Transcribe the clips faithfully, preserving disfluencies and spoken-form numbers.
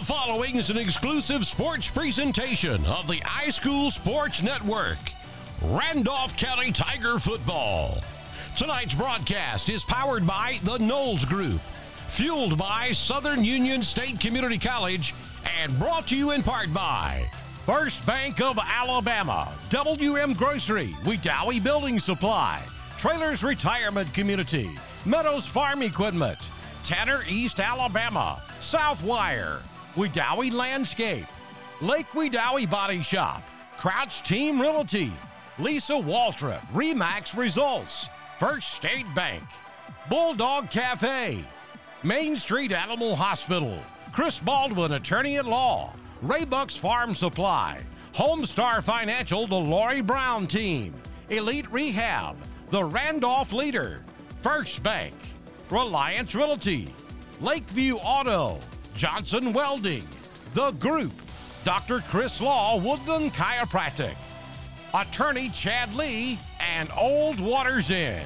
The following is an exclusive sports presentation of the iSchool Sports Network. Randolph County Tiger football. Tonight's broadcast is powered by the Knowles Group, fueled by Southern Union State Community College, and brought to you in part by First Bank of Alabama, W M Grocery, Wedowee Building Supply, Trailers Retirement Community, Meadows Farm Equipment, Tanner East Alabama, South Wire, Wedowee Landscape, Lake Wedowee Body Shop, Crouch Team Realty, Lisa Waldrop, Remax Results, First State Bank, Bulldog Cafe, Main Street Animal Hospital, Chris Baldwin Attorney at Law, Raybuck's Farm Supply, Homestar Financial, the Lori Brown Team, Elite Rehab, the Randolph Leader, First Bank, Reliance Realty, Lakeview Auto, Johnson Welding, The Group, Doctor Chris Law, Woodland Chiropractic, Attorney Chad Lee, and Old Waters Inn.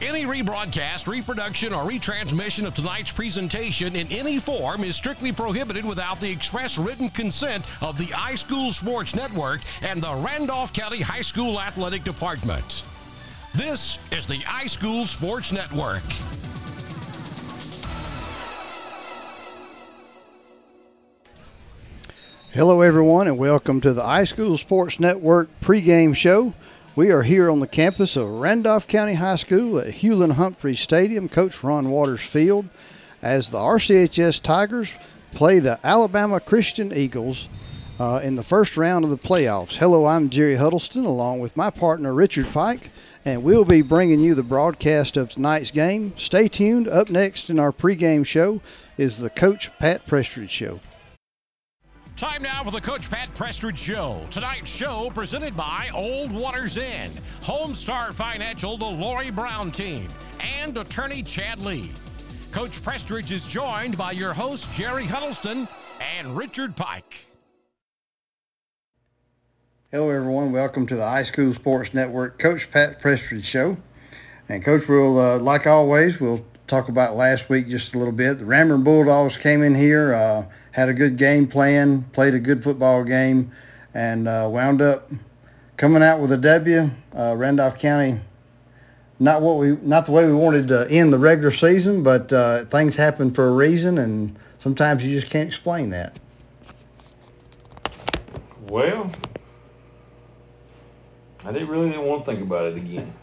Any rebroadcast, reproduction, or retransmission of tonight's presentation in any form is strictly prohibited without the express written consent of the iSchool Sports Network and the Randolph County High School Athletic Department. This is the iSchool Sports Network. Hello, everyone, and welcome to the iSchool Sports Network pregame show. We are here on the campus of Randolph County High School at Hewlin-Humphrey Stadium, Coach Ron Waters Field, as the R C H S Tigers play the Alabama Christian Eagles uh, in the first round of the playoffs. Hello, I'm Jerry Huddleston, along with my partner Richard Pike, and we'll be bringing you the broadcast of tonight's game. Stay tuned. Up next in our pregame show is the Coach Pat Prestridge Show. Time now for the Coach Pat Prestridge Show. Tonight's show presented by Old Waters Inn, Homestar Financial, the Lori Brown Team, and Attorney Chad Lee. Coach Prestridge is joined by your hosts, Jerry Huddleston and Richard Pike. Hello, everyone. Welcome to the iSchool Sports Network Coach Pat Prestridge Show. And, Coach, we'll, uh, like always, we'll talk about last week just a little bit. The Rammer Bulldogs came in here, uh, had a good game plan, played a good football game, and uh, wound up coming out with a W. Uh, Randolph County, not what we, not the way we wanted to end the regular season, but uh, things happen for a reason, and sometimes you just can't explain that. Well, I didn't really didn't want to think about it again.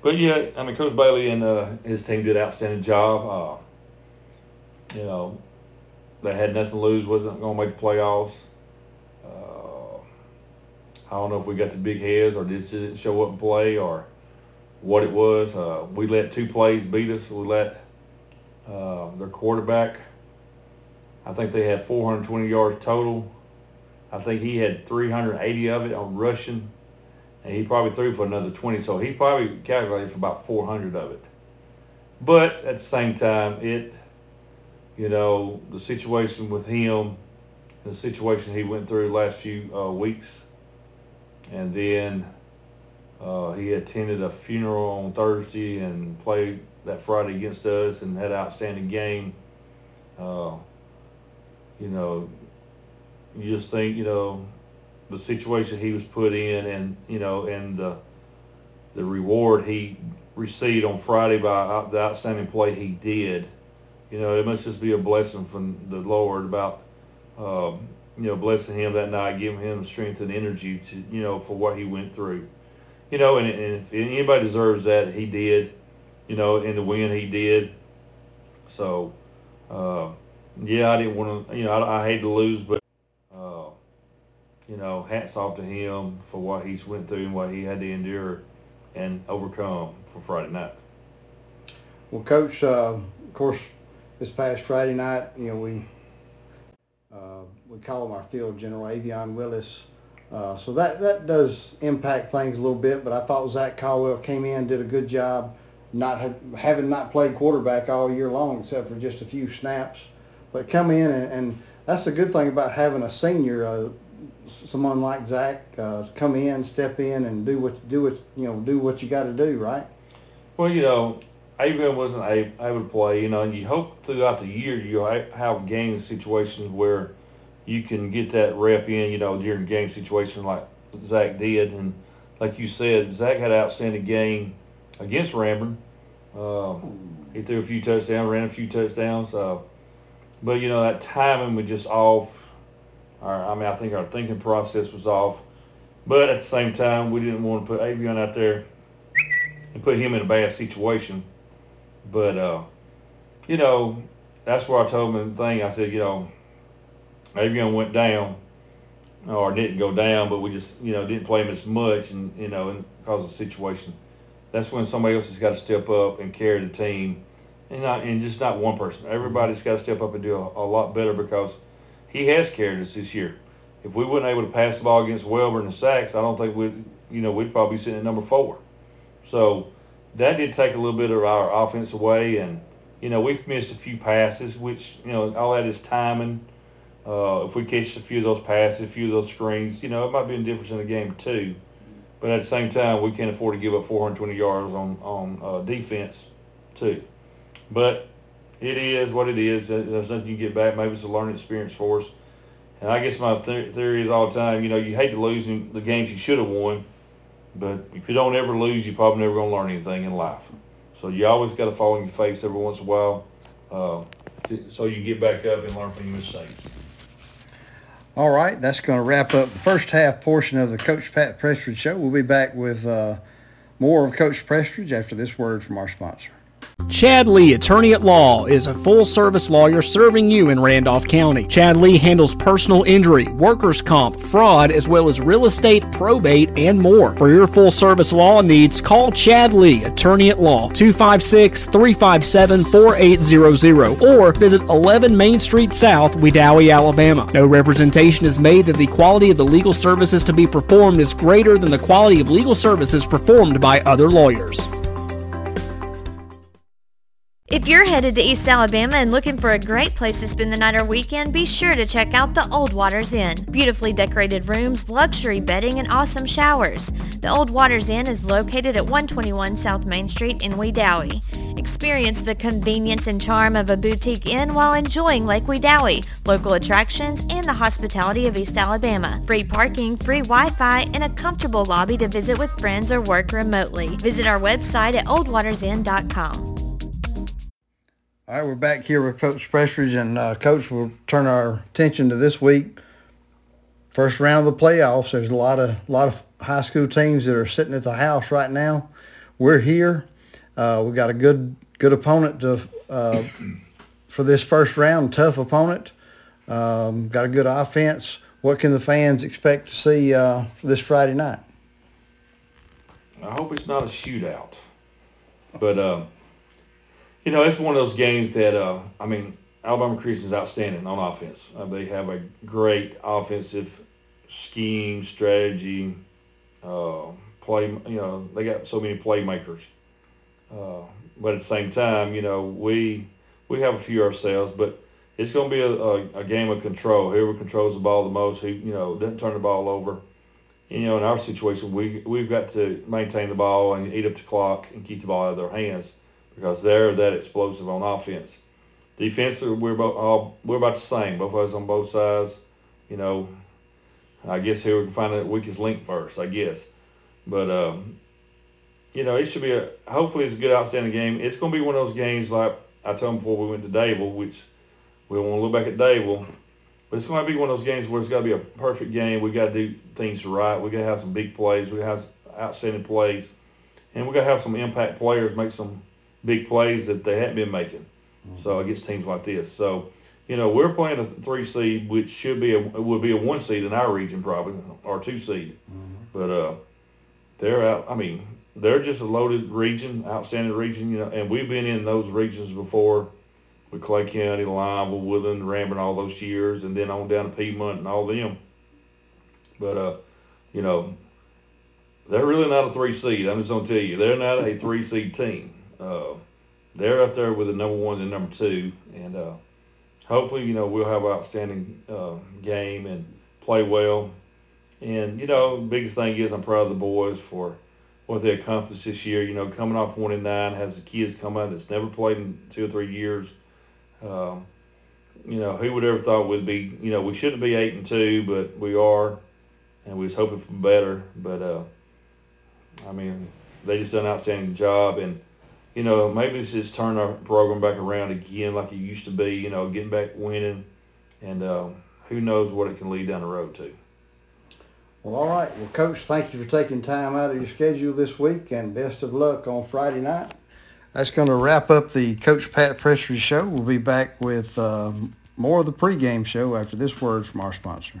But yeah, I mean, Coach Bailey and uh, his team did an outstanding job. Uh, you know, they had nothing to lose, wasn't going to make the playoffs. Uh, I don't know if we got the big heads or just didn't show up and play or what it was. Uh, we let two plays beat us. We let uh, their quarterback, I think they had four hundred twenty yards total. I think he had three hundred eighty of it on rushing. And he probably threw for another twenty, so he probably calculated for about four hundred of it. But at the same time, it, you know, the situation with him, the situation he went through the last few uh, weeks, and then uh, he attended a funeral on Thursday and played that Friday against us and had an outstanding game. Uh, you know, you just think, you know, the situation he was put in, and you know, and the the reward he received on Friday by the outstanding play he did, you know, it must just be a blessing from the Lord about um, you know, blessing him that night, giving him strength and energy to, you know, for what he went through, you know, and, and if anybody deserves that, he did, you know, in the win he did. So uh, yeah, I didn't want to, you know, I, I hate to lose, but. You know, hats off to him for what he's went through and what he had to endure and overcome for Friday night. Well, Coach, uh, of course, this past Friday night, you know, we uh, we call him our field general, Avion Willis. Uh, so that, that does impact things a little bit, but I thought Zach Caldwell came in, did a good job, not ha- having not played quarterback all year long except for just a few snaps. But come in, and, and that's the good thing about having a senior, uh, someone like Zach, uh, come in, step in, and do what do what you know, do what you got to do, right? Well, you know, I even wasn't I, I would play, you know, and you hope throughout the year you have game situations where you can get that rep in, you know, during game situation like Zach did. And like you said, Zach had an outstanding game against Ramburn. Uh, he threw a few touchdowns, ran a few touchdowns. Uh, but, you know, that timing was just off. Our, I mean, I think our thinking process was off. But at the same time, we didn't want to put Avion out there and put him in a bad situation. But, uh, you know, that's where I told him the thing. I said, you know, Avion went down, or didn't go down, but we just, you know, didn't play him as much, and, you know, and cause the situation. That's when somebody else has got to step up and carry the team, and not and just not one person. Everybody's got to step up and do a, a lot better, because he has carried us this year. If we weren't able to pass the ball against Welburn and Sachs, I don't think we'd, you know, we'd probably sit at number four. So that did take a little bit of our offense away, and, you know, we've missed a few passes, which, you know, all that is timing. Uh, if we catch a few of those passes, a few of those screens, you know, it might be a difference in the game too. But at the same time, we can't afford to give up four hundred twenty yards on, on uh, defense too. But it is what it is. There's nothing you can get back. Maybe it's a learning experience for us. And I guess my th- theory is all the time, you know, you hate to lose in the games you should have won. But if you don't ever lose, you're probably never going to learn anything in life. So you always got to fall in your face every once in a while, uh, to, so you get back up and learn from your mistakes. All right, that's going to wrap up the first half portion of the Coach Pat Prestridge Show. We'll be back with uh, more of Coach Prestridge after this word from our sponsor. Chad Lee, Attorney at Law, is a full-service lawyer serving you in Randolph County. Chad Lee handles personal injury, workers' comp, fraud, as well as real estate, probate, and more. For your full-service law needs, call Chad Lee, Attorney at Law, two five six, three five seven, four eight zero zero, or visit eleven Main Street South, Wedowee, Alabama. No representation is made that the quality of the legal services to be performed is greater than the quality of legal services performed by other lawyers. If you're headed to East Alabama and looking for a great place to spend the night or weekend, be sure to check out the Old Waters Inn. Beautifully decorated rooms, luxury bedding, and awesome showers. The Old Waters Inn is located at one twenty-one South Main Street in Wedowee. Experience the convenience and charm of a boutique inn while enjoying Lake Wedowee, local attractions, and the hospitality of East Alabama. Free parking, free Wi-Fi, and a comfortable lobby to visit with friends or work remotely. Visit our website at old waters inn dot com. All right, we're back here with Coach Prestridge, and uh, Coach, we'll turn our attention to this week. First round of the playoffs. There's a lot of lot of high school teams that are sitting at the house right now. We're here. Uh, we got a good good opponent to uh, for this first round. Tough opponent. Um, got a good offense. What can the fans expect to see uh, this Friday night? I hope it's not a shootout, but. Uh... You know, it's one of those games that, uh, I mean, Alabama Christian is outstanding on offense. Uh, they have a great offensive scheme, strategy, uh, play. You know, they got so many playmakers. Uh, but at the same time, you know, we we have a few ourselves, but it's going to be a, a, a game of control. Whoever controls the ball the most, who, you know, doesn't turn the ball over. And, you know, in our situation, we, we've got to maintain the ball and eat up the clock and keep the ball out of their hands, because they're that explosive on offense. Defensively, we're about, all, we're about the same, both of us on both sides. You know, I guess here we can find the weakest link first, I guess. But, um, you know, it should be a – hopefully it's a good, outstanding game. It's going to be one of those games like I told them before we went to Dable, which we want to look back at Dable. But it's going to be one of those games where it's got to be a perfect game. We've got to do things right. We've got to have some big plays. We've got to have outstanding plays. And we've got to have some impact players make some – big plays that they hadn't been making. Mm-hmm. So against teams like this. So, you know, we're playing a three seed, which should be a, would be a one seed in our region probably, or two seed. Mm-hmm. But uh, they're out. I mean, they're just a loaded region, outstanding region. You know, and we've been in those regions before with Clay County, Limeville, Woodland, Rambling, all those years, and then on down to Piedmont and all them. But uh, you know, they're really not a three seed. I'm just gonna tell you, they're not a three seed team. Uh, they're up there with the number one and number two, and uh, hopefully, you know, we'll have an outstanding uh, game and play well. And, you know, the biggest thing is I'm proud of the boys for what they accomplished this year. You know, coming off one and nine, has the kids come out that's never played in two or three years. Um, you know, who would ever thought we'd be, you know, we shouldn't be eight and two, but we are, and we was hoping for better. But, uh, I mean, they just done an outstanding job. And, you know, maybe it's just turn our program back around again like it used to be, you know, getting back winning. And uh, who knows what it can lead down the road to. Well, all right. Well, Coach, thank you for taking time out of your schedule this week, and best of luck on Friday night. That's going to wrap up the Coach Pat Pressure Show. We'll be back with um, more of the pregame show after this word from our sponsor.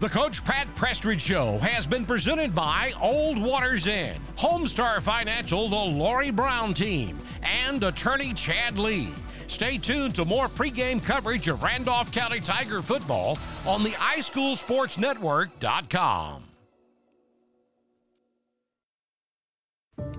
The Coach Pat Prestridge Show has been presented by Old Waters Inn, Homestar Financial, the Lori Brown Team, and Attorney Chad Lee. Stay tuned to more pregame coverage of Randolph County Tiger football on the i school sports network dot com.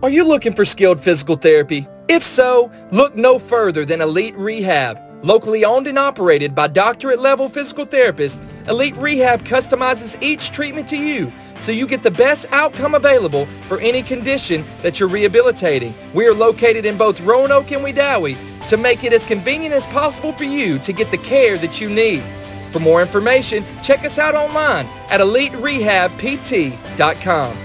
Are you looking for skilled physical therapy? If so, look no further than Elite Rehab. Locally owned and operated by doctorate-level physical therapists, Elite Rehab customizes each treatment to you so you get the best outcome available for any condition that you're rehabilitating. We are located in both Roanoke and Wedowee to make it as convenient as possible for you to get the care that you need. For more information, check us out online at elite rehab p t dot com.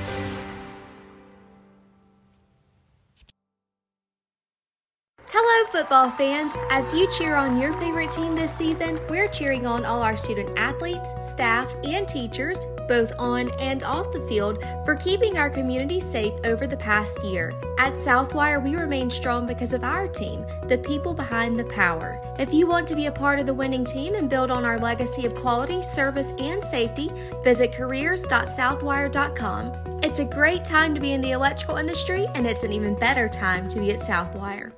Hello, football fans. As you cheer on your favorite team this season, we're cheering on all our student athletes, staff, and teachers, both on and off the field, for keeping our community safe over the past year. At South Wire, we remain strong because of our team, the people behind the power. If you want to be a part of the winning team and build on our legacy of quality, service, and safety, visit careers dot south wire dot com. It's a great time to be in the electrical industry, and it's an even better time to be at South Wire.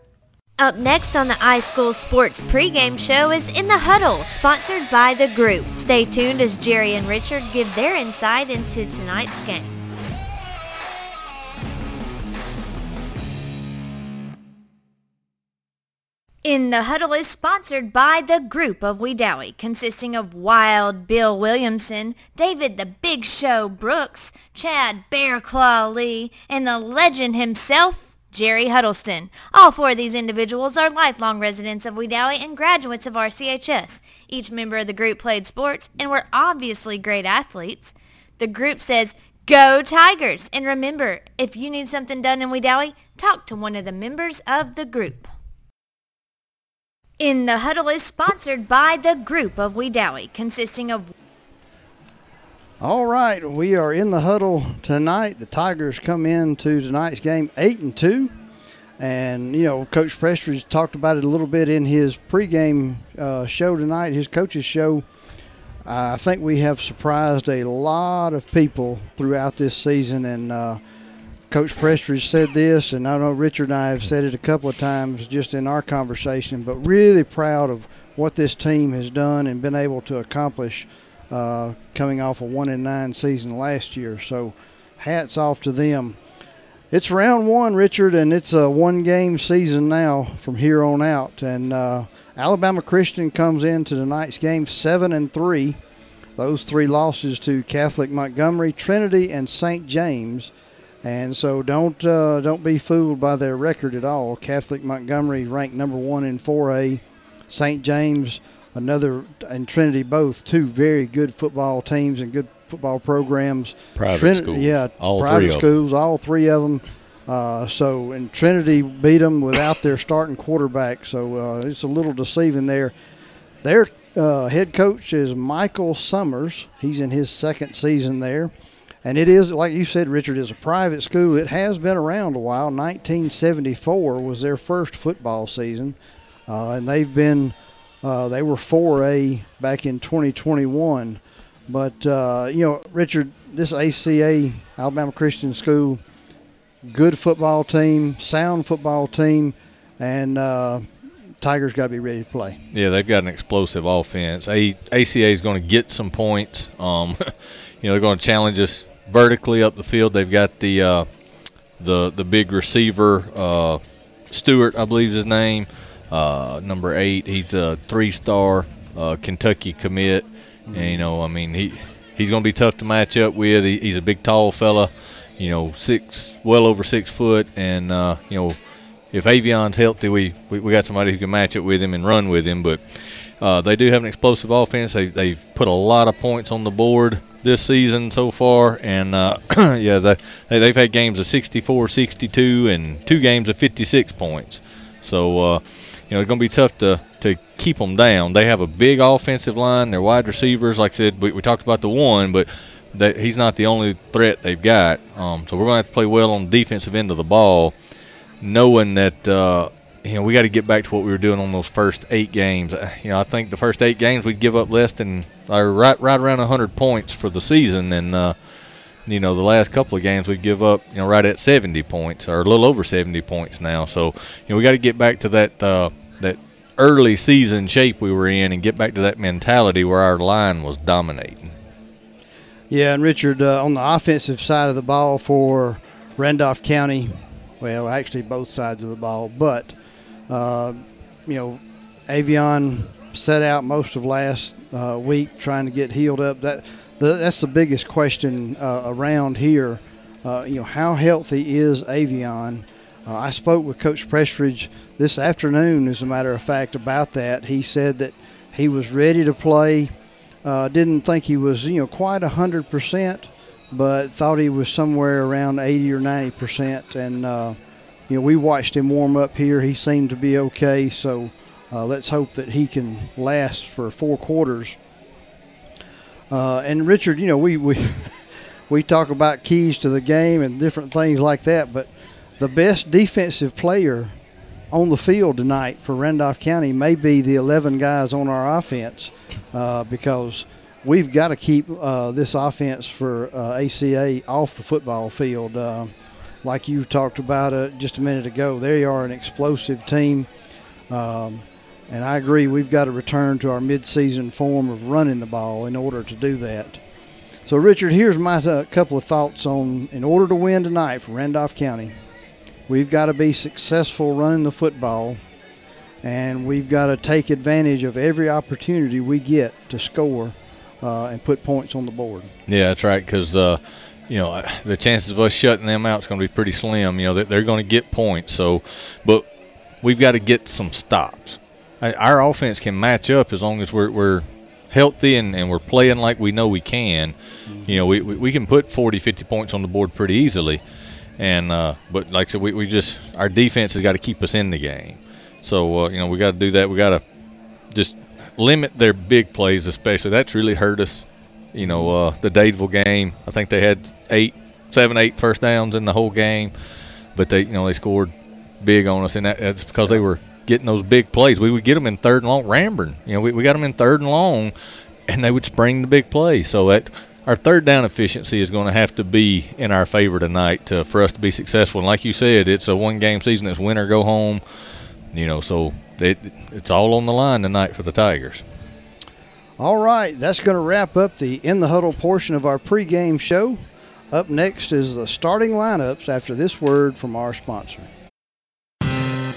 Up next on the iSchool Sports pregame show is In the Huddle, sponsored by The Group. Stay tuned as Jerry and Richard give their insight into tonight's game. In the Huddle is sponsored by The Group of Wedowee, consisting of Wild Bill Williamson, David the Big Show Brooks, Chad Bearclaw Lee, and the legend himself, Jerry Huddleston. All four of these individuals are lifelong residents of Wedowee and graduates of R C H S. Each member of the group played sports and were obviously great athletes. The group says, "Go Tigers!" And remember, if you need something done in Wedowee, talk to one of the members of the group. In the Huddle is sponsored by The Group of Wedowee, consisting of... All right, we are in the huddle tonight. The Tigers come into tonight's game eight and two, and you know Coach Prestridge talked about it a little bit in his pregame uh, show tonight, his coaches show. Uh, I think we have surprised a lot of people throughout this season, and uh, Coach Prestridge said this, and I know Richard and I have said it a couple of times just in our conversation, but really proud of what this team has done and been able to accomplish. Uh, coming off a one and nine season last year, so hats off to them. It's round one, Richard, and it's a one game season now from here on out. And uh, Alabama Christian comes into tonight's game seven and three. Those three losses to Catholic Montgomery, Trinity, and Saint James. And so don't uh, don't be fooled by their record at all. Catholic Montgomery ranked number one in four A. Saint James. Another and Trinity, both two very good football teams and good football programs. Private Trinity, schools, yeah, all private three schools, of them. all three of them. Uh, so, and Trinity beat them without their starting quarterback. So uh, it's a little deceiving there. Their uh, head coach is Michael Summers. He's in his second season there, and it is, like you said, Richard, is a private school. It has been around a while. nineteen seventy-four was their first football season, uh, and they've been. Uh, they were four A back in twenty twenty-one, But, uh, you know, Richard, this A C A, Alabama Christian School, good football team, sound football team, and uh, Tigers got to be ready to play. Yeah, they've got an explosive offense. A- ACA is going to get some points. Um, you know, they're going to challenge us vertically up the field. They've got the uh, the the big receiver, uh, Stewart, I believe is his name, uh, number eight. He's a three-star uh, Kentucky commit. And, you know, I mean, he he's going to be tough to match up with. He, he's a big, tall fella, you know, six, well over six foot. And, uh, you know, if Avion's healthy, we, we, we got somebody who can match up with him and run with him. But uh, they do have an explosive offense. They, they've put a lot of points on the board this season so far. And, uh, yeah, they, they, they've had games of sixty-four sixty-two and two games of fifty-six points. So, uh, you know, it's going to be tough to, to keep them down. They have a big offensive line. Their wide receivers, like I said, we, we talked about the one, but they, he's not the only threat they've got. Um, so we're going to have to play well on the defensive end of the ball, knowing that, uh, you know, we got to get back to what we were doing on those first eight games. You know, I think the first eight games we'd give up less than or right, right around one hundred points for the season. And, uh, you know, the last couple of games we give up, you know, right at seventy points or a little over seventy points now. So, you know, we got to get back to that uh, that early season shape we were in and get back to that mentality where our line was dominating. Yeah, and Richard, uh, on the offensive side of the ball for Randolph County, well, actually both sides of the ball, but, uh, you know, Avion set out most of last uh, week trying to get healed up. That the, that's the biggest question uh, around here. Uh, you know, how healthy is Avion? Uh, I spoke with Coach Prestridge this afternoon, as a matter of fact, about that. He said that he was ready to play. Uh, didn't think he was, you know, quite one hundred percent, but thought he was somewhere around eighty or ninety percent. And, uh, you know, we watched him warm up here. He seemed to be okay. So uh, let's hope that he can last for four quarters. Uh, and, Richard, you know, we, we, we talk about keys to the game and different things like that, but the best defensive player on the field tonight for Randolph County may be the eleven guys on our offense uh, because we've got to keep uh, this offense for uh, A C A off the football field. Uh, like you talked about uh, just a minute ago, they are an explosive team. Um, and I agree, we've got to return to our midseason form of running the ball in order to do that. So, Richard, here's my uh, couple of thoughts on in order to win tonight for Randolph County. We've got to be successful running the football, and we've got to take advantage of every opportunity we get to score uh, and put points on the board. Yeah, that's right, because, uh, you know, the chances of us shutting them out is going to be pretty slim. You know, they're going to get points. So, but we've got to get some stops. Our offense can match up as long as we're, we're healthy and, and we're playing like we know we can. Mm-hmm. You know, we, we can put forty, fifty points on the board pretty easily. And uh, but like I said, we, we just our defense has got to keep us in the game. So uh, you know we got to do that. We got to just limit their big plays, especially. That's really hurt us. You know uh, the Dadeville game. I think they had eight, seven, eight first downs in the whole game, but they you know they scored big on us, and that, that's because they were getting those big plays. We would get them in third and long. Ramburn, you know, we we got them in third and long, and they would spring the big play. So that. Our third down efficiency is going to have to be in our favor tonight to, for us to be successful. And like you said, it's a one-game season. It's win or go home. You know, so it, it's all on the line tonight for the Tigers. All right, that's going to wrap up the In the Huddle portion of our pregame show. Up next is the starting lineups after this word from our sponsor.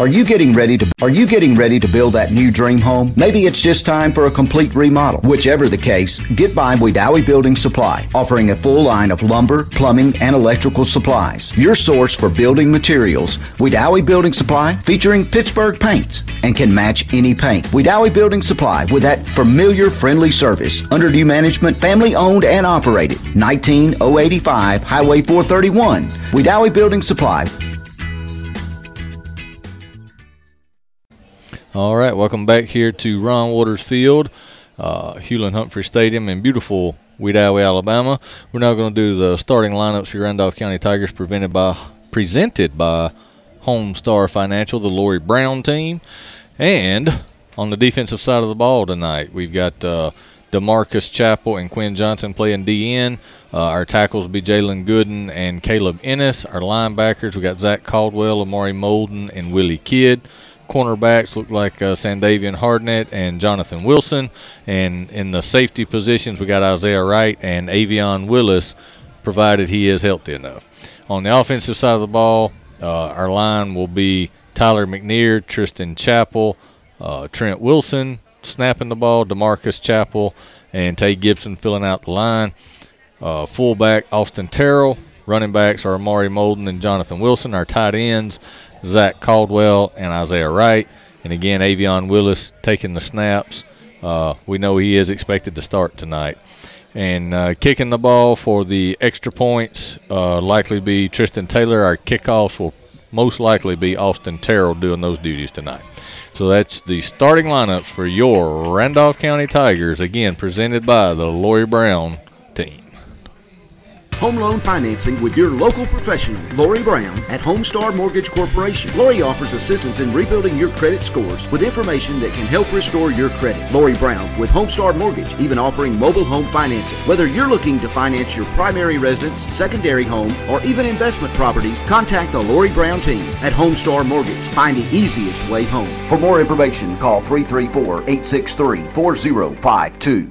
Are you getting ready to Are you getting ready to build that new dream home? Maybe it's just time for a complete remodel. Whichever the case, get by Wedowee Building Supply, offering a full line of lumber, plumbing, and electrical supplies. Your source for building materials, Wedowee Building Supply, featuring Pittsburgh paints and can match any paint. Wedowee Building Supply, with that familiar, friendly service, under new management, family owned and operated. nineteen oh eighty-five Highway four thirty-one. Wedowee Building Supply. All right, welcome back here to Ron Waters Field, uh, Hewlin-Humphrey Stadium in beautiful Wedowee, Alabama. We're now going to do the starting lineups for Randolph County Tigers presented by, presented by Home Star Financial, the Lori Brown team. And on the defensive side of the ball tonight, we've got uh, DeMarcus Chappell and Quinn Johnson playing D N. Uh, our tackles will be Jalen Gooden and Caleb Ennis. Our linebackers, we got Zach Caldwell, Amari Molden, and Willie Kidd. Cornerbacks look like uh, Sandavian Hardnett and Jonathan Wilson. And in the safety positions, we got Isaiah Wright and Avion Willis, provided he is healthy enough. On the offensive side of the ball, uh, our line will be Tyler McNear, Tristan Chappell, uh, Trent Wilson snapping the ball, DeMarcus Chappell, and Tay Gibson filling out the line. Uh, fullback Austin Terrell. Running backs are Amari Molden and Jonathan Wilson. Our tight ends, Zach Caldwell and Isaiah Wright. And, again, Avion Willis taking the snaps. Uh, we know he is expected to start tonight. And uh, kicking the ball for the extra points, uh, likely be Tristan Taylor. Our kickoffs will most likely be Austin Terrell doing those duties tonight. So that's the starting lineups for your Randolph County Tigers, again, presented by the Lori Brown team. Home loan financing with your local professional, Lori Brown, at Homestar Mortgage Corporation. Lori offers assistance in rebuilding your credit scores with information that can help restore your credit. Lori Brown with Homestar Mortgage, even offering mobile home financing. Whether you're looking to finance your primary residence, secondary home, or even investment properties, contact the Lori Brown team at Homestar Mortgage. Find the easiest way home. For more information, call three three four, eight six three, four zero five two.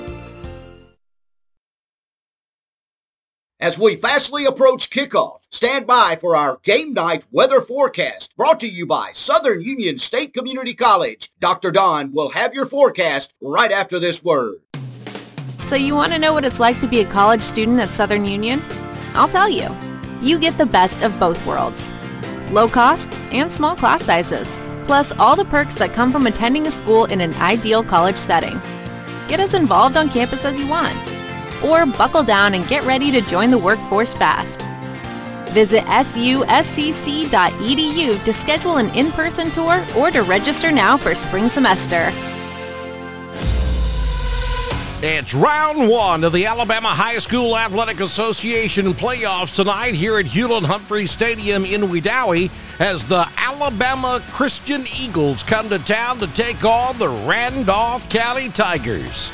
As we fastly approach kickoff, stand by for our game night weather forecast brought to you by Southern Union State Community College. Doctor Don will have your forecast right after this word. So you want to know what it's like to be a college student at Southern Union? I'll tell you. You get the best of both worlds. Low costs and small class sizes, plus all the perks that come from attending a school in an ideal college setting. Get as involved on campus as you want, or buckle down and get ready to join the workforce fast. Visit S U S C C dot E D U to schedule an in-person tour or to register now for spring semester. It's round one of the Alabama High School Athletic Association playoffs tonight here at Hewlin-Humphrey Stadium in Wedowee as the Alabama Christian Eagles come to town to take on the Randolph County Tigers.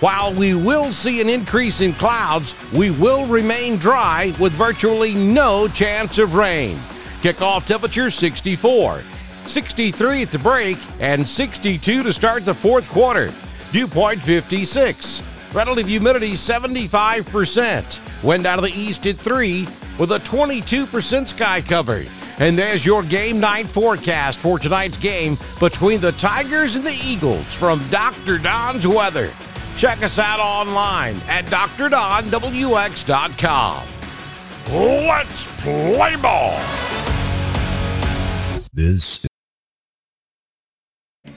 While we will see an increase in clouds, we will remain dry with virtually no chance of rain. Kickoff temperature sixty-four, sixty-three at the break, and sixty-two to start the fourth quarter. Dew point fifty-six. Relative humidity seventy-five percent. Wind out of the east at three with a twenty-two percent sky cover. And there's your game night forecast for tonight's game between the Tigers and the Eagles from Doctor Don's Weather. Check us out online at D R Don W X dot com. Let's play ball. This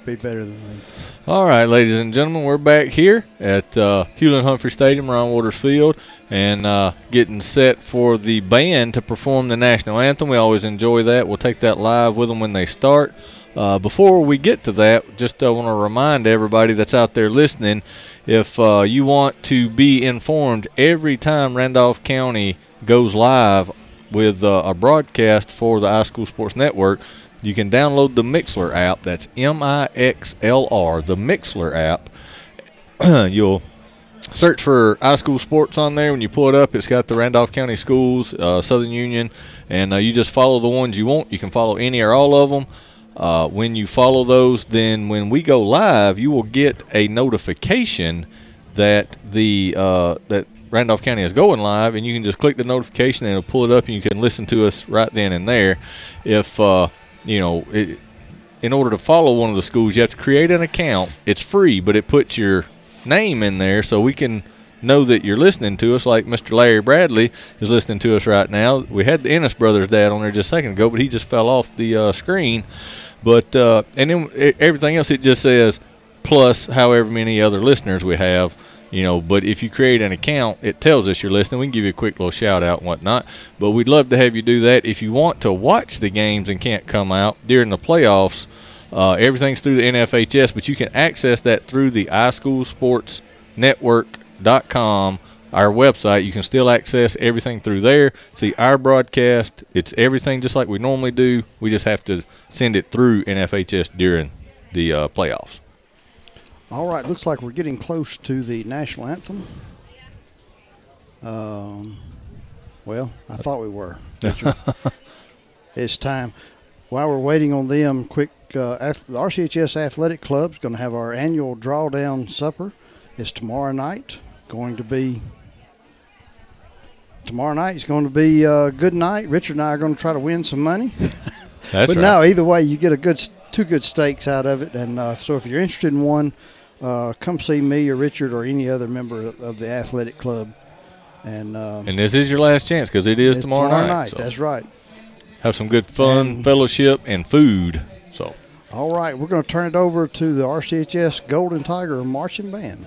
be better than me. All right, ladies and gentlemen, we're back here at uh, Hewlin-Humphrey Stadium, Ron Waters Field, and uh, getting set for the band to perform the national anthem. We always enjoy that. We'll take that live with them when they start. Uh, before we get to that, just uh, want to remind everybody that's out there listening, if uh, you want to be informed every time Randolph County goes live with uh, a broadcast for the iSchool Sports Network, You can download the Mixlr app. That's M I X L R, the Mixlr app. You'll search for iSchool Sports on there. When you pull it up, it's got the Randolph County Schools, uh, Southern Union, and uh, you just follow the ones you want. You can follow any or all of them. Uh, when you follow those, then when we go live, you will get a notification that the uh, that Randolph County is going live, and you can just click the notification and it'll pull it up, and you can listen to us right then and there. If uh, you know, it, in order to follow one of the schools, you have to create an account. It's free, but it puts your name in there so we can know that you're listening to us, like Mister Larry Bradley is listening to us right now. We had the Ennis Brothers' dad on there just a second ago, but he just fell off the uh, screen. But uh, and then everything else, it just says plus however many other listeners we have, you know. But if you create an account, it tells us you're listening. We can give you a quick little shout out and whatnot. But we'd love to have you do that. If you want to watch the games and can't come out during the playoffs, uh, everything's through the N F H S, but you can access that through the iSchool Sports Network dot com our website. You can still access everything through there, see our broadcast. It's everything just like we normally do. We just have to send it through N F H S during the uh, playoffs. All right, looks like we're getting close to the national anthem. Um well, I thought we were. It's time. While we're waiting on them, quick uh, the R C H S Athletic Club's going to have our annual drawdown supper. It's tomorrow night. Going to be tomorrow night. It's going to be a good night. Richard and I are going to try to win some money. That's but right. No, either way, you get a good two good steaks out of it. And uh, so, if you're interested in one, uh, come see me or Richard or any other member of the athletic club. And um, and this is your last chance because it is tomorrow, tomorrow night. night. So that's right. Have some good fun, and fellowship, and food. So, all right, we're going to turn it over to the R C H S Golden Tiger Marching Band.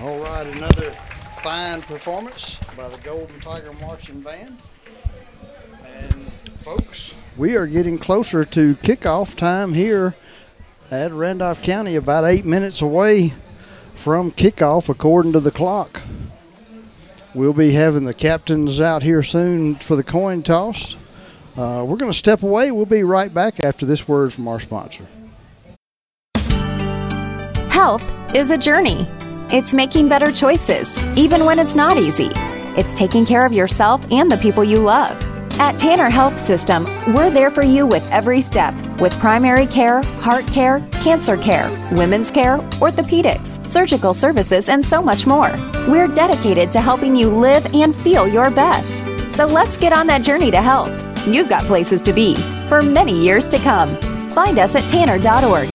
All right, another fine performance by the Golden Tiger Marching Band. And, folks, we are getting closer to kickoff time here at Randolph County, about eight minutes away from kickoff, according to the clock. We'll be having the captains out here soon for the coin toss. Uh, we're going to step away. We'll be right back after this word from our sponsor. Health is a journey. It's making better choices, even when it's not easy. It's taking care of yourself and the people you love. At Tanner Health System, we're there for you with every step, with primary care, heart care, cancer care, women's care, orthopedics, surgical services, and so much more. We're dedicated to helping you live and feel your best. So let's get on that journey to health. You've got places to be for many years to come. Find us at tanner dot org.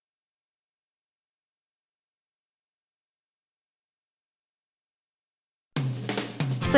So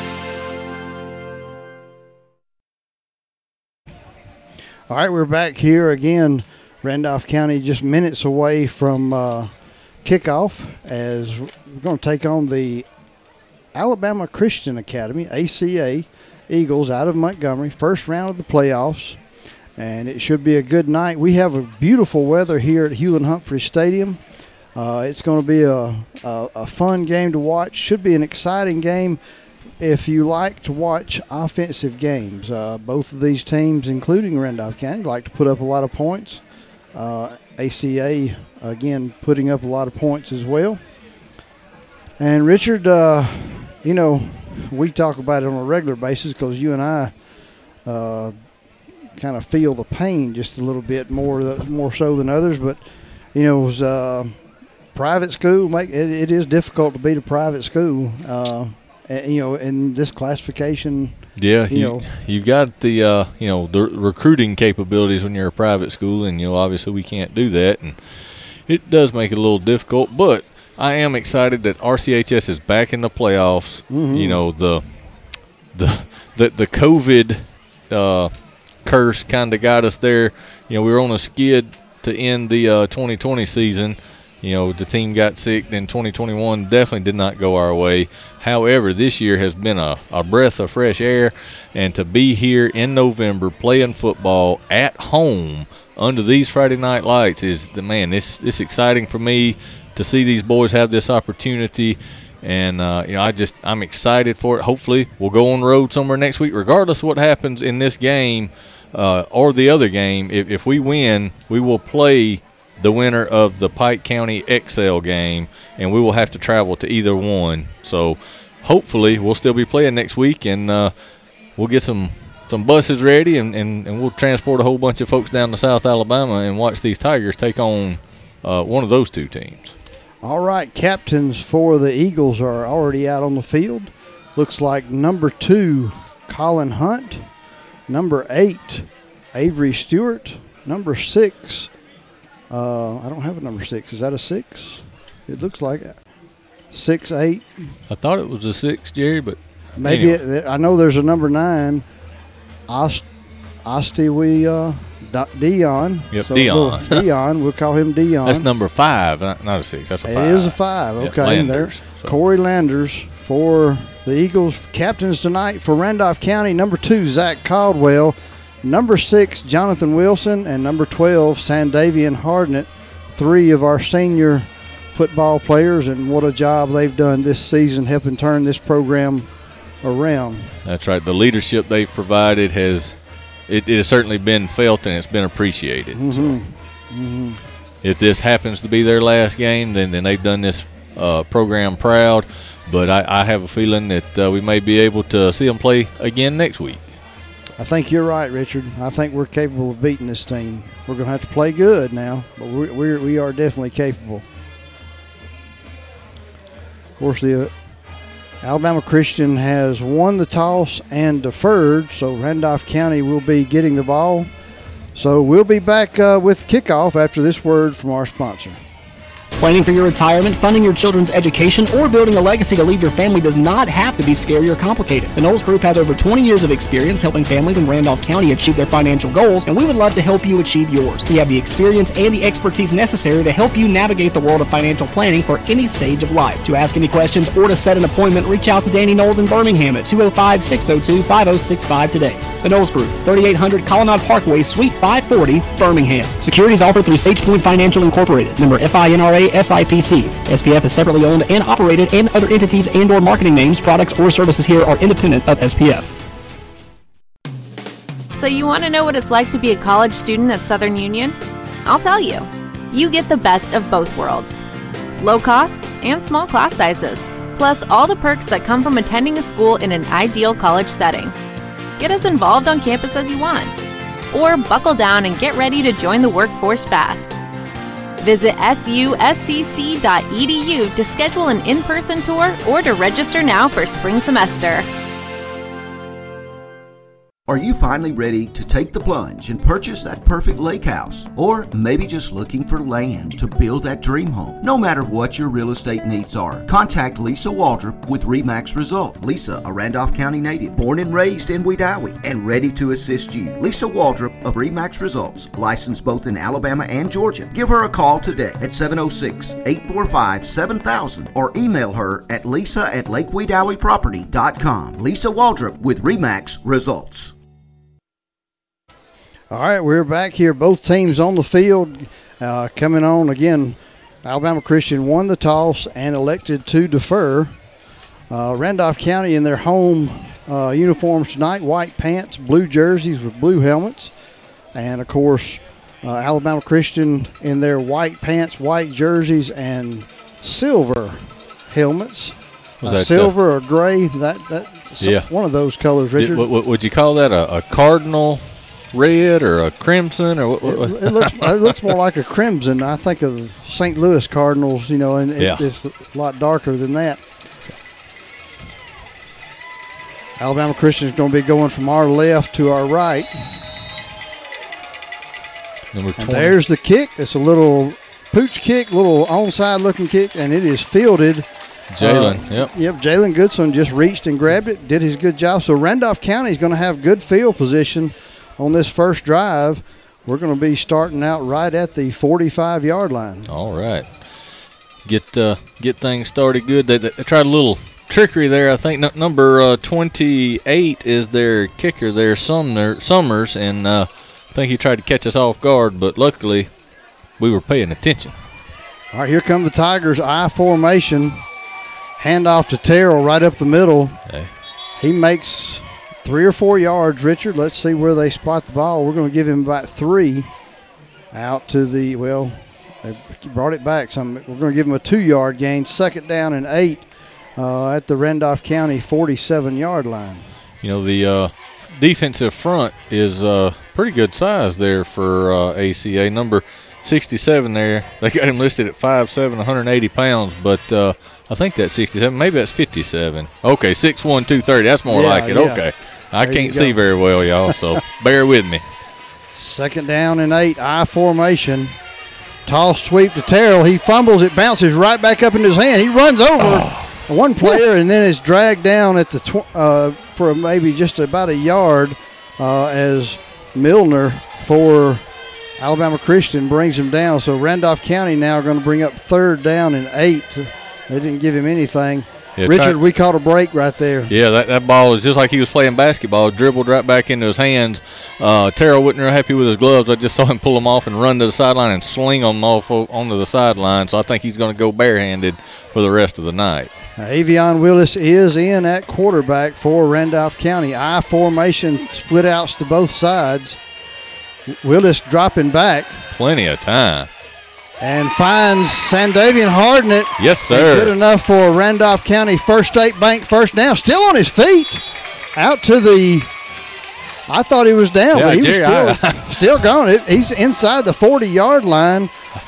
All right, we're back here again. Randolph County just minutes away from uh, kickoff as we're going to take on the Alabama Christian Academy, A C A, Eagles out of Montgomery, first round of the playoffs, and it should be a good night. We have a beautiful weather here at Hewlin-Humphrey Stadium. Uh, it's going to be a, a, a fun game to watch. Should be an exciting game if you like to watch offensive games. Uh, both of these teams, including Randolph County, like to put up a lot of points. Uh, A C A, again, putting up a lot of points as well. And, Richard, uh, you know, we talk about it on a regular basis because you and I uh, kind of feel the pain just a little bit more more so than others. But, you know, it was uh, private school. Make it, it is difficult to beat a private school. Uh You know, in this classification, yeah, you, you know, you've got the uh, you know the recruiting capabilities when you're a private school, and you know obviously we can't do that, and it does make it a little difficult. But I am excited that R C H S is back in the playoffs. Mm-hmm. You know the the the, the COVID uh, curse kind of got us there. You know we were on a skid to end the uh, twenty twenty season. You know, the team got sick, then twenty twenty-one definitely did not go our way. However, this year has been a, a breath of fresh air, and to be here in November playing football at home under these Friday night lights is, the man, it's, it's exciting for me to see these boys have this opportunity. And, uh, you know, I just, I'm excited for it. Hopefully we'll go on the road somewhere next week. Regardless of what happens in this game uh, or the other game, if, if we win, we will play the winner of the Pike County X L game, and we will have to travel to either one. So hopefully we'll still be playing next week, and uh, we'll get some, some buses ready, and, and, and we'll transport a whole bunch of folks down to South Alabama and watch these Tigers take on uh, one of those two teams. All right, captains for the Eagles are already out on the field. Looks like number two, Colin Hunt. Number eight, Avery Stewart. Number six, Uh, I don't have a number six. Is that a six? It looks like it. Six, eight. I thought it was a six, Jerry, but maybe anyway. it, I know there's a number nine. Ost, Ostewe, uh, Dion. Yep, so Dion. Dion. We'll call him Dion. That's number five, not, not a six. That's a five. It is a five. Okay, yep, Landers, there. So. Corey Landers for the Eagles. Captains tonight for Randolph County. Number two, Zach Caldwell. Number six, Jonathan Wilson, and number twelve, Sandavian Hardnett, three of our senior football players, and what a job they've done this season helping turn this program around. That's right. The leadership they've provided has it, it has certainly been felt, and it's been appreciated. Mm-hmm. So mm-hmm. If this happens to be their last game, then, then they've done this uh, program proud, but I, I have a feeling that uh, we may be able to see them play again next week. I think you're right, Richard. I think we're capable of beating this team. We're going to have to play good now, but we're, we're, we are definitely capable. Of course, the uh, Alabama Christian has won the toss and deferred, so Randolph County will be getting the ball. So we'll be back uh, with kickoff after this word from our sponsor. Planning for your retirement, funding your children's education, or building a legacy to leave your family does not have to be scary or complicated. The Knowles Group has over twenty years of experience helping families in Randolph County achieve their financial goals, and we would love to help you achieve yours. We have the experience and the expertise necessary to help you navigate the world of financial planning for any stage of life. To ask any questions or to set an appointment, reach out to Danny Knowles in Birmingham at two oh five, six oh two, five oh six five today. The Knowles Group, thirty-eight hundred Colonnade Parkway, Suite five forty, Birmingham. Securities offered through Sagepoint Financial Incorporated, member F I N R A. S I P C. S P F is separately owned and operated, and other entities and or marketing names, products, or services here are independent of S P F. So you want to know what it's like to be a college student at Southern Union? I'll tell you. You get the best of both worlds. Low costs and small class sizes, plus all the perks that come from attending a school in an ideal college setting. Get as involved on campus as you want, or buckle down and get ready to join the workforce fast. Visit S U S C C dot E D U to schedule an in-person tour or to register now for spring semester. Are you finally ready to take the plunge and purchase that perfect lake house? Or maybe just looking for land to build that dream home? No matter what your real estate needs are, contact Lisa Waldrop with Remax Results. Lisa, a Randolph County native, born and raised in Wedowee, and ready to assist you. Lisa Waldrop of Remax Results, licensed both in Alabama and Georgia. Give her a call today at seven oh six, eight four five, seven thousand or email her at lisa at lakewedowee property dot com. Lisa Waldrop with Remax Results. All right, we're back here. Both teams on the field uh, coming on again. Alabama Christian won the toss and elected to defer. Uh, Randolph County in their home uh, uniforms tonight, white pants, blue jerseys with blue helmets. And, of course, uh, Alabama Christian in their white pants, white jerseys, and silver helmets. Uh, silver the, or gray, that, that's yeah. one of those colors, Richard. Did, w- w- would you call that a, a cardinal red or a crimson, or what, what? It, it looks it looks more like a crimson. I think of Saint Louis Cardinals, you know, and it, yeah. it's a lot darker than that. Alabama Christian is going to be going from our left to our right. Number twenty. And there's the kick. It's a little pooch kick, little onside looking kick, and it is fielded. Jalen, uh, yep. Yep, Jalen Goodson just reached and grabbed it, did his good job. So Randolph County is going to have good field position on this first drive. We're going to be starting out right at the forty-five-yard line. All right. Get uh, get things started good. They, they tried a little trickery there, I think. N- number uh, twenty-eight is their kicker there, Sumner, Summers, and uh, I think he tried to catch us off guard, but luckily we were paying attention. All right, here come the Tigers, I formation. Handoff to Terrell right up the middle. Okay. He makes three or four yards, Richard. Let's see where they spot the ball. We're going to give him about three out to the, well, they brought it back. So we're going to give him a two-yard gain, second down and eight uh, at the Randolph County forty-seven-yard line. You know, the uh, defensive front is uh, pretty good size there for uh, A C A. Number sixty-seven there, they got him listed at five foot seven, one hundred eighty pounds, but uh, I think that's sixty-seven. Maybe that's fifty-seven. Okay, six one, two thirty. That's more yeah, like it. Yeah. Okay. I there can't see very well, y'all, so bear with me. Second down and eight, I formation. Toss sweep to Terrell. He fumbles. It bounces right back up in his hand. He runs over oh. one player and then is dragged down at the tw- uh, for maybe just about a yard uh, as Milner for Alabama Christian brings him down. So Randolph County now going to bring up third down and eight. They didn't give him anything. Yeah, Richard, try- we caught a break right there. Yeah, that, that ball is just like he was playing basketball, dribbled right back into his hands. Uh, Terrell wasn't real happy with his gloves. I just saw him pull them off and run to the sideline and sling them off onto the sideline. So I think he's going to go barehanded for the rest of the night. Now, Avion Willis is in at quarterback for Randolph County. I formation, split outs to both sides. Willis dropping back. Plenty of time. And finds Sandavian Hardnett. Yes, sir. Good enough for Randolph County First State Bank first down. Still on his feet. Out to the, I thought he was down, yeah, but he Jerry, was still, I, I, still gone. It, he's inside the forty-yard line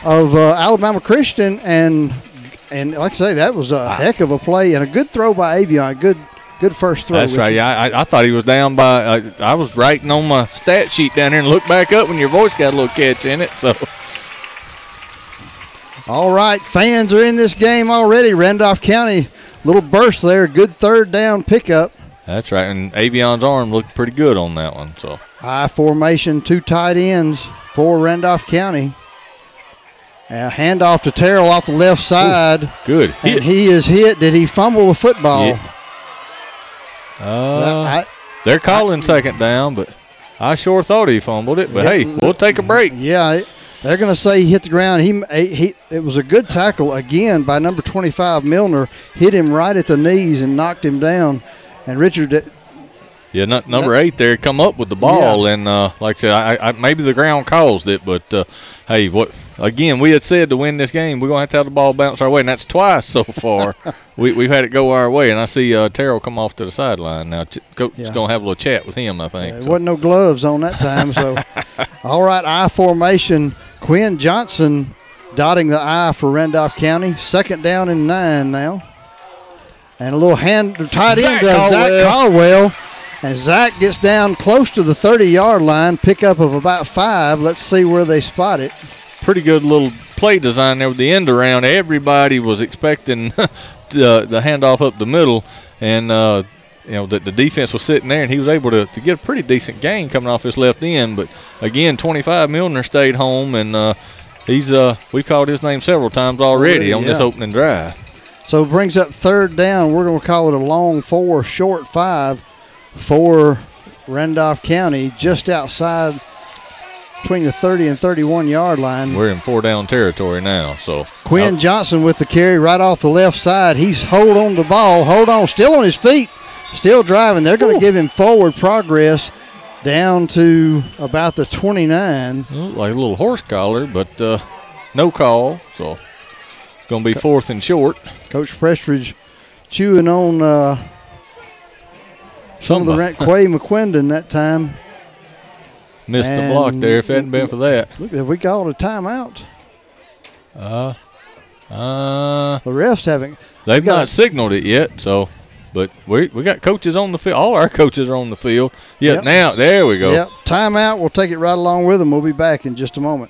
of uh, Alabama Christian. And and like I say, that was a wow. heck of a play and a good throw by Avion. Good Good first throw. That's right. You. Yeah, I, I thought he was down by. Uh, I was writing on my stat sheet down here and looked back up when your voice got a little catch in it. So. All right, fans are in this game already. Randolph County, little burst there. Good third down pickup. That's right. And Avion's arm looked pretty good on that one. So. High formation, two tight ends for Randolph County. A handoff to Terrell off the left side. Ooh, good hit. And he is hit. Did he fumble the football? Yeah. Uh, I, they're calling I, second down, but I sure thought he fumbled it. But, yeah, hey, we'll take a break. Yeah, they're going to say he hit the ground. He, he It was a good tackle, again, by number twenty-five, Milner. Hit him right at the knees and knocked him down. And Richard – Yeah, not, number eight there come up with the ball, yeah. and uh, like I said, I, I, maybe the ground caused it, but, uh, hey, what again, we had said to win this game, we're going to have to have the ball bounce our way, and that's twice so far. we, we've had it go our way, and I see uh, Terrell come off to the sideline now. Ch- Coach's yeah. going to have a little chat with him, I think. Yeah, there so. wasn't no gloves on that time. So, all right, I formation, Quinn Johnson dotting the I for Randolph County. Second down and nine now. And a little hand tight end to Zach Caldwell. And Zach gets down close to the thirty-yard line, pickup of about five. Let's see where they spot it. Pretty good little play design there with the end around. Everybody was expecting uh, the handoff up the middle, and uh, you know that the defense was sitting there, and he was able to, to get a pretty decent gain coming off his left end. But again, twenty-five Milner stayed home, and uh, he's uh, we've called his name several times already really, on yeah. this opening drive. So it brings up third down. We're going to call it a long four, short five for Randolph County, just outside between the thirty and thirty-one yard line. We're in four down territory now. So Quinn Johnson with the carry right off the left side. He's hold on the ball, hold on, still on his feet, still driving. They're going to give him forward progress down to about the twenty-nine. Looked like a little horse collar, but uh, no call. So it's going to be fourth and short. Coach Prestridge chewing on uh, some of the Rent Quay McQuindon that time. Missed and the block there if it hadn't been for that. Look, have we called a timeout? Uh, uh, the refs haven't. They've not a, signaled it yet, so. But we we got coaches on the field. All our coaches are on the field. Yeah, yep. Now, there we go. Yep, timeout. We'll take it right along with them. We'll be back in just a moment.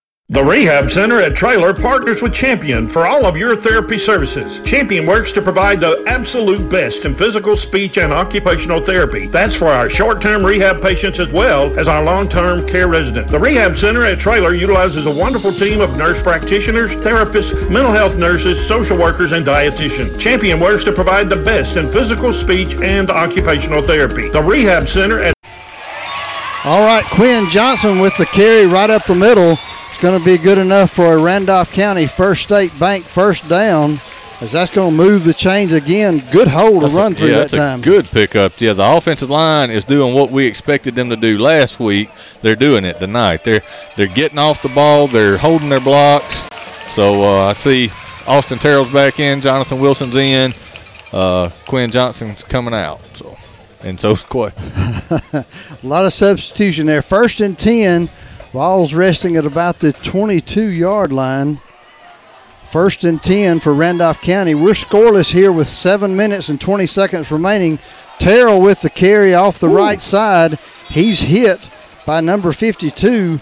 The Rehab Center at Traylor partners with Champion for all of your therapy services. Champion works to provide the absolute best in physical, speech, and occupational therapy. That's for our short-term rehab patients as well as our long-term care residents. The Rehab Center at Traylor utilizes a wonderful team of nurse practitioners, therapists, mental health nurses, social workers, and dietitians. Champion works to provide the best in physical, speech, and occupational therapy. The Rehab Center at... All right, Quinn Johnson with the carry right up the middle. Going to be good enough for a Randolph County First State Bank first down, as that's going to move the chains again. Good hold that's to run a, through yeah, that that's time. A good pickup. Yeah, the offensive line is doing what we expected them to do last week. They're doing it tonight. They're they're getting off the ball. They're holding their blocks. So uh, I see Austin Terrell's back in. Jonathan Wilson's in. Uh, Quinn Johnson's coming out. So and so's Coy. A lot of substitution there. First and ten. Ball's resting at about the twenty-two-yard line. First and ten for Randolph County. We're scoreless here with seven minutes and twenty seconds remaining. Terrell with the carry off the Ooh. right side. He's hit by number fifty-two,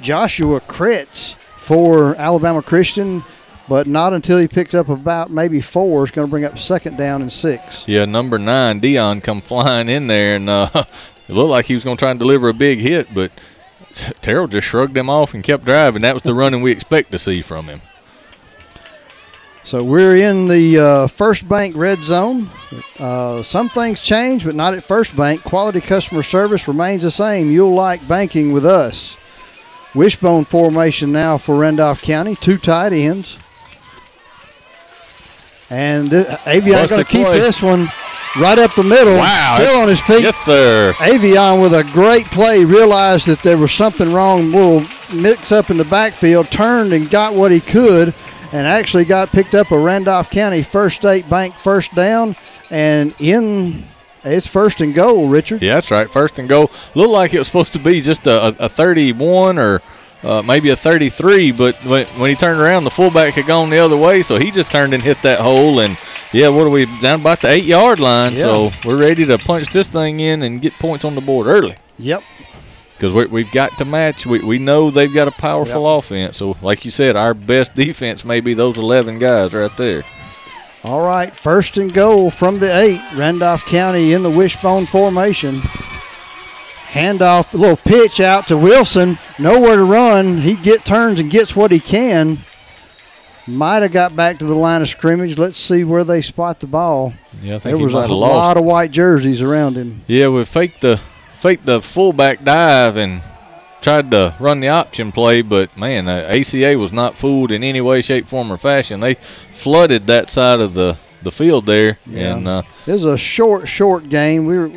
Joshua Kretz for Alabama Christian, but not until he picks up about maybe four. It's going to bring up second down and six. Yeah, number nine, Dion, come flying in there, and uh, it looked like he was going to try and deliver a big hit, but Terrell just shrugged him off and kept driving. That was the running we expect to see from him. So we're in the uh, First Bank red zone. Uh, some things change, but not at First Bank. Quality customer service remains the same. You'll like banking with us. Wishbone formation now for Randolph County. Two tight ends. And the, Avion going to keep play. This one. Right up the middle, wow. Still on his feet. Yes, sir. Avion with a great play, realized that there was something wrong, a little mix-up in the backfield, turned and got what he could, and actually got picked up a Randolph County First State Bank first down, and in it's first and goal, Richard. Yeah, that's right, first and goal. Looked like it was supposed to be just a, a thirty-one or uh, maybe a thirty-three, but when, when he turned around, the fullback had gone the other way, so he just turned and hit that hole, and yeah, what are we, down about the eight-yard line, yeah. So we're ready to punch this thing in and get points on the board early. Yep. Because we've got to match. We we know they've got a powerful yep. offense. So, like you said, our best defense may be those eleven guys right there. All right, first and goal from the eight. Randolph County in the wishbone formation. Handoff, a little pitch out to Wilson. Nowhere to run. He get turns and gets what he can. Might have got back to the line of scrimmage. Let's see where they spot the ball. Yeah, I think there was a lot of white jerseys around him. Yeah, we faked the faked the fullback dive and tried to run the option play, but, man, the A C A was not fooled in any way, shape, form, or fashion. They flooded that side of the, the field there. Yeah. And, uh, it was a short, short game. We were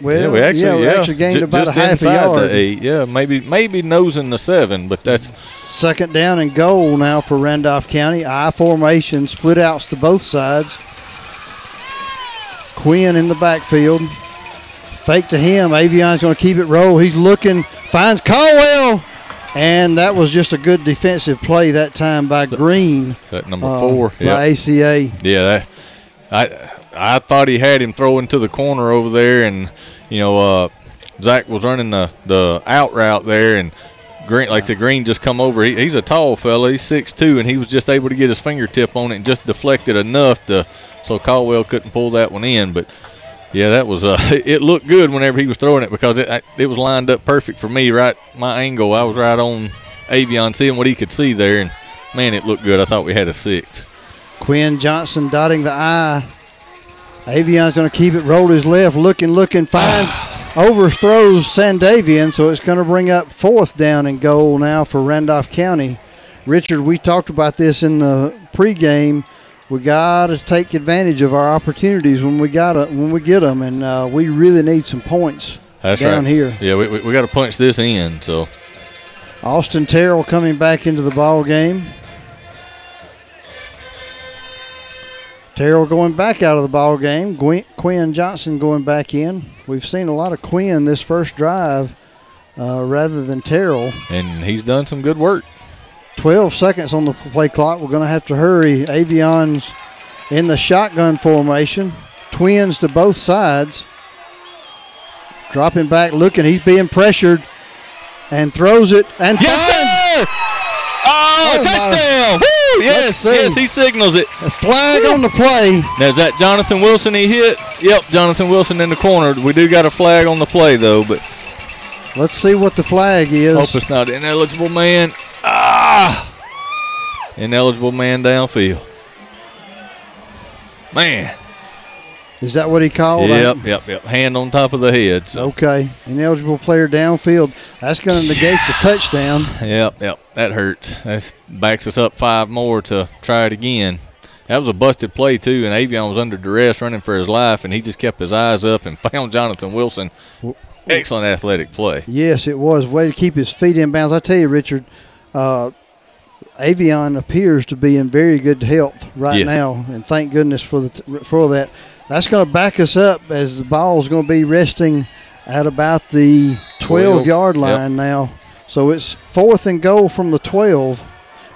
Well, yeah, we actually, yeah, we yeah. actually gained J- about a half a yard. The eight. Yeah, maybe maybe nosing the seven, but that's second down and goal now for Randolph County. I formation, split outs to both sides. Quinn in the backfield, fake to him. Avion's going to keep it roll. He's looking, finds Caldwell, and that was just a good defensive play that time by Green. That number uh, four yep. by A C A. Yeah, that, I. I thought he had him throwing to the corner over there, and, you know, uh, Zach was running the, the out route there, and Green, like I said, Green just come over. He, he's a tall fella. He's six two, and he was just able to get his fingertip on it and just deflected enough to so Caldwell couldn't pull that one in. But, yeah, that was uh, – it looked good whenever he was throwing it because it it was lined up perfect for me, right, my angle. I was right on Avion seeing what he could see there, and, man, it looked good. I thought we had a six. Quinn Johnson dotting the I. Avion's going to keep it, roll his left, looking, looking, finds, overthrows Sandavian, so it's going to bring up fourth down and goal now for Randolph County. Richard, we talked about this in the pregame. We got to take advantage of our opportunities when we got a, when we get them, and uh, we really need some points That's down right. here. Yeah, we we, we got to punch this in. So Austin Terrell coming back into the ball game. Terrell going back out of the ball game. Gwen, Quinn Johnson going back in. We've seen a lot of Quinn this first drive uh, rather than Terrell. And he's done some good work. twelve seconds on the play clock. We're going to have to hurry. Avion's in the shotgun formation. Twins to both sides. Dropping back, looking. He's being pressured and throws it. And yes, finds. Sir! Oh, oh, touchdown! My. Woo! Yes, yes, he signals it. A flag Woo. On the play. Now, is that Jonathan Wilson he hit? Yep, Jonathan Wilson in the corner. We do got a flag on the play, though. But let's see what the flag is. Hope it's not ineligible man. Ah! Ineligible man downfield. Man. Is that what he called? Yep, I, yep, yep. Hand on top of the head. So. Okay. Ineligible player downfield. That's going to negate the touchdown. Yep, yep. That hurts. That backs us up five more to try it again. That was a busted play, too, and Avion was under duress running for his life, and he just kept his eyes up and found Jonathan Wilson. Excellent athletic play. Yes, it was. Way to keep his feet in bounds. I tell you, Richard, uh, Avion appears to be in very good health right yes. now, and thank goodness for the t- for that. That's going to back us up as the ball's going to be resting at about the twelve-yard line yep. now. So it's fourth and goal from the twelve.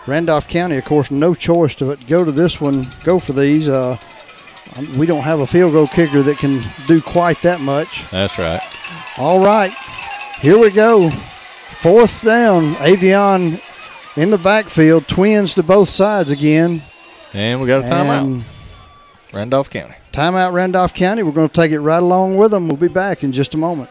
Randolph County, of course, no choice to go to this one, go for these. Uh, we don't have a field goal kicker that can do quite that much. That's right. All right, here we go. Fourth down, Avion in the backfield, twins to both sides again. And we got a timeout, Randolph County. Timeout Randolph County. We're going to take it right along with them. We'll be back in just a moment.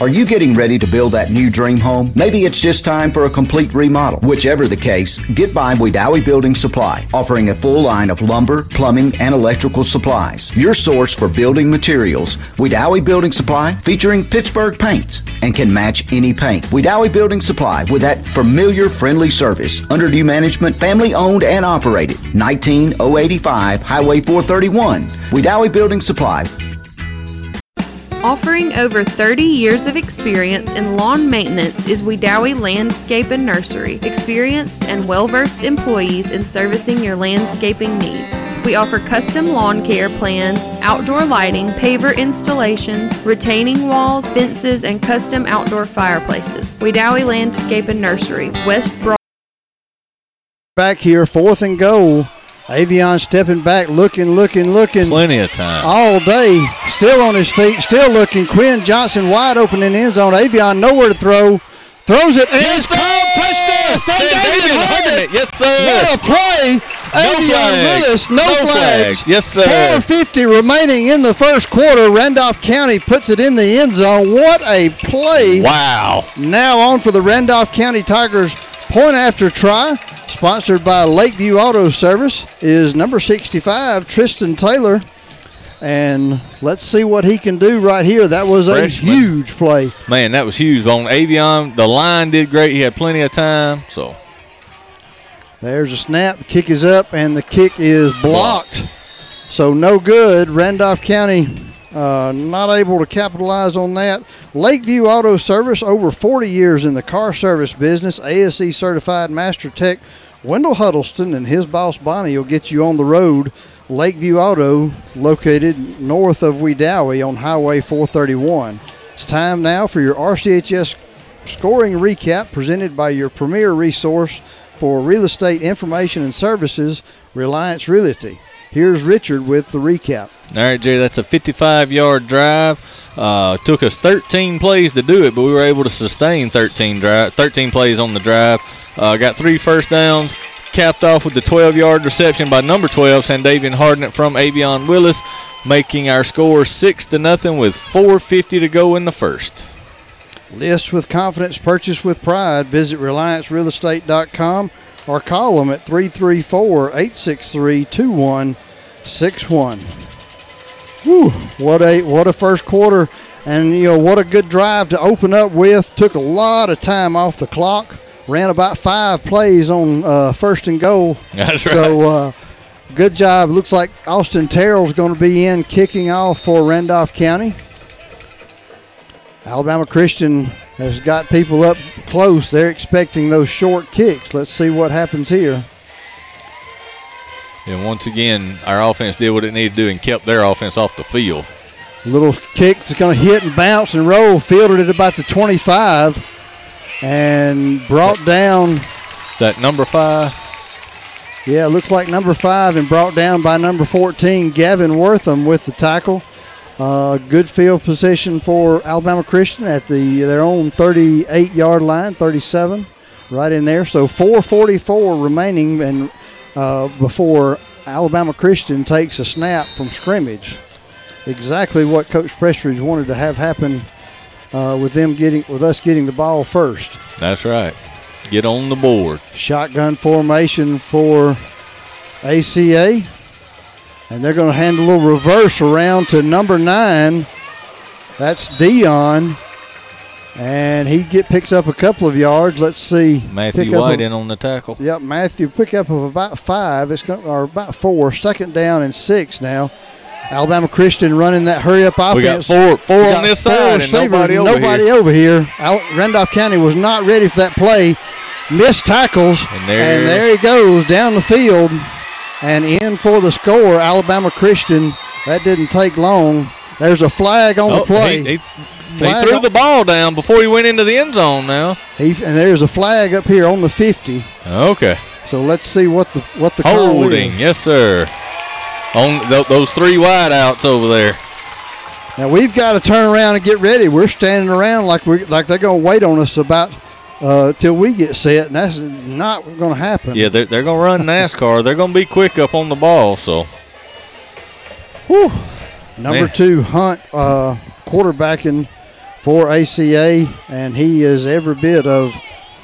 Are you getting ready to build that new dream home? Maybe it's just time for a complete remodel. Whichever the case, get by Wedowee Building Supply, offering a full line of lumber, plumbing, and electrical supplies. Your source for building materials, Wedowee Building Supply, featuring Pittsburgh paints, and can match any paint. Wedowee Building Supply, with that familiar, friendly service, under new management, family-owned and operated. nineteen oh eighty-five Highway four thirty-one, Wedowee Building Supply. Offering over thirty years of experience in lawn maintenance is Wedowee Landscape and Nursery, experienced and well-versed employees in servicing your landscaping needs. We offer custom lawn care plans, outdoor lighting, paver installations, retaining walls, fences, and custom outdoor fireplaces. Wedowee Landscape and Nursery, West Broad. Back here, fourth and goal. Avion stepping back, looking, looking, looking. Plenty of time. All day. Still on his feet, still looking. Quinn Johnson wide open in the end zone. Avion nowhere to throw. Throws it. And yes, it's called touchdown. Sandavian Hardnett. Yes, sir. What a play. No Avion flags. Willis, no, no flags. flags. Yes, sir. four fifty remaining in the first quarter. Randolph County puts it in the end zone. What a play. Wow. Now on for the Randolph County Tigers. Point after try, sponsored by Lakeview Auto Service, is number sixty-five, Tristan Taylor. And let's see what he can do right here. That was Freshman. a huge play. Man, that was huge. On Avion, the line did great. He had plenty of time. So there's a snap. The kick is up, and the kick is blocked. blocked. So no good. Randolph County Uh, not able to capitalize on that. Lakeview Auto Service, over forty years in the car service business. A S E certified master tech Wendell Huddleston and his boss Bonnie will get you on the road. Lakeview Auto, located north of Wedowee on Highway four thirty-one. It's time now for your R C H S scoring recap presented by your premier resource for real estate information and services, Reliance Realty. Here's Richard with the recap. All right, Jerry, that's a fifty-five-yard drive. Uh, took us thirteen plays to do it, but we were able to sustain thirteen, drive, thirteen plays on the drive. Uh, got three first downs, capped off with the twelve-yard reception by number twelve, Sandavian Hardnett from Avion Willis, making our score six to nothing with four fifty to go in the first. List with confidence, purchase with pride. Visit reliance real estate dot com or call them at three three four, eight six three, two one six one. Whew, what a, what a first quarter. And, you know, what a good drive to open up with. Took a lot of time off the clock. Ran about five plays on uh, first and goal. That's right. So, uh, good job. Looks like Austin Terrell's going to be in kicking off for Randolph County. Alabama Christian has got people up close. They're expecting those short kicks. Let's see what happens here. And once again, our offense did what it needed to do and kept their offense off the field. Little kick that's going to hit and bounce and roll. Fielded at about the twenty-five and brought down. That number five. Yeah, looks like number five and brought down by number fourteen, Gavin Wortham with the tackle. Uh, good field position for Alabama Christian at the their own thirty-eight-yard line, thirty-seven, right in there. So four forty-four remaining and uh, before Alabama Christian takes a snap from scrimmage. Exactly what Coach Prestridge wanted to have happen uh, with them getting with us getting the ball first. That's right. Get on the board. Shotgun formation for A C A. And they're going to hand a little reverse around to number nine. That's Dion. And he get picks up a couple of yards. Let's see. Matthew White in on the tackle. Yep, Matthew pick up of about five. It's going, or about four. Second down and six now. Alabama Christian running that hurry-up offense. We got four, four we got on this four side receivers, and nobody, over, nobody here. over here. Al- Randolph County was not ready for that play. Missed tackles. And there, and there he goes down the field. And in for the score, Alabama Christian. That didn't take long. There's a flag on oh, the play. He, he, he threw on. the ball down before he went into the end zone now. He, and there's a flag up here on the fifty. Okay. So let's see what the what the Holding, call is. Holding, yes, sir. On th- those three wideouts over there. Now, we've got to turn around and get ready. We're standing around like we like they're going to wait on us about – Uh, till we get set, and that's not going to happen. Yeah, they're, they're going to run NASCAR. They're going to be quick up on the ball. So, Whew. number Man. two, Hunt, uh, quarterbacking for A C A, and he is every bit of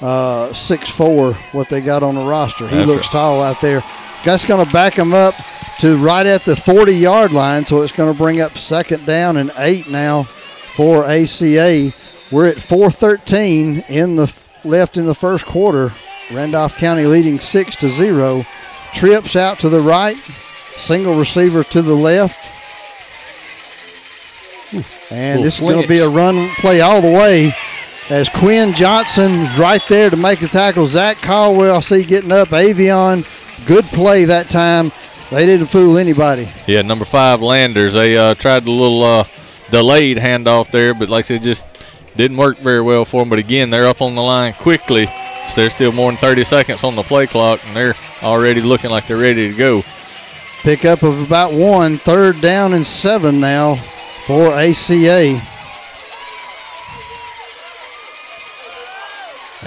uh, six foot four, what they got on the roster. He that's looks right. tall out there. That's going to back him up to right at the forty-yard line, so it's going to bring up second down and eight now for A C A. We're at four thirteen in the left in the first quarter. Randolph County leading six to zero. Trips out to the right. Single receiver to the left. And this is going to be a run play all the way as Quinn Johnson right there to make a tackle. Zach Caldwell, I see getting up. Avion, good play that time. They didn't fool anybody. Yeah, number five, Landers. They uh, tried the little uh, delayed handoff there, but like I said, just didn't work very well for them, but again, they're up on the line quickly. So there's still more than thirty seconds on the play clock, and they're already looking like they're ready to go. Pickup of about one, third down and seven now for A C A.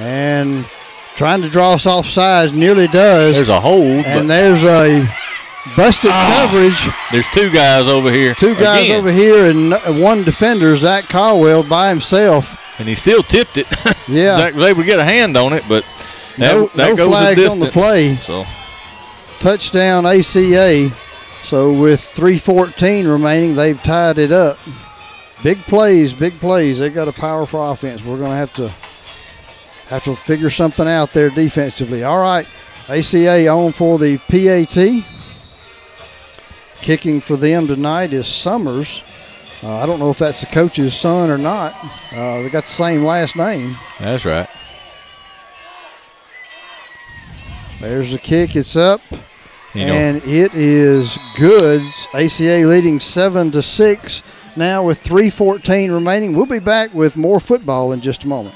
And trying to draw us off sides, nearly does. There's a hold. And there's a busted ah, coverage. There's two guys over here. Two guys again. over here and one defender, Zach Caldwell, by himself. And he still tipped it. Yeah. Zach was able to get a hand on it, but that, no, that no goes flags a distance. on the play. So. Touchdown A C A. So with three fourteen remaining, they've tied it up. Big plays, big plays. They got a powerful offense. We're going to have to have to figure something out there defensively. All right, A C A on for the P A T. Kicking for them tonight is Summers. Uh, I don't know if that's the coach's son or not. Uh, they got the same last name. That's right. There's the kick. It's up. You and know. It is good. A C A leading seven to six now with three fourteen remaining. We'll be back with more football in just a moment.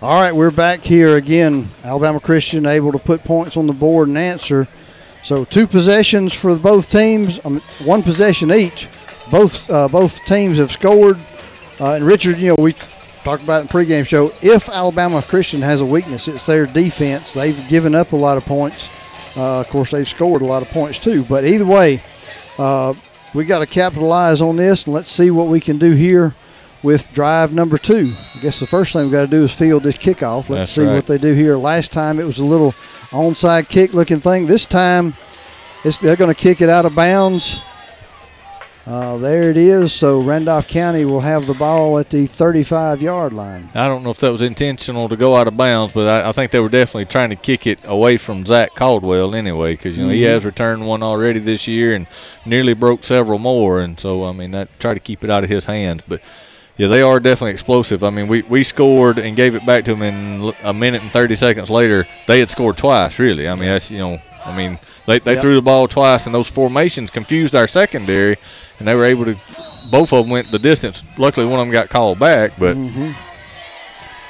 All right, we're back here again. Alabama Christian able to put points on the board and answer. So two possessions for both teams, um, one possession each. Both uh, both teams have scored. Uh, and, Richard, you know, we talked about it in the pregame show, if Alabama Christian has a weakness, it's their defense. They've given up a lot of points. Uh, of course, they've scored a lot of points too. But either way, uh, we got to capitalize on this, and let's see what we can do here with drive number two. I guess the first thing we've got to do is field this kickoff. Let's That's see right. what they do here. Last time it was a little onside kick looking thing. This time it's, they're going to kick it out of bounds. Uh, there it is. So Randolph County will have the ball at the thirty-five-yard line. I don't know if that was intentional to go out of bounds, but I, I think they were definitely trying to kick it away from Zach Caldwell anyway, because you know mm-hmm. he has returned one already this year and nearly broke several more. And so, I mean, that try to keep it out of his hands. But yeah, they are definitely explosive. I mean, we, we scored and gave it back to them, and a minute and thirty seconds later, they had scored twice, really. I mean, that's, you know, I mean, they, they yep. threw the ball twice, and those formations confused our secondary, and they were able to, both of them went the distance. Luckily, one of them got called back, but. Mm-hmm.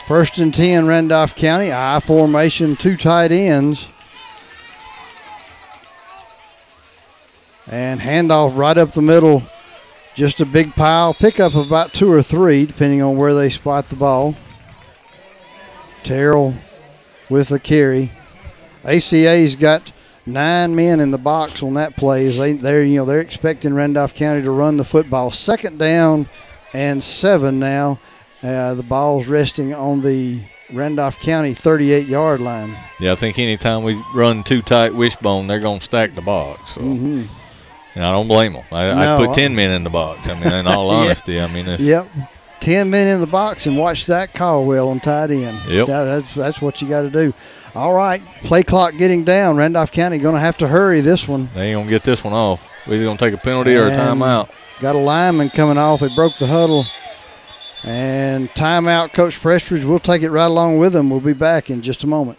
First and ten, Randolph County, I formation, two tight ends. And handoff right up the middle. Just a big pile, pickup of about two or three, depending on where they spot the ball. Terrell with a carry. A C A's got nine men in the box on that play. They, they're, you know, they're expecting Randolph County to run the football. Second down and seven now. Uh, the ball's resting on the Randolph County thirty-eight-yard line. Yeah, I think anytime we run too tight wishbone, they're going to stack the box. So. Mm-hmm. And I don't blame them. I, no, I'd put ten men in the box. I mean, in all honesty, yeah. I mean. It's, yep, ten men in the box and watch Zach Caldwell on tight end. Yep, that, that's that's what you got to do. All right, play clock getting down. Randolph County going to have to hurry this one. They ain't going to get this one off. We're either going to take a penalty and or a timeout. Got a lineman coming off. It broke the huddle. And timeout, Coach Prestridge. We'll take it right along with them. We'll be back in just a moment.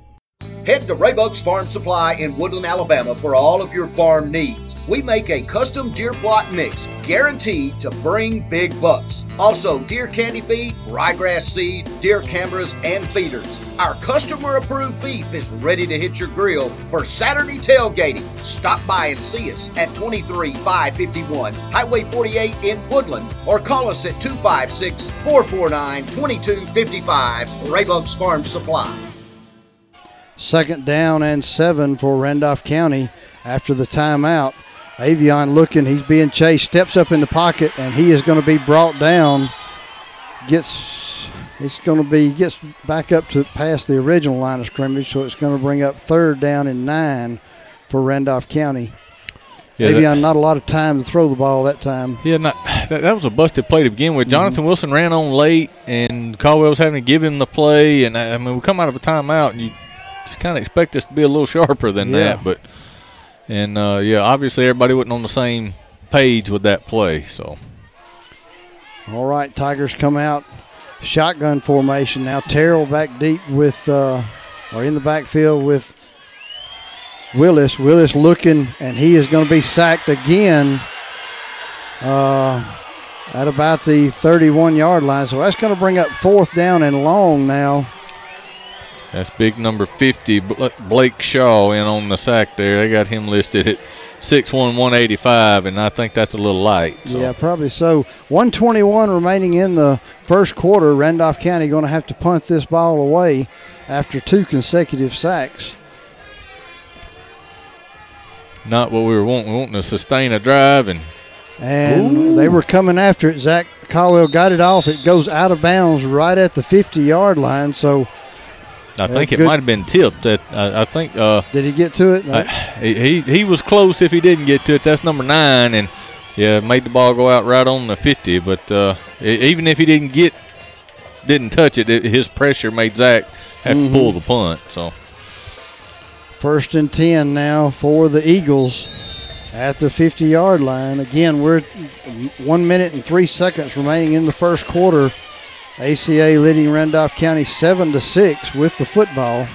Head to Raybuck's Farm Supply in Woodland, Alabama for all of your farm needs. We make a custom deer plot mix guaranteed to bring big bucks. Also, deer candy feed, ryegrass seed, deer cameras, and feeders. Our customer-approved beef is ready to hit your grill for Saturday tailgating. Stop by and see us at twenty-three five fifty-one Highway forty-eight in Woodland or call us at two five six, four four nine, two two five five, Raybuck's Farm Supply. Second down and seven for Randolph County after the timeout. Avion looking, he's being chased, steps up in the pocket, and he is going to be brought down. Gets, it's going to be, gets back up to past the original line of scrimmage, so it's going to bring up third down and nine for Randolph County. Yeah, Avion, not a lot of time to throw the ball that time. Yeah, not, that, that was a busted play to begin with. Jonathan mm-hmm. Wilson ran on late, and Caldwell was having to give him the play, and I mean, we come out of a timeout, and you just kind of expect us to be a little sharper than yeah. that, but and uh, yeah, obviously everybody wasn't on the same page with that play. So, all right, Tigers come out shotgun formation now. Terrell back deep with uh, or in the backfield with Willis. Willis looking, and he is going to be sacked again. Uh, at about the thirty-one-yard line. So that's going to bring up fourth down and long now. That's big number fifty, Blake Shaw, in on the sack there. They got him listed at six one, one eighty-five, and I think that's a little light. So. Yeah, probably so. one twenty-one remaining in the first quarter. Randolph County going to have to punt this ball away after two consecutive sacks. Not what we were wanting. We were wanting to sustain a drive. And, and ooh, they were coming after it. Zach Caldwell got it off. It goes out of bounds right at the fifty-yard line, so – I That's think it good. might have been tipped. At, I, I think. Uh, did he get to it? No. I, he he was close. If he didn't get to it, that's number nine, and yeah, made the ball go out right on the fifty. But uh, even if he didn't get, didn't touch it, it his pressure made Zach have mm-hmm. to pull the punt. So first and ten now for the Eagles at the fifty-yard line. Again, we're one minute and three seconds remaining in the first quarter. A C A leading Randolph County seven to six with the football.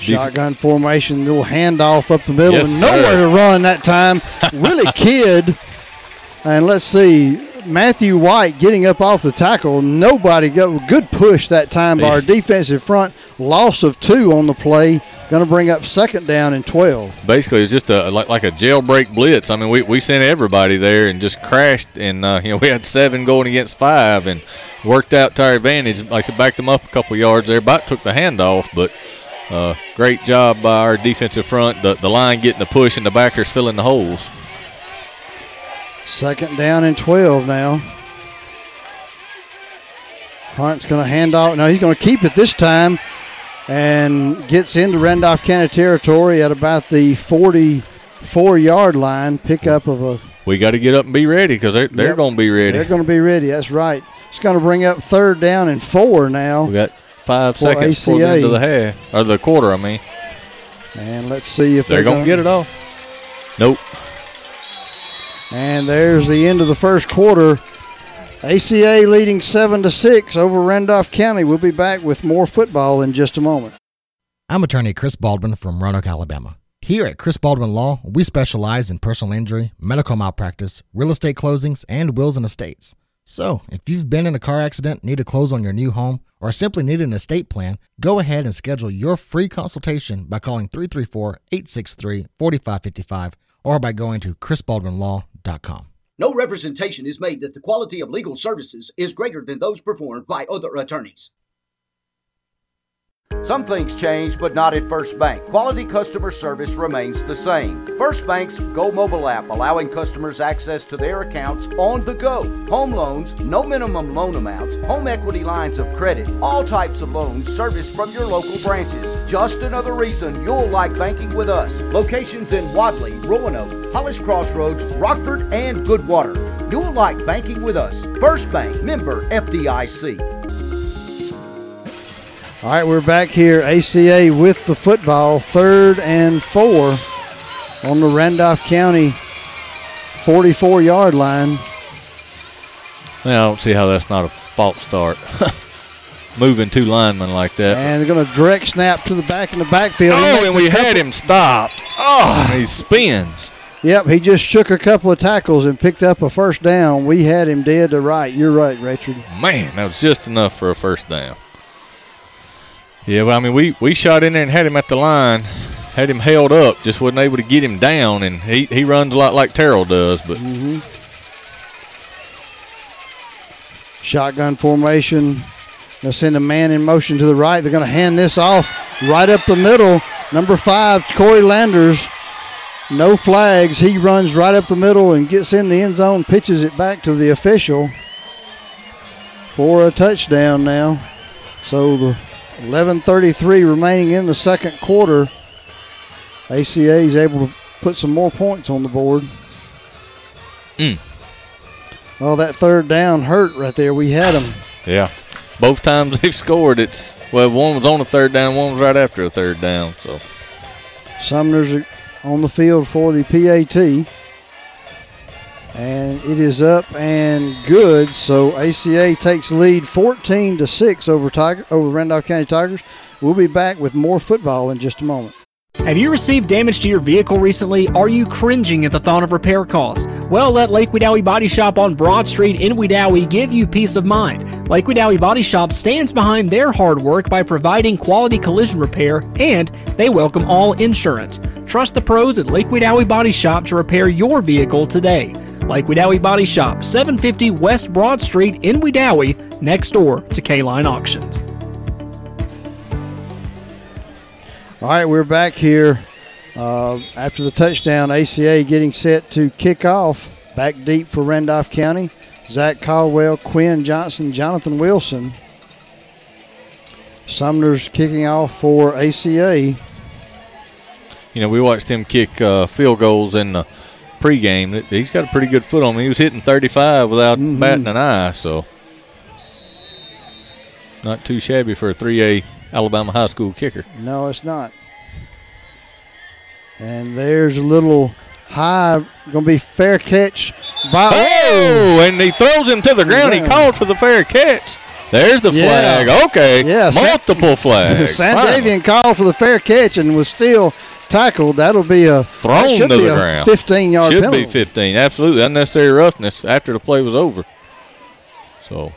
Shotgun formation, little handoff up the middle, yes, and nowhere sir. to run that time. Willie Kidd, and let's see, Matthew White getting up off the tackle. Nobody got good push that time by yeah. our defensive front. Loss of two on the play. Going to bring up second down and twelve. Basically, it was just a like, like a jailbreak blitz. I mean, we, we sent everybody there and just crashed. And, uh, you know, we had seven going against five and worked out to our advantage. Like I said, backed them up a couple yards there. About took the handoff, but uh, great job by our defensive front. The, the line getting the push and the backers filling the holes. Second down and twelve now. Hunt's going to hand off. Now he's going to keep it this time and gets into Randolph County territory at about the forty-four-yard line. Pickup of a... We got to get up and be ready because they're, they're yep, going to be ready. They're going to be ready. That's right. It's going to bring up third down and four now. We got five seconds before the end of the half, or the quarter, I mean. And let's see if they're, they're going to get it off. Nope. And there's the end of the first quarter. A C A leading seven to six over Randolph County. We'll be back with more football in just a moment. I'm attorney Chris Baldwin from Roanoke, Alabama. Here at Chris Baldwin Law, we specialize in personal injury, medical malpractice, real estate closings, and wills and estates. So, if you've been in a car accident, need to close on your new home, or simply need an estate plan, go ahead and schedule your free consultation by calling three three four, eight six three, four five five five or by going to chris baldwin law dot com. No representation is made that the quality of legal services is greater than those performed by other attorneys. Some things change, but not at First Bank. Quality customer service remains the same. First Bank's Go Mobile app, allowing customers access to their accounts on the go. Home loans, no minimum loan amounts, home equity lines of credit, all types of loans serviced from your local branches. Just another reason you'll like banking with us. Locations in Wadley, Roanoke, Hollis Crossroads, Rockford, and Goodwater. You'll like banking with us. First Bank, member F D I C. All right, we're back here. A C A with the football, third and four on the Randolph County forty-four-yard line. Now, I don't see how that's not a false start. Moving two linemen like that. And they're going to direct snap to the back in the backfield. Oh, and we couple. had him stopped. Oh, he spins. Yep, he just shook a couple of tackles and picked up a first down. We had him dead to right. You're right, Richard. Man, that was just enough for a first down. Yeah, well, I mean, we, we shot in there and had him at the line, had him held up, just wasn't able to get him down, and he, he runs a lot like Terrell does. But mm-hmm. Shotgun formation. They'll send a man in motion to the right. They're going to hand this off right up the middle. Number five, Corey Landers. No flags. He runs right up the middle and gets in the end zone, pitches it back to the official for a touchdown now. So the eleven thirty-three remaining in the second quarter. A C A is able to put some more points on the board. Mm. Well, that third down hurt right there. We had them. Yeah. Both times they've scored, it's, well, one was on a third down, one was right after a third down. So Sumner's on the field for the P A T. And it is up and good. So A C A takes lead fourteen to six over Tiger over the Randolph County Tigers. We'll be back with more football in just a moment. Have you received damage to your vehicle recently? Are you cringing at the thought of repair costs? Well, let Lake Wedowee Body Shop on Broad Street in Wedowee give you peace of mind. Lake Wedowee Body Shop stands behind their hard work by providing quality collision repair, and they welcome all insurance. Trust the pros at Lake Wedowee Body Shop to repair your vehicle today. Lake Wedowee Body Shop, seven fifty West Broad Street in Wedowee, next door to K-Line Auctions. All right, we're back here uh, after the touchdown. A C A getting set to kick off. Back deep for Randolph County. Zach Caldwell, Quinn Johnson, Jonathan Wilson. Sumner's kicking off for A C A. You know, we watched him kick uh, field goals in the pregame. He's got a pretty good foot on him. He was hitting thirty-five without mm-hmm. batting an eye, so not too shabby for a three A Alabama high school kicker. No, it's not. And there's a little high, going to be fair catch. By, oh, and he throws him to the ground. Yeah. He called for the fair catch. There's the flag. Yeah. Okay, yeah, multiple San, flags. Sandavian called for the fair catch and was still tackled. That'll be a thrown that to the ground. fifteen-yard should penalty. Should be fifteen. Absolutely unnecessary roughness after the play was over. So.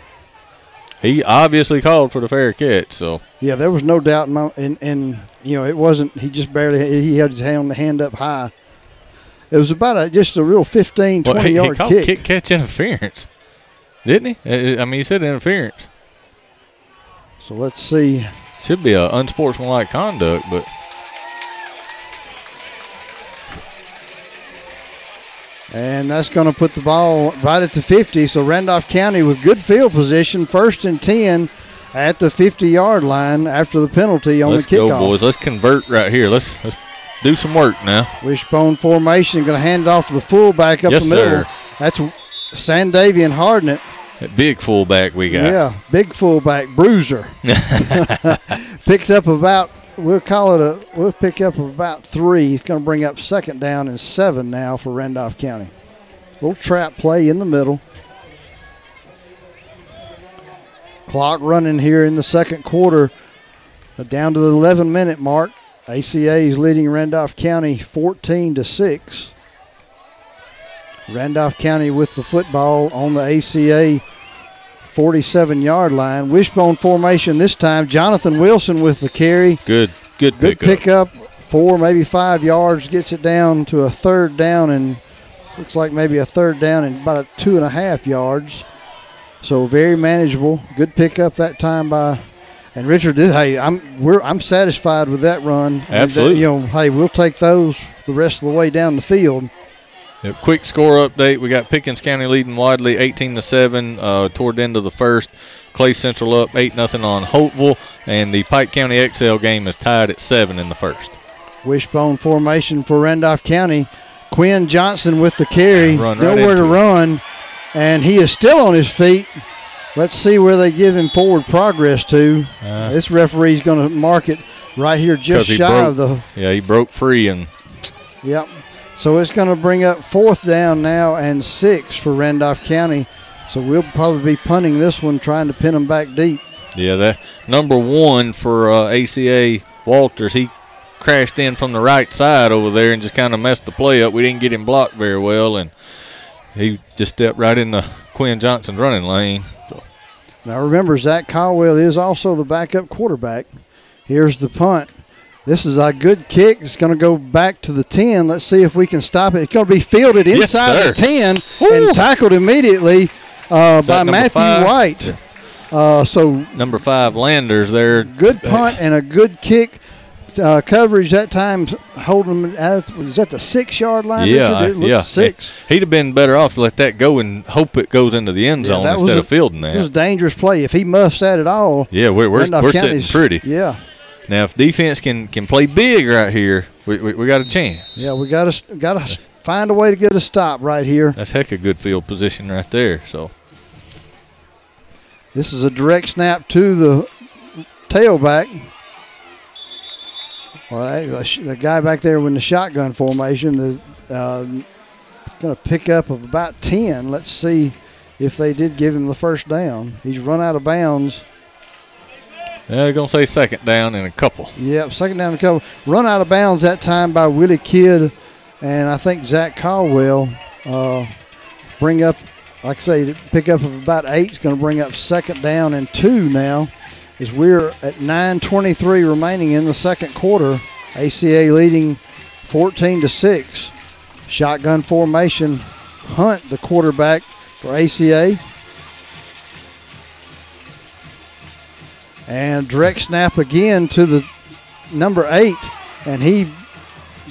He obviously called for the fair catch, so yeah, there was no doubt in my, and, and you know it wasn't. He just barely he had his hand hand up high. It was about a, just a real fifteen, well, twenty he, yard he called kick. kick catch interference, didn't he? I mean, he said interference. So let's see. Should be an unsportsmanlike conduct, but and that's going to put the ball right at the fifty. So Randolph County with good field position, first and ten at the fifty-yard line after the penalty on let's the kickoff. Let's go, boys. Let's convert right here. Let's, let's do some work now. Wishbone formation, going to hand it off to the fullback up yes, the middle. Sir. That's Sandavian Hardnett. That big fullback we got. Yeah, big fullback, bruiser. Picks up about, we'll call it a, we'll pick up about three. It's going to bring up second down and seven now for Randolph County. Little trap play in the middle. Clock running here in the second quarter. Down to the eleven-minute mark. A C A is leading Randolph County fourteen to six. Randolph County with the football on the A C A forty-seven-yard line. Wishbone formation this time. Jonathan Wilson with the carry. Good, good, good pickup. Pick Four, maybe five yards. Gets it down to a third down and looks like maybe a third down and about a two and a half yards. So very manageable. Good pickup that time by. And Richard, hey, I'm we're I'm satisfied with that run. Absolutely. You know, hey, we'll take those the rest of the way down the field. A quick score update. We got Pickens County leading widely eighteen to seven uh, toward the end of the first. Clay Central up eight nothing on Holtville. And the Pike County X L game is tied at seven in the first. Wishbone formation for Randolph County. Quinn Johnson with the carry. Run right Nowhere to it. run. And he is still on his feet. Let's see where they give him forward progress to. Uh, this referee's going to mark it right here just shy broke, of the. Yeah, he broke free. and. Yep. So it's going to bring up fourth down now and six for Randolph County. So we'll probably be punting this one, trying to pin them back deep. Yeah, that number one for uh, A C A Walters, he crashed in from the right side over there and just kind of messed the play up. We didn't get him blocked very well, and he just stepped right in the Quinn Johnson running lane. So. Now remember, Zach Caldwell is also the backup quarterback. Here's the punt. This is a good kick. It's going to go back to the ten. Let's see if we can stop it. It's going to be fielded inside yes, the ten. Woo. And tackled immediately uh, by Matthew five? White. Yeah. Uh, so number five, Landers there. Good punt and a good kick uh, coverage that time. Holding at, was that the six-yard line? Yeah, it yeah. Six. He'd have been better off to let that go and hope it goes into the end zone yeah, instead a, of fielding that. It was a dangerous play. If he muffs that at all, yeah, we're we're, we're sitting pretty. Yeah. Now, if defense can, can play big right here, we, we we got a chance. Yeah, we got to got to find a way to get a stop right here. That's heck of a good field position right there. So this is a direct snap to the tailback. All right, the guy back there with the shotgun formation is uh, going to pick up of about ten. Let's see if they did give him the first down. He's run out of bounds. They're going to say second down and a couple. Yep, second down and a couple. Run out of bounds that time by Willie Kidd, and I think Zach Caldwell uh, bring up, like I say, pick up of about eight is going to bring up second down and two now, as we're at nine twenty-three remaining in the second quarter. A C A leading fourteen to six. Shotgun formation. Hunt, the quarterback for A C A. And direct snap again to the number eight, and he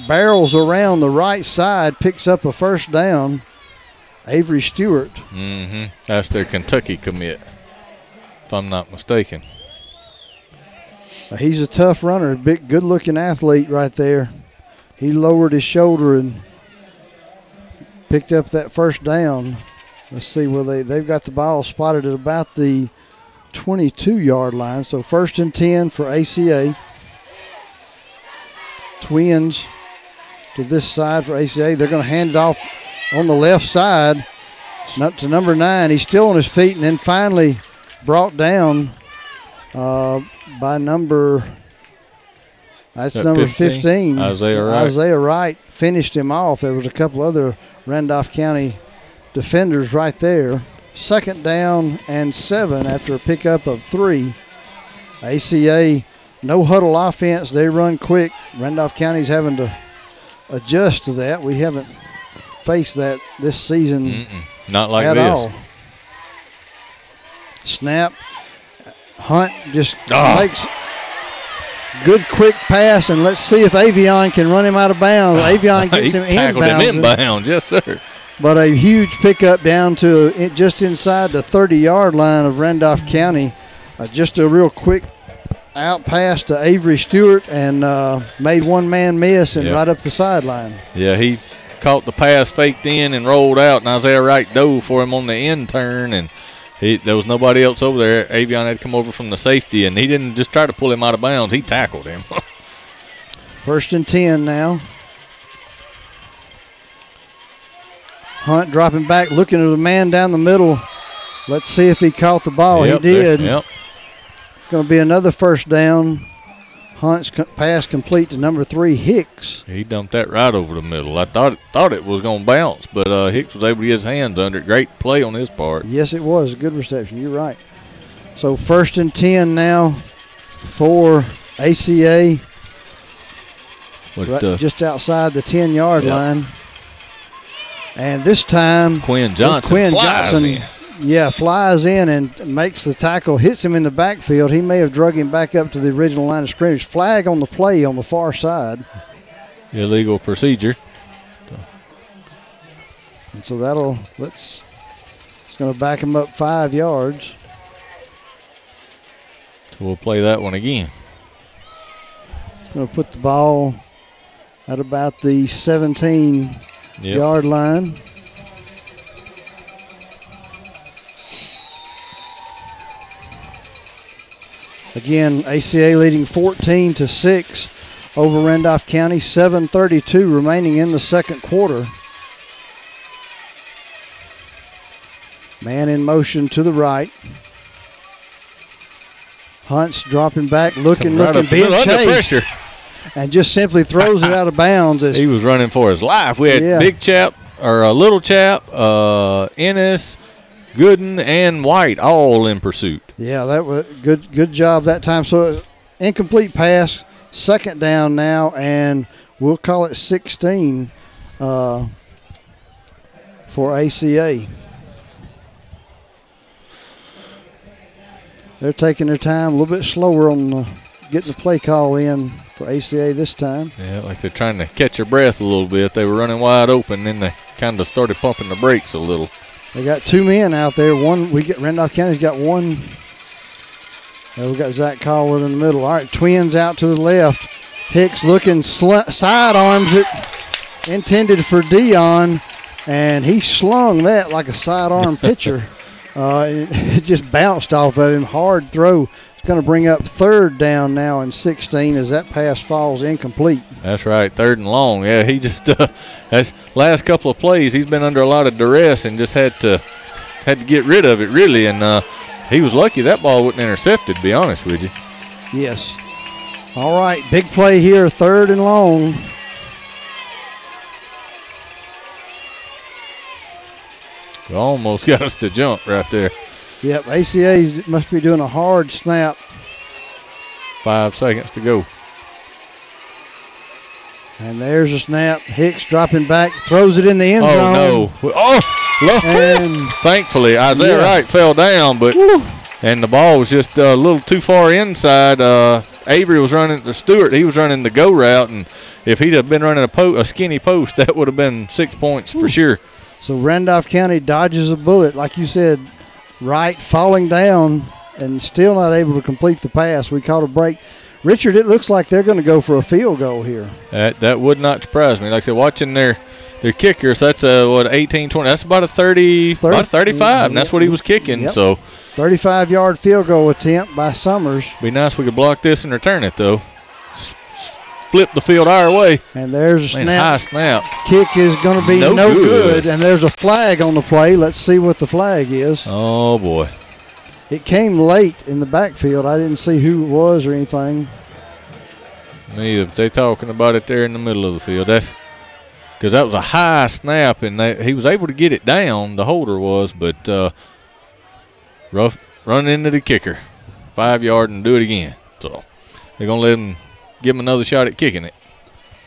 barrels around the right side, picks up a first down. Avery Stewart. Mm-hmm. That's their Kentucky commit, if I'm not mistaken. He's a tough runner, big, good-looking athlete right there. He lowered his shoulder and picked up that first down. Let's see where they, they've got the ball spotted at about the twenty-two-yard line. So first and ten for A C A. Twins to this side for A C A. They're going to hand it off on the left side up to number nine. He's still on his feet and then finally brought down uh, by number that's that number fifteen. fifteen. Isaiah Wright. Isaiah Wright finished him off. There was a couple other Randolph County defenders right there. Second down and seven after a pickup of three. A C A, no huddle offense. They run quick. Randolph County's having to adjust to that. We haven't faced that this season. Mm-mm. Not like at this. All. Snap. Hunt just oh. makes good quick pass, and let's see if Avion can run him out of bounds. Avion gets him inbounds. Tackled him inbounds, yes, sir. But a huge pickup down to it just inside the thirty-yard line of Randolph County. Uh, just a real quick out pass to Avery Stewart, and uh, made one man miss and yep. right up the sideline. Yeah, he caught the pass, faked in, and rolled out, and Isaiah Wright dove for him on the end turn, and He, there was nobody else over there. Avion had come over from the safety, and he didn't just try to pull him out of bounds. He tackled him. First and ten now. Hunt dropping back, looking at the man down the middle. Let's see if he caught the ball. Yep, he did. There, yep. Going to be another first down. Hunt's pass complete to number three, Hicks. He dumped that right over the middle. I thought thought it was going to bounce, but uh, Hicks was able to get his hands under it. Great play on his part. Yes, it was. A good reception. You're right. So first and ten now for A C A. But, right, uh, just outside the ten-yard yeah. line. And this time, Quinn Johnson Quinn flies Johnson, in. Yeah, flies in and makes the tackle, hits him in the backfield. He may have drug him back up to the original line of scrimmage. Flag on the play on the far side. Illegal procedure. And so that'll, let's, it's going to back him up five yards. So we'll play that one again. Going to put the ball at about the seventeen-yard yep. line. Again, A C A leading fourteen to six over Randolph County. seven thirty-two remaining in the second quarter. Man in motion to the right. Hunt's dropping back, looking, right looking, being chased. And just simply throws it out of bounds. As he was running for his life. We had yeah. Big Chap, or a Little Chap, uh, Ennis, Gooden, and White all in pursuit. Yeah, that was good good job that time. So incomplete pass, second down now, and we'll call it sixteen uh, for A C A. They're taking their time, a little bit slower on the, getting the play call in for A C A this time. Yeah, like they're trying to catch their breath a little bit. They were running wide open, then they kind of started pumping the brakes a little. They got two men out there. One, we get Randolph County's got one. Now we got Zach Caldwell in the middle. All right, Twins out to the left. Hicks looking, sl- sidearms it, intended for Dion, and he slung that like a sidearm pitcher. Uh, it, it just bounced off of him. Hard throw. It's going to bring up third down now and sixteen as that pass falls incomplete. That's right, third and long. Yeah, he just uh, that's last couple of plays, he's been under a lot of duress and just had to had to get rid of it really, and uh, he was lucky that ball wasn't intercepted, to be honest with you. Yes. All right, big play here, third and long. Almost got us to jump right there. Yep, A C A must be doing a hard snap. Five seconds to go. And there's a snap. Hicks dropping back, throws it in the end oh, zone. Oh, no. Oh, Lord. And thankfully, Isaiah yeah. Wright fell down, but Woo. and the ball was just a little too far inside. Uh, Avery was running, the Stewart, he was running the go route, and if he'd have been running a, po- a skinny post, that would have been six points Woo. for sure. So Randolph County dodges a bullet. Like you said, Wright falling down and still not able to complete the pass. We caught a break. Richard, it looks like they're going to go for a field goal here. That, that would not surprise me. Like I said, watching their their kickers, that's a, what, eighteen, twenty. That's about a thirty, thirty about thirty-five, yeah, and that's what he was kicking. Yep. So thirty-five-yard field goal attempt by Summers. Be nice if we could block this and return it, though. Flip the field our way. And there's a Man, snap. High snap. Kick is going to be no, no good. good. And there's a flag on the play. Let's see what the flag is. Oh, boy. It came late in the backfield. I didn't see who it was or anything. Neither. They're talking about it there in the middle of the field. That's because that was a high snap, and they, he was able to get it down, the holder was, but uh, rough run into the kicker. Five yard and do it again. So they're going to let him give him another shot at kicking it.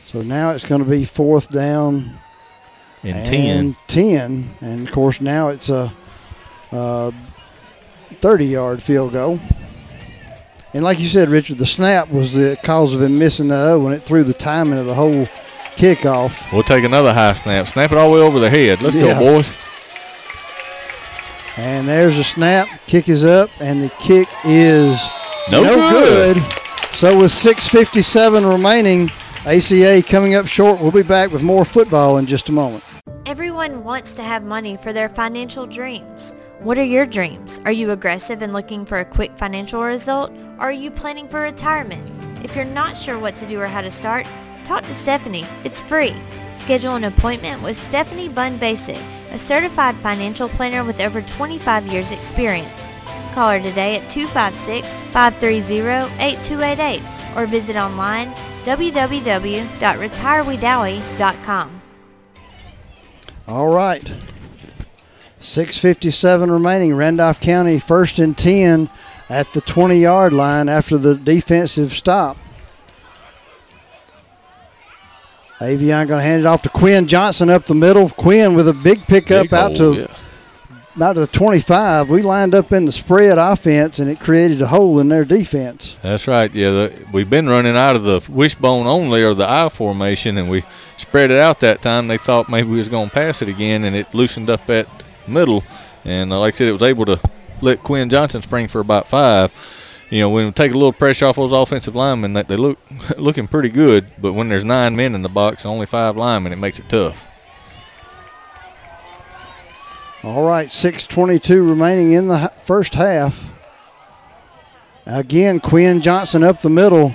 So now it's going to be fourth down and, and ten. ten. And, of course, now it's a uh, – thirty-yard field goal. And like you said, Richard, the snap was the cause of him missing the O when it threw the timing of the whole kickoff. We'll take another high snap. Snap it all the way over their head. Let's yeah. go, boys. And there's a snap. Kick is up, and the kick is no, no good. good. So with six fifty-seven remaining, A C A coming up short. We'll be back with more football in just a moment. Everyone wants to have money for their financial dreams. What are your dreams? Are you aggressive and looking for a quick financial result? Or are you planning for retirement? If you're not sure what to do or how to start, talk to Stephanie. It's free. Schedule an appointment with Stephanie Bun-Basic, a certified financial planner with over twenty-five years experience. Call her today at two five six, five three zero, eight two eight eight or visit online w w w dot retire wedowee dot com. All right. six fifty-seven remaining. Randolph County first and ten at the twenty-yard line after the defensive stop. Avion going to hand it off to Quinn Johnson up the middle. Quinn with a big pickup big out hole, to yeah. out to the twenty-five. We lined up in the spread offense, and it created a hole in their defense. That's right. Yeah, the, we've been running out of the wishbone only or the I formation, and we spread it out that time. They thought maybe we was going to pass it again, and it loosened up at middle, and like I said, it was able to let Quinn Johnson spring for about five. You know, when we take a little pressure off those offensive linemen, that they look looking pretty good, but when there's nine men in the box, only five linemen, it makes it tough. All right, six twenty-two remaining in the first half. Again, Quinn Johnson up the middle.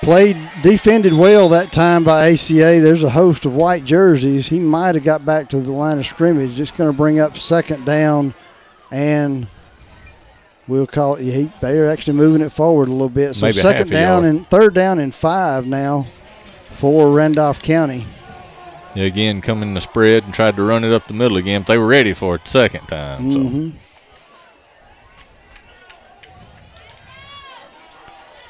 Played, defended well that time by A C A. There's a host of white jerseys. He might have got back to the line of scrimmage. It's going to bring up second down, and we'll call it. He, they're actually moving it forward a little bit. So Maybe second down and third down and five now for Randolph County. Yeah, again, coming in the spread and tried to run it up the middle again, but they were ready for it the second time. Mm-hmm. So.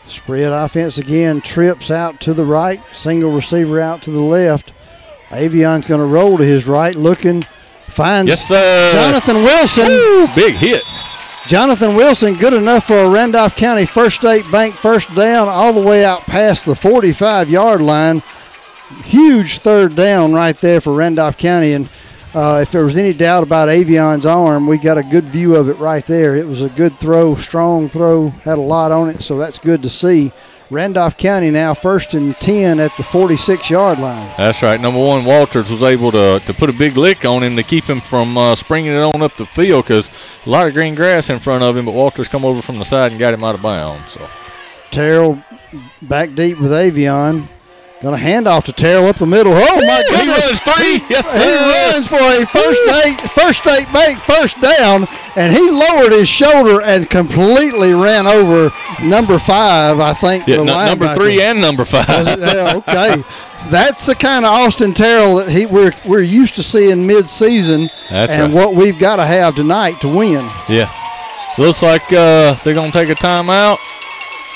Spread offense again, trips out to the right, single receiver out to the left. Avion's going to roll to his right, looking, finds yes, sir. Jonathan Wilson. Woo, big hit. Jonathan Wilson, good enough for a Randolph County First State Bank first down all the way out past the forty-five-yard line. Huge third down right there for Randolph County. And uh, if there was any doubt about Avion's arm, we got a good view of it right there. It was a good throw, strong throw, had a lot on it, so that's good to see. Randolph County now first and ten at the forty-six-yard line. That's right. Number one, Walters was able to, to put a big lick on him to keep him from uh, springing it on up the field because a lot of green grass in front of him, but Walters come over from the side and got him out of bounds. So Terrell back deep with Avion. Going to hand off to Terrell up the middle. Oh, my goodness. He runs three. Yes, sir. He runs for a first, day, first State Bank first down, and he lowered his shoulder and completely ran over number five, I think. Yeah, the no, number three and number five. Yeah, okay. That's the kind of Austin Terrell that he we're we're used to seeing mid-season, That's and right. what we've got to have tonight to win. Yeah. Looks like uh, they're going to take a timeout.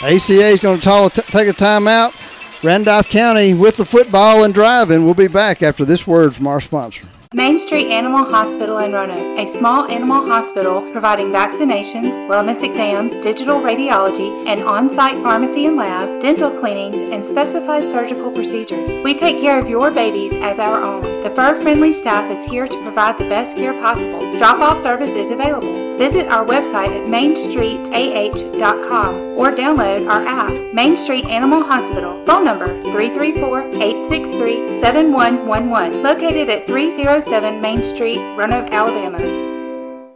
A C A is going to t- take a timeout. Randolph County with the football and driving. We'll be back after this word from our sponsor. Main Street Animal Hospital in Roanoke, a small animal hospital providing vaccinations, wellness exams, digital radiology, an on-site pharmacy and lab, dental cleanings, and specified surgical procedures. We take care of your babies as our own. The fur-friendly staff is here to provide the best care possible. Drop-off service is available. Visit our website at main street a h dot com or download our app, Main Street Animal Hospital. Phone number three three four, eight six three, seven one one one. Located at three oh seven Main Street, Roanoke, Alabama.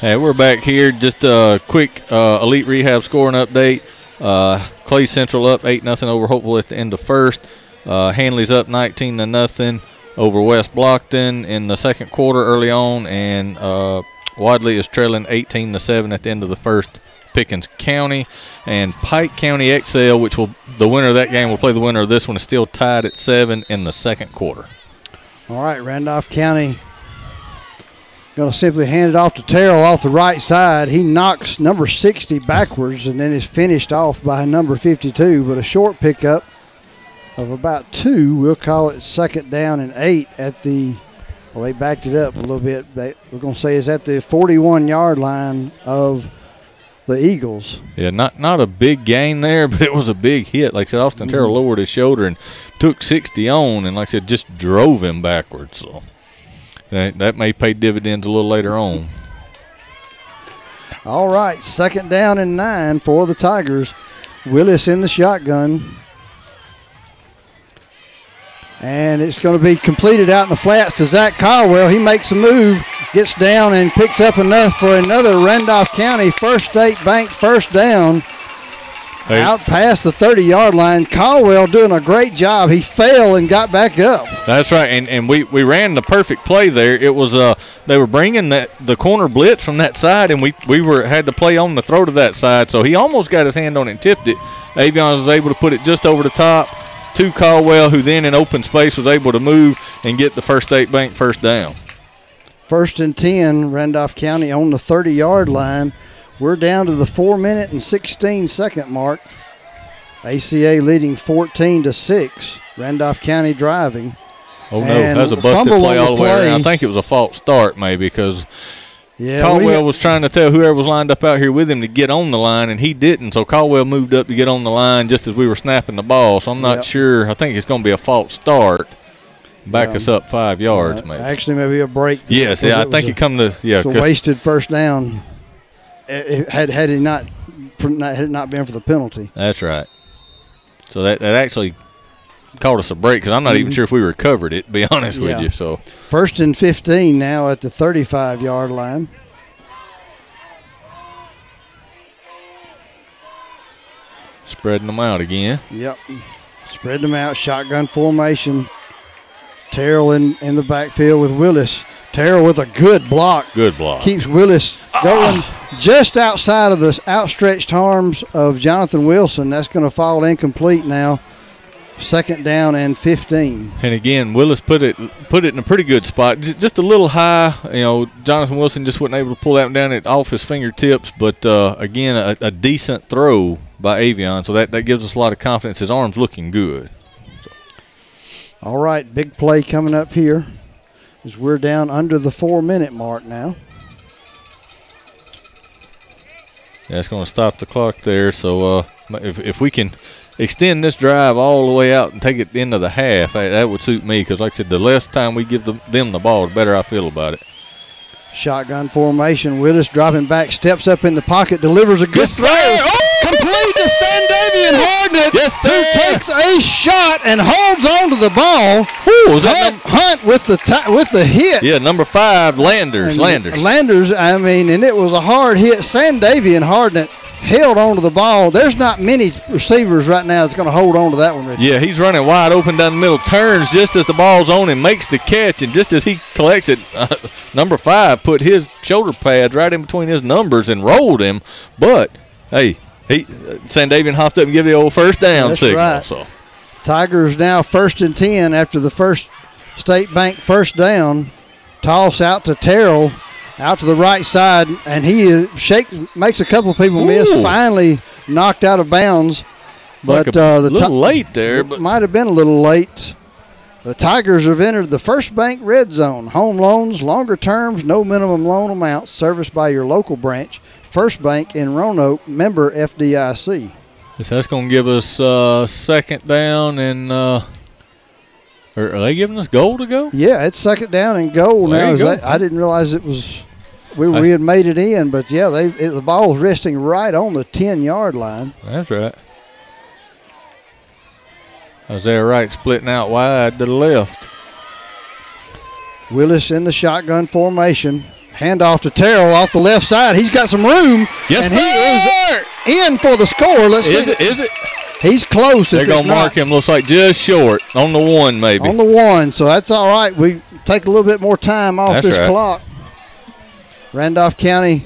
Hey, we're back here. Just a quick uh, Elite Rehab scoring update. Uh, Clay Central up eight nothing over Hopeful at the end of first. Uh, Hanley's up nineteen to nothing over West Blockton in the second quarter early on. And uh, Wadley is trailing eighteen to seven at the end of the first. Pickens County and Pike County X L, which will the winner of that game will play the winner of this one, is still tied at seven in the second quarter. All right, Randolph County going to simply hand it off to Terrell off the right side. He knocks number sixty backwards and then is finished off by number fifty-two, but a short pickup of about two. We'll call it second down and eight at the, well, they backed it up a little bit. We're going to say it's at the forty-one-yard line of the Eagles. Yeah, not not a big gain there, but it was a big hit. Like I said, Austin Terrell lowered his shoulder and took sixty on, and like I said, just drove him backwards. So that, that may pay dividends a little later on. All right, second down and nine for the Tigers. Willis in the shotgun. And it's going to be completed out in the flats to Zach Caldwell. He makes a move, gets down, and picks up enough for another Randolph County First State Bank first down. Hey. Out past the thirty-yard line. Caldwell doing a great job. He fell and got back up. That's right, and and we, we ran the perfect play there. It was uh they were bringing that the corner blitz from that side, and we, we were had to play on the throw to that side, so he almost got his hand on it and tipped it. Avion was able to put it just over the top to Caldwell, who then in open space was able to move and get the First State Bank first down. First and ten, Randolph County on the thirty-yard line. We're down to the four minute and sixteen second mark. A C A leading fourteen to six. Randolph County driving. Oh, no, and that was a busted play all the way around. I think it was a false start maybe because yeah, Caldwell we, was trying to tell whoever was lined up out here with him to get on the line, and he didn't. So Caldwell moved up to get on the line just as we were snapping the ball. So I'm not yep. sure. I think it's going to be a false start. Back um, us up five yards, uh, maybe. Actually, maybe a break. Yes, yeah, I think a, it come to yeah. It was a wasted first down. It, it had had it not had it not been for the penalty. That's right. So that that actually called us a break because I'm not mm-hmm. even sure if we recovered it, to be honest yeah. with you. So first and fifteen now at the thirty-five-yard line. Spreading them out again. Yep, spreading them out. Shotgun formation. Terrell in, in the backfield with Willis. Terrell with a good block. Good block. Keeps Willis going ah. just outside of the outstretched arms of Jonathan Wilson. That's going to fall incomplete now. Second down and fifteen. And again, Willis put it put it in a pretty good spot, just a little high. You know, Jonathan Wilson just wasn't able to pull that one down it off his fingertips. But uh, again, a, a decent throw by Avion, so that, that gives us a lot of confidence. His arm's looking good. So. All right, big play coming up here as we're down under the four-minute mark now. Yeah, it's going to stop the clock there. So uh, if if we can extend this drive all the way out and take it into the half, that would suit me because, like I said, the less time we give the, them the ball, the better I feel about it. Shotgun formation. Willis dropping back, steps up in the pocket, delivers a good yes, throw. Oh! Complete to Sandavian Hardnett, yes, who takes a shot and holds on to the ball. Ooh, was Hunt, that Hunt with the t- with the hit. Yeah, number five, Landers. And Landers. Landers, I mean, and it was a hard hit. Sandavian Hardnett held on to the ball. There's not many receivers right now that's going to hold on to that one, Richard. Yeah, he's running wide open down the middle, turns just as the ball's on and makes the catch. And just as he collects it, uh, number five put his shoulder pads right in between his numbers and rolled him. But, hey, he Sandavian hopped up and gave the old first down that's signal. Right. So Tigers now first and ten after the First State Bank first down. Toss out to Terrell. Out to the right side, and he shake, makes a couple of people Ooh. miss. Finally knocked out of bounds. But like a uh, the little t- late there. But might have been a little late. The Tigers have entered the First Bank Red Zone. Home loans, longer terms, no minimum loan amount. Serviced by your local branch. First Bank in Roanoke, member F D I C. So that's going to give us uh, second down and uh – are they giving us goal to go? Yeah, it's second down and goal well, now. Is go. that, I didn't realize it was we, we had made it in, but, yeah, they it, the ball was resting right on the ten-yard line. That's right. Isaiah Wright splitting out wide to the left. Willis in the shotgun formation. Handoff to Terrell off the left side. He's got some room. Yes, and sir! He is in for the score. Let's is see. It, is it? He's close. They're going to mark him. Looks like just short. On the one, maybe. On the one, so that's all right. We take a little bit more time off this clock. Randolph County,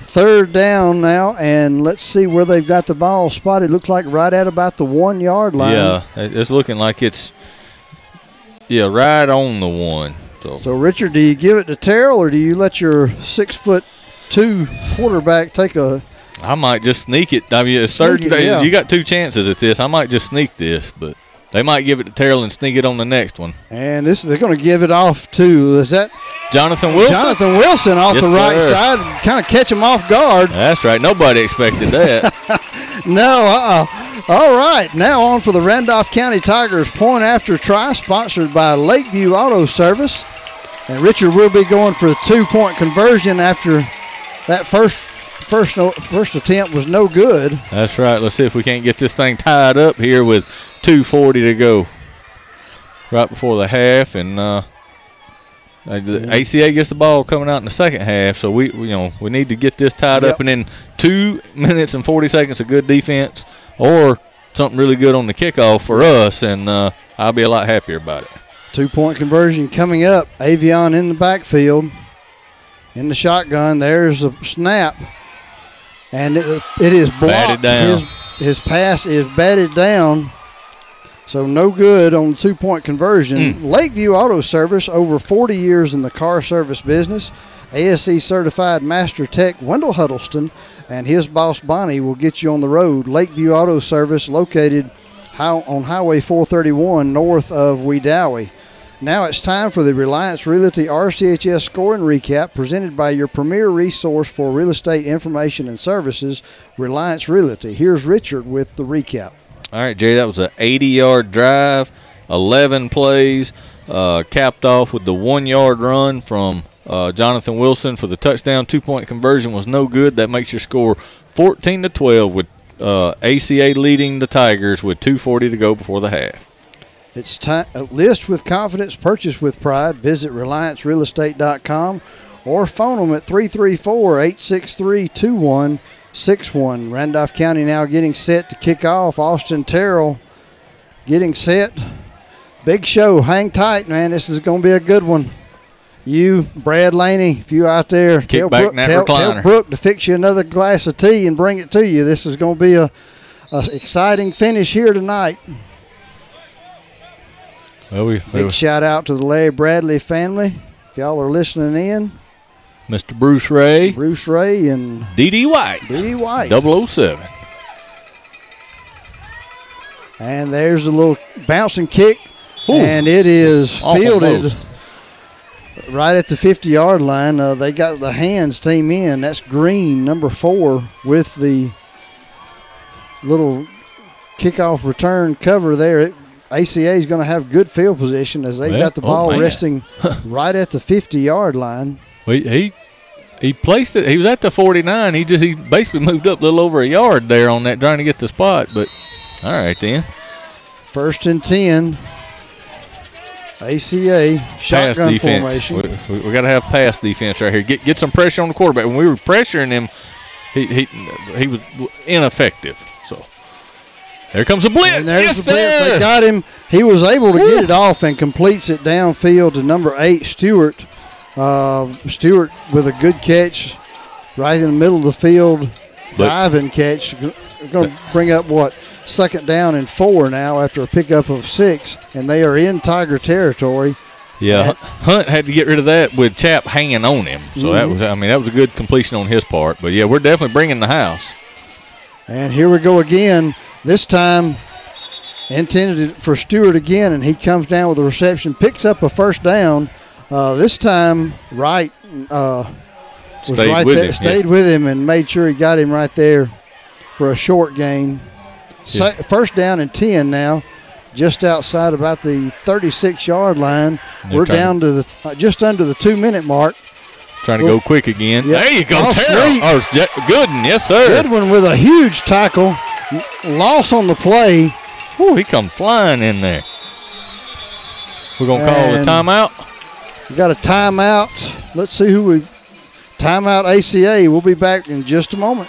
third down now, and let's see where they've got the ball spotted. Looks like right at about the one-yard line. Yeah, it's looking like it's, yeah, right on the one. So, so Richard, do you give it to Terrell, or do you let your six-foot-two quarterback take a – I might just sneak it. I mean, it's third down. Yeah. You got two chances at this. I might just sneak this, but they might give it to Terrell and sneak it on the next one. And this they're going to give it off to, is that? Jonathan Wilson. Jonathan Wilson off yes, the right sir. side. Kind of catch him off guard. That's right. Nobody expected that. no, uh-uh. All right. Now on for the Randolph County Tigers point after try, sponsored by Lakeview Auto Service. And Richard will be going for a two-point conversion after that first First, no, first attempt was no good. That's right. Let's see if we can't get this thing tied up here with two forty to go. Right before the half, and uh, the A C A gets the ball coming out in the second half. So we, you know, we need to get this tied yep. up, and in two minutes and forty seconds of good defense, or something really good on the kickoff for us, and uh, I'll be a lot happier about it. Two-point conversion coming up. Avion in the backfield, in the shotgun. There's a snap. And it, it is blocked. His, his pass is batted down. So no good on the two-point conversion. Mm. Lakeview Auto Service, over forty years in the car service business. A S E certified master tech Wendell Huddleston and his boss Bonnie will get you on the road. Lakeview Auto Service located on Highway four thirty-one north of Wedowee. Now it's time for the Reliance Realty R C H S Scoring Recap presented by your premier resource for real estate information and services, Reliance Realty. Here's Richard with the recap. All right, Jay, that was an eighty-yard drive, eleven plays, uh, capped off with the one-yard run from uh, Jonathan Wilson for the touchdown. Two-point conversion was no good. That makes your score fourteen to twelve with uh, A C A leading the Tigers with two forty to go before the half. It's time. List with confidence, purchase with pride. Visit reliance real estate dot com or phone them at three three four, eight six three, two one six one. Randolph County now getting set to kick off. Austin Terrell getting set. Big show. Hang tight, man. This is going to be a good one. You, Brad Laney, if you out there, tell Brooke, tell, tell Brooke to fix you another glass of tea and bring it to you. This is going to be a, a exciting finish here tonight. Well, we, Big we, shout out to the Larry Bradley family. If y'all are listening in, Mister Bruce Ray. Bruce Ray and D D. White. D D. White. double oh seven. And there's a little bouncing kick. Ooh. And it is fielded Almost. right at the fifty-yard line. Uh, they got the hands team in. That's Green, number four, with the little kickoff return cover there. It, A C A is going to have good field position as they've well, got the ball oh, resting right at the fifty-yard line. Well, he he placed it. He was at the forty-nine. He just he basically moved up a little over a yard there on that, trying to get the spot. But all right then. First and ten. A C A shotgun formation. We, we, we got to have pass defense right here. Get get some pressure on the quarterback. When we were pressuring him he he he was ineffective. So there comes a blitz. And there's yes, the blitz. They got him. He was able to Woo. get it off and completes it downfield to number eight, Stewart. Uh, Stewart with a good catch right in the middle of the field. But, diving catch. Going to bring up, what, second down and four now after a pickup of six, and they are in Tiger territory. Yeah, at, Hunt had to get rid of that with Chap hanging on him. So, mm-hmm. that was, I mean, that was a good completion on his part. But, yeah, we're definitely bringing the house. And here we go again. This time intended for Stewart again, and he comes down with a reception, picks up a first down. Uh, this time, Wright uh, was stayed, right with, there, him, stayed yeah. with him and made sure he got him right there for a short gain. Yeah. First down and ten now, just outside about the thirty-six-yard line. They're We're down to the uh, just under the two-minute mark. Trying to we'll, go quick again. Yep. There you go, Terrell. Oh, it's Gooden, yes, sir. Goodwin with a huge tackle. Loss on the play. Ooh, he come flying in there. We're going to call and the timeout. We got a timeout. Let's see who we – timeout A C A. We'll be back in just a moment.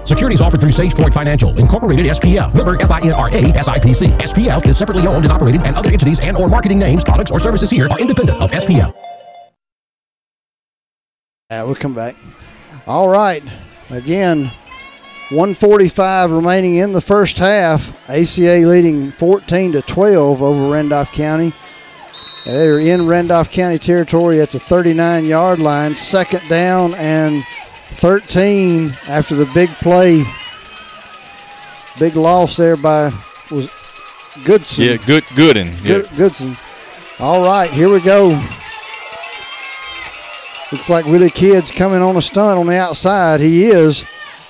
Securities offered through SagePoint Financial, Incorporated, S P F, member FINRA, S I P C. S P F is separately owned and operated, and other entities and or marketing names, products, or services here are independent of S P F. Yeah, we'll come back. All right. Again, one forty-five remaining in the first half. A C A leading fourteen to twelve over Randolph County. They are in Randolph County territory at the thirty-nine-yard line. Second down and thirteen after the big play, big loss there by was Goodson. Yeah, good, Gooden. Good, yeah. Goodson. All right, here we go. Looks like Willie Kidd's coming on a stunt on the outside. He is,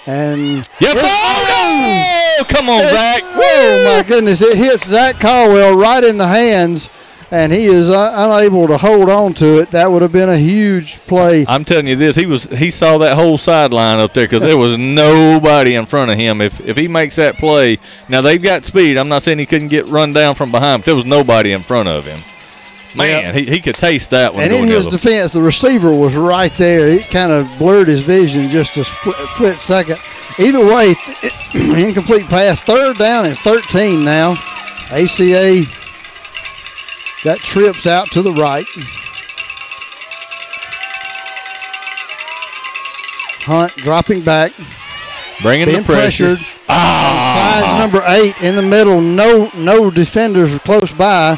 and yes, oh, no! Come on, it, Zach! Oh my goodness, it hits Zach Caldwell right in the hands. And he is unable to hold on to it. That would have been a huge play. I'm telling you this, he was he saw that whole sideline up there because there was nobody in front of him. If if he makes that play, now they've got speed. I'm not saying he couldn't get run down from behind, but there was nobody in front of him. Man, yeah. he, he could taste that one. And in his defense, the receiver was right there. It kind of blurred his vision just a split, split second. Either way, incomplete pass. Third down and thirteen now. A C A. That trips out to the right. Hunt dropping back. Bringing the pressure. pressured. Ah! Finds number eight in the middle. No no defenders close by.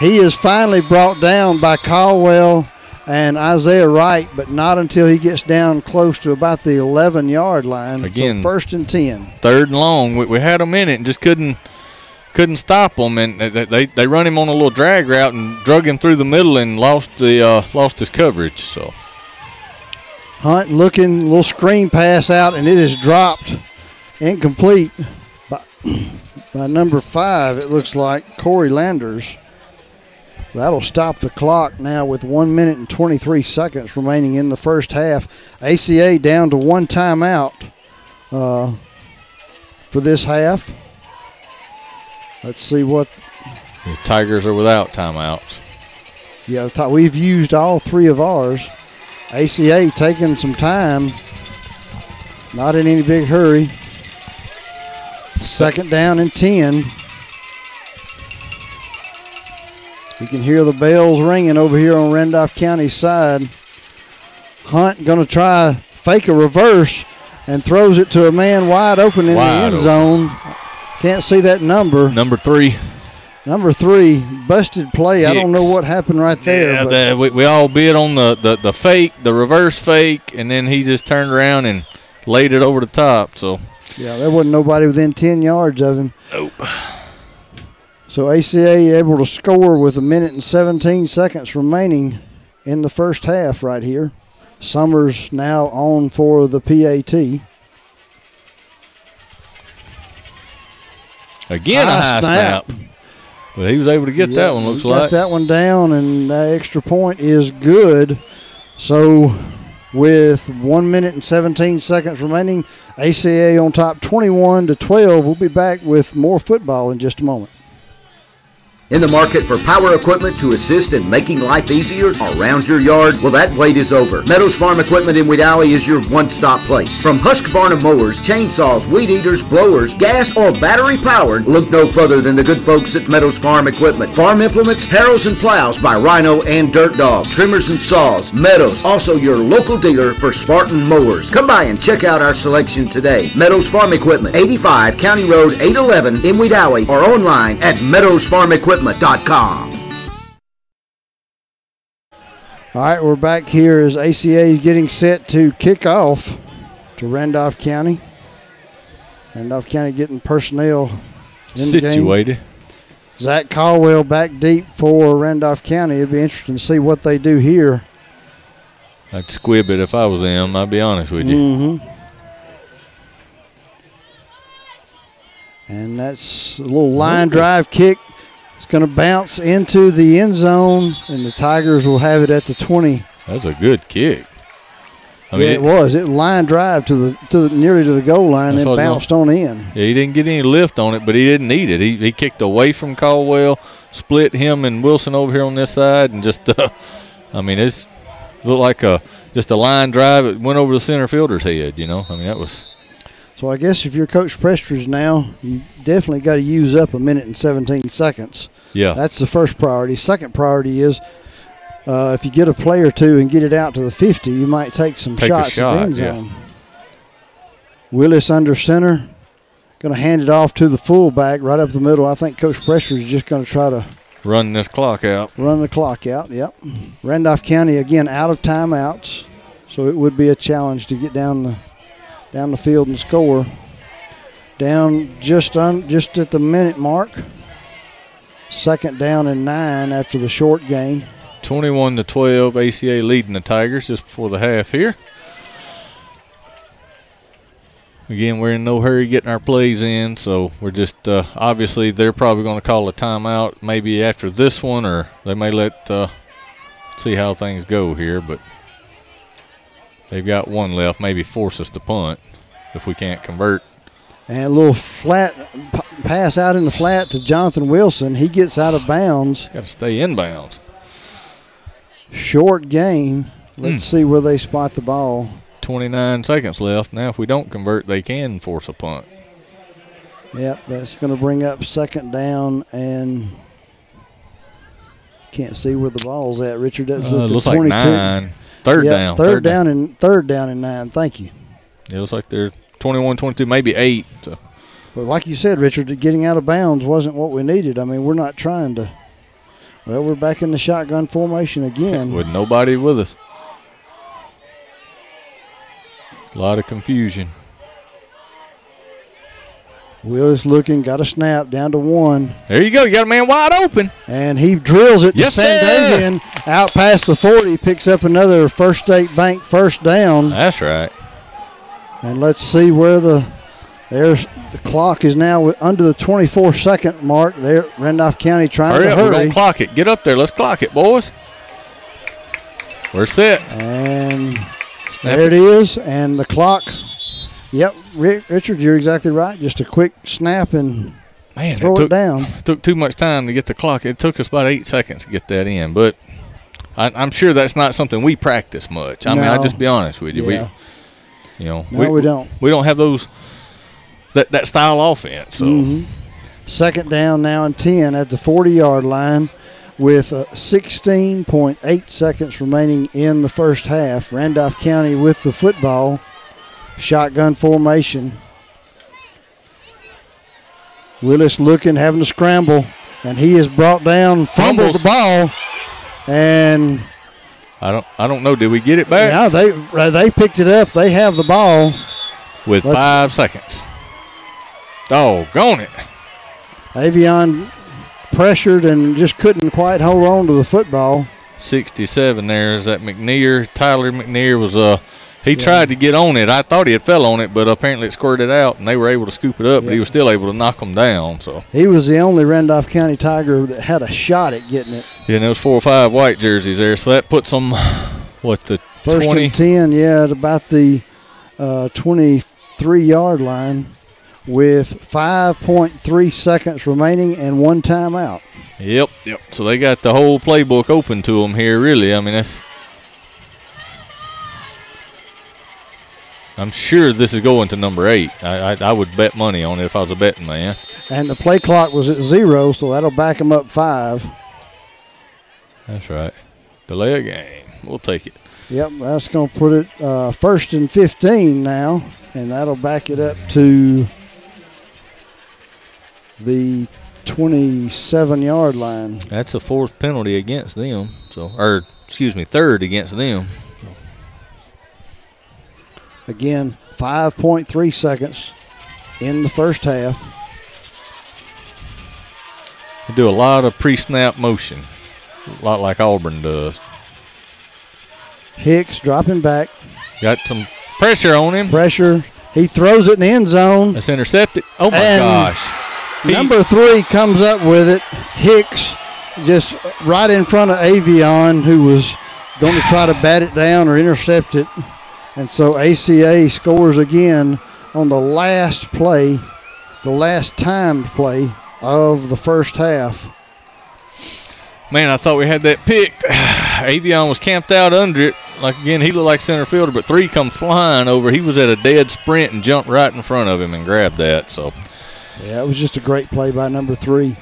He is finally brought down by Caldwell and Isaiah Wright, but not until he gets down close to about the eleven-yard line. Again, so first and ten. Third and long. We, we had him in it and just couldn't. Couldn't stop him, and they, they they run him on a little drag route and drug him through the middle and lost the uh, lost his coverage. So Hunt looking, little screen pass out, and it is dropped, incomplete by, by number five. It looks like Corey Landers. That'll stop the clock now with one minute and twenty-three seconds remaining in the first half. A C A down to one timeout uh, for this half. Let's see what the Tigers are without timeouts. Yeah, we've used all three of ours. A C A taking some time, not in any big hurry. Second down and ten. You can hear the bells ringing over here on Randolph County's side. Hunt going to try fake a reverse and throws it to a man wide open in wide the end open. zone. Can't see that number. Number three. Number three, busted play. Yikes. I don't know what happened right there. Yeah, the, we, we all bid on the, the, the fake, the reverse fake, and then he just turned around and laid it over the top. So yeah, there wasn't nobody within ten yards of him. Nope. So A C A able to score with a minute and seventeen seconds remaining in the first half right here. Summers now on for the P A T. Again, a high snap. snap. But he was able to get yeah, that one, looks he got like. Got that one down, and that extra point is good. So with one minute and seventeen seconds remaining, A C A on top twenty-one to twelve. We'll be back with more football in just a moment. In the market for power equipment to assist in making life easier around your yard? Well, that wait is over. Meadows Farm Equipment in Wedowee is your one-stop place. From Husqvarna mowers, chainsaws, weed eaters, blowers, gas, or battery-powered, look no further than the good folks at Meadows Farm Equipment. Farm implements, harrows and plows by Rhino and Dirt Dog, trimmers and saws. Meadows, also your local dealer for Spartan mowers. Come by and check out our selection today. Meadows Farm Equipment, eighty-five County Road eight eleven in Wedowee, or online at Meadows Farm Equipment. All right, we're back here as A C A is getting set to kick off to Randolph County. Randolph County getting personnel in situated. Zach Caldwell back deep for Randolph County. It'd be interesting to see what they do here. I'd squib it if I was them, I'll be honest with you. Mm-hmm. And that's a little line drive kick. It's going to bounce into the end zone, and the Tigers will have it at the twenty. That's a good kick. I mean, yeah, it, it was. It line drive to the to the, nearly to the goal line and bounced on in. Yeah, he didn't get any lift on it, but he didn't need it. He he kicked away from Caldwell, split him and Wilson over here on this side, and just uh, I mean, it's looked like a just a line drive. It went over the center fielder's head. You know, I mean that was. So I guess if you're Coach Prestridge now, you definitely got to use up a minute and seventeen seconds. Yeah. That's the first priority. Second priority is uh, if you get a play or two and get it out to the fifty, you might take some take shots shot, at the end zone. Yeah. Willis under center, going to hand it off to the fullback right up the middle. I think Coach Prestridge is just going to try to run this clock out. Run the clock out, yep. Randolph County, again, out of timeouts, so it would be a challenge to get down the – down the field and score. Down just on, just at the minute mark. Second down and nine after the short gain. twenty-one to twelve, A C A leading the Tigers just before the half here. Again, we're in no hurry getting our plays in, so we're just uh, obviously they're probably going to call a timeout maybe after this one, or they may let uh, see how things go here, but they've got one left, maybe force us to punt if we can't convert. And a little flat p- pass out in the flat to Jonathan Wilson. He gets out of bounds. Got to stay in bounds. Short gain. Let's mm. see where they spot the ball. twenty-nine seconds left. Now if we don't convert, they can force a punt. Yep, that's going to bring up second down and can't see where the ball's at. Richard, that's uh, looks like nine. Third yep, down. Third, third down, down and third down and nine. Thank you. It looks like they're twenty-one, twenty-two, maybe eight. So. But like you said, Richard, getting out of bounds wasn't what we needed. I mean, we're not trying to. Well, we're back in the shotgun formation again. With nobody with us. A lot of confusion. Willis looking, got a snap, down to one. There you go. You got a man wide open. And he drills it yes, to Sandavian. Sir. Out past the forty, picks up another First State Bank first down. That's right. And let's see where the there's the clock is now under the twenty-four-second mark. There, Randolph County trying hurry to up, hurry. We're going to clock it. Get up there. Let's clock it, boys. We're set. And snap there it. it is. And the clock. Yep, Richard, you're exactly right. Just a quick snap and Man, throw it, took, it down. It took too much time to get the clock. It took us about eight seconds to get that in. But I, I'm sure that's not something we practice much. I no. mean, I'll just be honest with you. Yeah. We, you know, no, we, we don't. We don't have those that, that style offense. So. Mm-hmm. Second down now and ten at the forty-yard line with uh, sixteen point eight seconds remaining in the first half. Randolph County with the football. Shotgun formation. Willis looking, having to scramble, and he is brought down, fumbled the ball, and I don't, I don't know. Did we get it back? Yeah, they, they picked it up. They have the ball with Let's, five seconds. Doggone it! Avion pressured and just couldn't quite hold on to the football. sixty-seven. There is that McNear. Tyler McNear was a. Uh, He yeah. tried to get on it. I thought he had fell on it, but apparently it squirted out, and they were able to scoop it up, yeah. but he was still able to knock them down. So he was the only Randolph County Tiger that had a shot at getting it. Yeah, and there was four or five white jerseys there, so that puts them, what, the first twenty? First and ten, yeah, at about the uh, twenty-three-yard line with five point three seconds remaining and one timeout. Yep, yep. So they got the whole playbook open to them here, really. I mean, that's... I'm sure this is going to number eight. I, I I would bet money on it if I was a betting man. And the play clock was at zero, so that'll back them up five. That's right. Delay a game. We'll take it. Yep, that's going to put it uh, first and fifteen now, and that'll back it up to the twenty-seven-yard line. That's a fourth penalty against them, so or excuse me, third against them. Again, five point three seconds in the first half. They do a lot of pre-snap motion, a lot like Auburn does. Hicks dropping back. Got some pressure on him. Pressure. He throws it in the end zone. That's intercepted. Oh, my and gosh. He, number three comes up with it. Hicks just right in front of Avion, who was going to try to bat it down or intercept it. And so A C A scores again on the last play, the last timed play of the first half. Man, I thought we had that picked. Avion was camped out under it. Like, again, he looked like center fielder, but three come flying over. He was at a dead sprint and jumped right in front of him and grabbed that. So, yeah, it was just a great play by number three.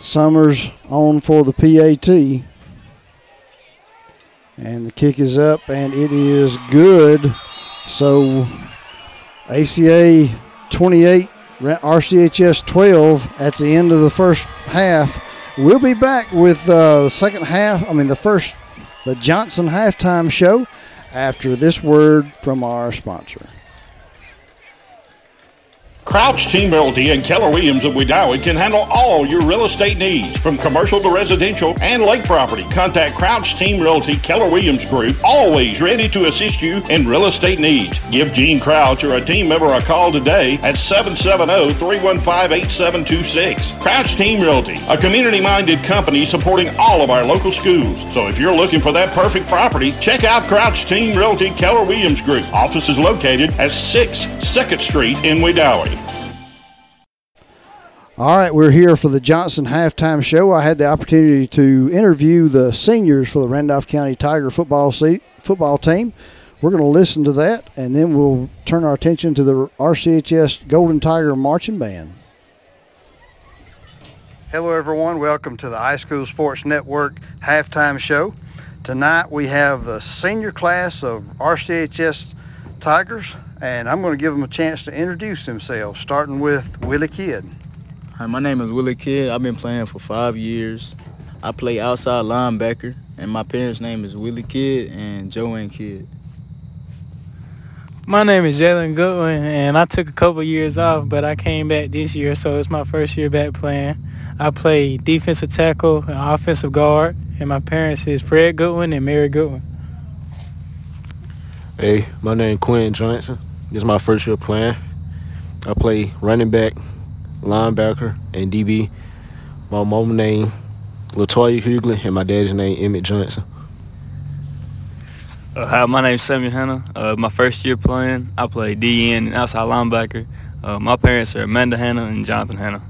Summers on for the P A T. And the kick is up, and it is good. So, A C A twenty-eight, R C H S twelve at the end of the first half. We'll be back with uh, the second half, I mean the first, the Johnson halftime show after this word from our sponsor. Crouch Team Realty and Keller Williams of Wedowee can handle all your real estate needs, from commercial to residential and lake property. Contact Crouch Team Realty, Keller Williams Group, always ready to assist you in real estate needs. Give Gene Crouch or a team member a call today at seven seven zero, three one five, eight seven two six. Crouch Team Realty, a community-minded company supporting all of our local schools. So if you're looking for that perfect property, check out Crouch Team Realty, Keller Williams Group. Office is located at six Second Street in Wedowee. All right, we're here for the Johnson halftime show. I had the opportunity to interview the seniors for the Randolph County Tiger football seat, football team. We're going to listen to that, and then we'll turn our attention to the R C H S Golden Tiger Marching Band. Hello, everyone. Welcome to the iSchool Sports Network halftime show. Tonight we have the senior class of R C H S Tigers, and I'm going to give them a chance to introduce themselves, starting with Willie Kidd. Hi, my name is Willie Kidd. I've been playing for five years. I play outside linebacker, and my parents' name is Willie Kidd and Joanne Kidd. My name is Jalen Goodwin, and I took a couple years off, but I came back this year, so it's my first year back playing. I play defensive tackle and offensive guard, and my parents is Fred Goodwin and Mary Goodwin. Hey, my name is Quinn Johnson. This is my first year playing. I play running back, linebacker, and D B. My mom's name Latoya Hughlin, and my dad's name Emmett Johnson. Uh, hi, my name's Samuel Hanna. Uh, my first year playing, I play D N and outside linebacker. Uh, my parents are Amanda Hanna and Jonathan Hanna.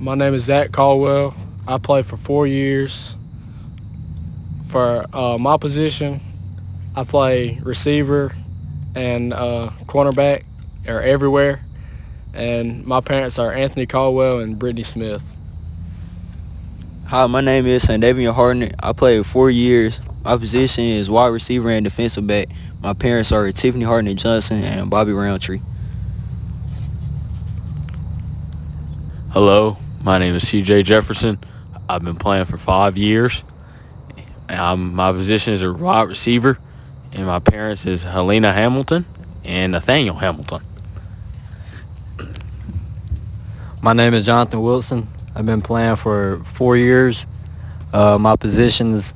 My name is Zach Caldwell. I played for four years. For uh, my position, I play receiver and uh, cornerback, or everywhere. And my parents are Anthony Caldwell and Brittany Smith. Hi, my name is Sandavian Hardnett. I played four years. My position is wide receiver and defensive back. My parents are Tiffany Hardnett Johnson and Bobby Roundtree. Hello, my name is C J Jefferson. I've been playing for five years. I'm, my position is a wide receiver, and my parents is Helena Hamilton and Nathaniel Hamilton. My name is Jonathan Wilson. I've been playing for four years. Uh, my positions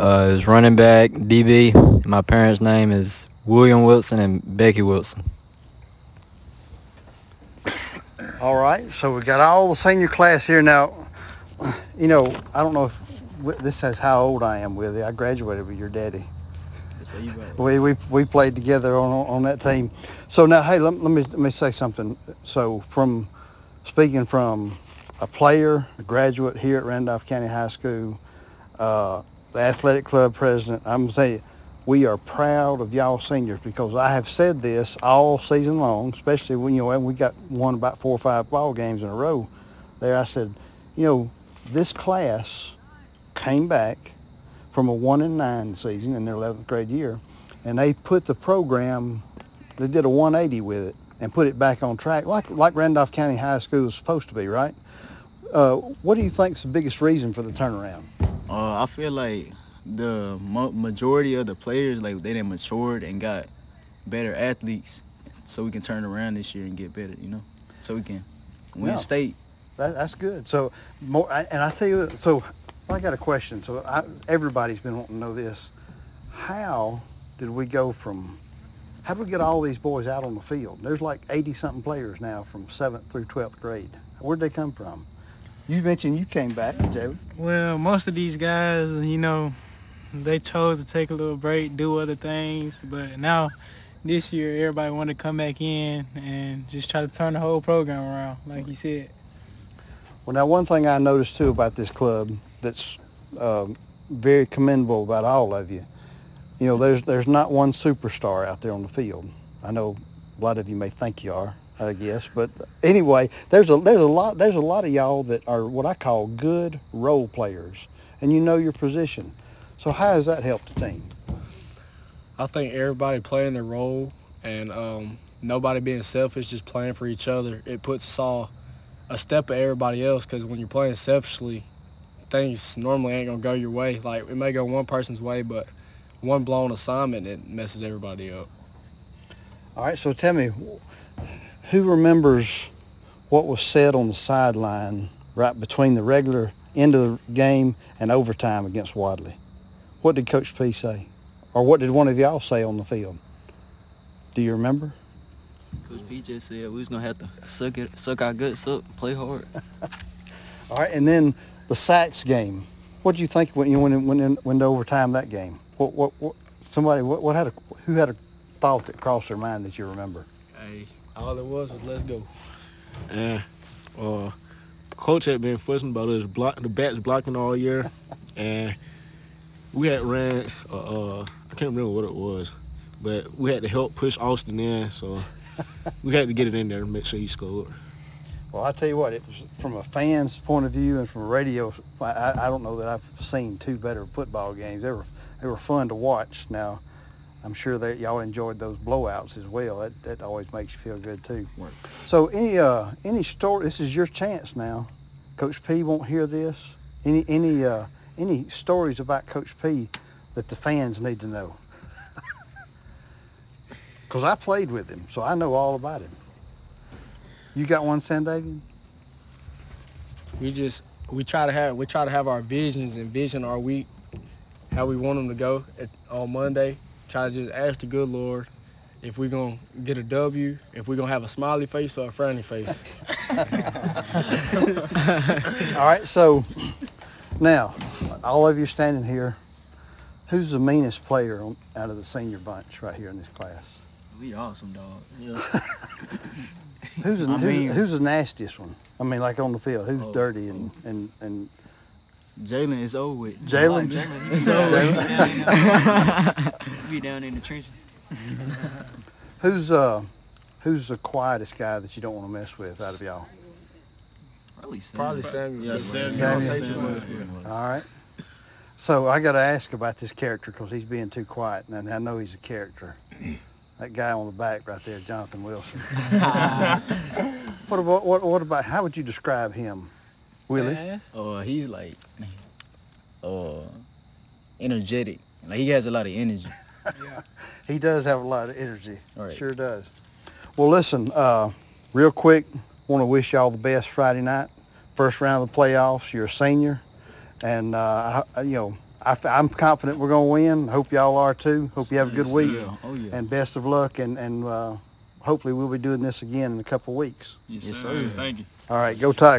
uh, is running back, D B. My parents' name is William Wilson and Becky Wilson. All right, so we got all the senior class here. Now, you know, I don't know if this says how old I am with you. I graduated with your daddy. We we we played together on on that team. So now, hey, let, let me let me say something. So from speaking from a player, a graduate here at Randolph County High School, uh, the athletic club president, I'm gonna say we are proud of y'all seniors, because I have said this all season long, especially when you know and we got won about four or five ball games in a row. There, I said, you know, this class came back from a one and nine season in their eleventh grade year, and they put the program, they did a one eighty with it and put it back on track, like like Randolph County High School is supposed to be, right? Uh, what do you think's the biggest reason for the turnaround? Uh, I feel like the mo- majority of the players, like they done matured and got better athletes, so we can turn around this year and get better, you know, so we can win yeah. state. That, that's good. So more, and I tell you, so. I got a question. So I, everybody's been wanting to know this. How did we go from, how did we get all these boys out on the field? There's like eighty-something players now from seventh through twelfth grade. Where'd they come from? You mentioned you came back, Jay. Well, most of these guys, you know, they chose to take a little break, do other things. But now this year, everybody wanted to come back in and just try to turn the whole program around, like you said. Well, now, one thing I noticed, too, about this club that's uh, very commendable about all of you. You know, there's there's not one superstar out there on the field. I know a lot of you may think you are, I guess, but anyway, there's a there's a lot there's a lot of y'all that are what I call good role players, and you know your position. So how has that helped the team? I think everybody playing their role and um, nobody being selfish, just playing for each other. It puts us all a step of everybody else, because when you're playing selfishly, things normally ain't gonna go your way. Like, it may go one person's way, but one blown assignment, it messes everybody up. All right, so tell me, who remembers what was said on the sideline right between the regular end of the game and overtime against Wadley? What did Coach P say? Or what did one of y'all say on the field? Do you remember? Coach P just said we was gonna have to suck it, suck our guts up, play hard. All right, and then the Sachs game. What did you think when you went in, went in, went to overtime that game? What what, what somebody what, what had a who had a thought that crossed their mind that you remember? Hey, all it was was let's go. Yeah. Uh, coach had been fussing about us block the bats blocking all year, and we had ran. Uh, uh, I can't remember what it was, but we had to help push Austin in, so we had to get it in there to make sure he scored. Well, I tell you what, it was from a fan's point of view and from a radio, I, I don't know that I've seen two better football games. They were, they were fun to watch. Now, I'm sure that y'all enjoyed those blowouts as well. That, that always makes you feel good, too. Right. So any uh, any story, this is your chance now. Coach P won't hear this. Any any uh, any stories about Coach P that the fans need to know? Because I played with him, so I know all about him. You got one, Sandavian? We just we try to have we try to have our visions and vision our week, how we want them to go at, on Monday. Try to just ask the good Lord if we're gonna get a W, if we're gonna have a smiley face or a frowny face. All right, so now all of you standing here, who's the meanest player on, out of the senior bunch right here in this class? We awesome, dog. Yeah. Who's, a, I mean, who's who's the nastiest one? I mean, like on the field, who's oh, dirty and and and? Jalen is over with. Jalen, Jalen, it's over. Jalen. Be down in the trenches. Who's uh, who's the quietest guy that you don't want to mess with out of y'all? Probably Samuel. Probably Samuel. Yeah, Samuel. Samuel. Samuel. Samuel. All right. So I got to ask about this character because he's being too quiet, and I know he's a character. That guy on the back right there, Jonathan Wilson. What about what, what about how would you describe him, Willie? Oh, uh, he's like, uh, energetic. Like he has a lot of energy. Yeah, he does have a lot of energy. Right. Sure does. Well, listen, uh, real quick, want to wish y'all the best Friday night, first round of the playoffs. You're a senior, and uh, you know I, I'm confident we're going to win. Hope y'all are too. Hope you have a good week. Yeah. Oh, yeah. And best of luck. And, and uh, hopefully we'll be doing this again in a couple of weeks. Yes, yes sir. sir. Thank you. All right, go Tigers.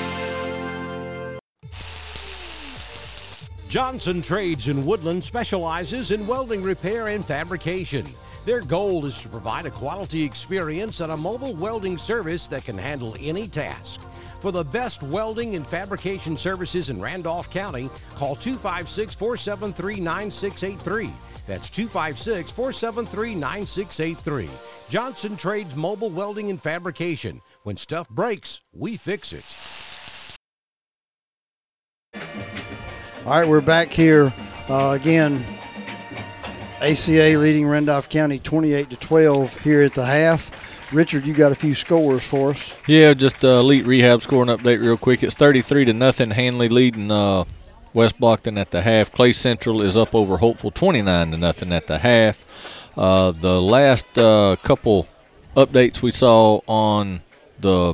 Johnson Trades in Woodland specializes in welding repair and fabrication. Their goal is to provide a quality experience and a mobile welding service that can handle any task. For the best welding and fabrication services in Randolph County, call two five six, four seven three, nine six eight three. That's two five six, four seven three, nine six eight three. Johnson Trades Mobile Welding and Fabrication. When stuff breaks, we fix it. All right, we're back here uh, again. A C A leading Randolph County twenty-eight to twelve here at the half. Richard, you got a few scores for us. Yeah, just uh, Elite Rehab scoring update real quick. It's thirty-three to nothing. Hanley leading uh, West Blockton at the half. Clay Central is up over Hopeful twenty-nine to nothing at the half. Uh, the last uh, couple updates we saw on the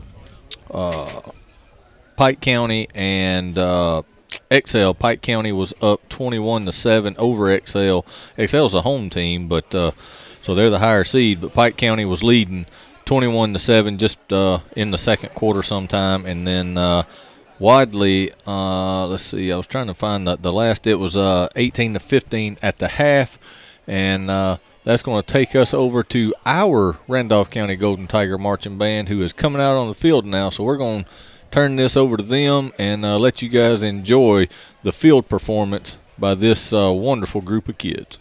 uh, Pike County and uh, X L, Pike County was up twenty-one to seven over X L. X L's a home team, but uh, so they're the higher seed. But Pike County was leading twenty-one to seven just uh, in the second quarter sometime. And then uh, Wadley, uh, let's see, I was trying to find the, the last. It was uh, eighteen to fifteen at the half. And uh, that's going to take us over to our Randolph County Golden Tiger Marching Band, who is coming out on the field now. So we're going to turn this over to them and uh, let you guys enjoy the field performance by this uh, wonderful group of kids.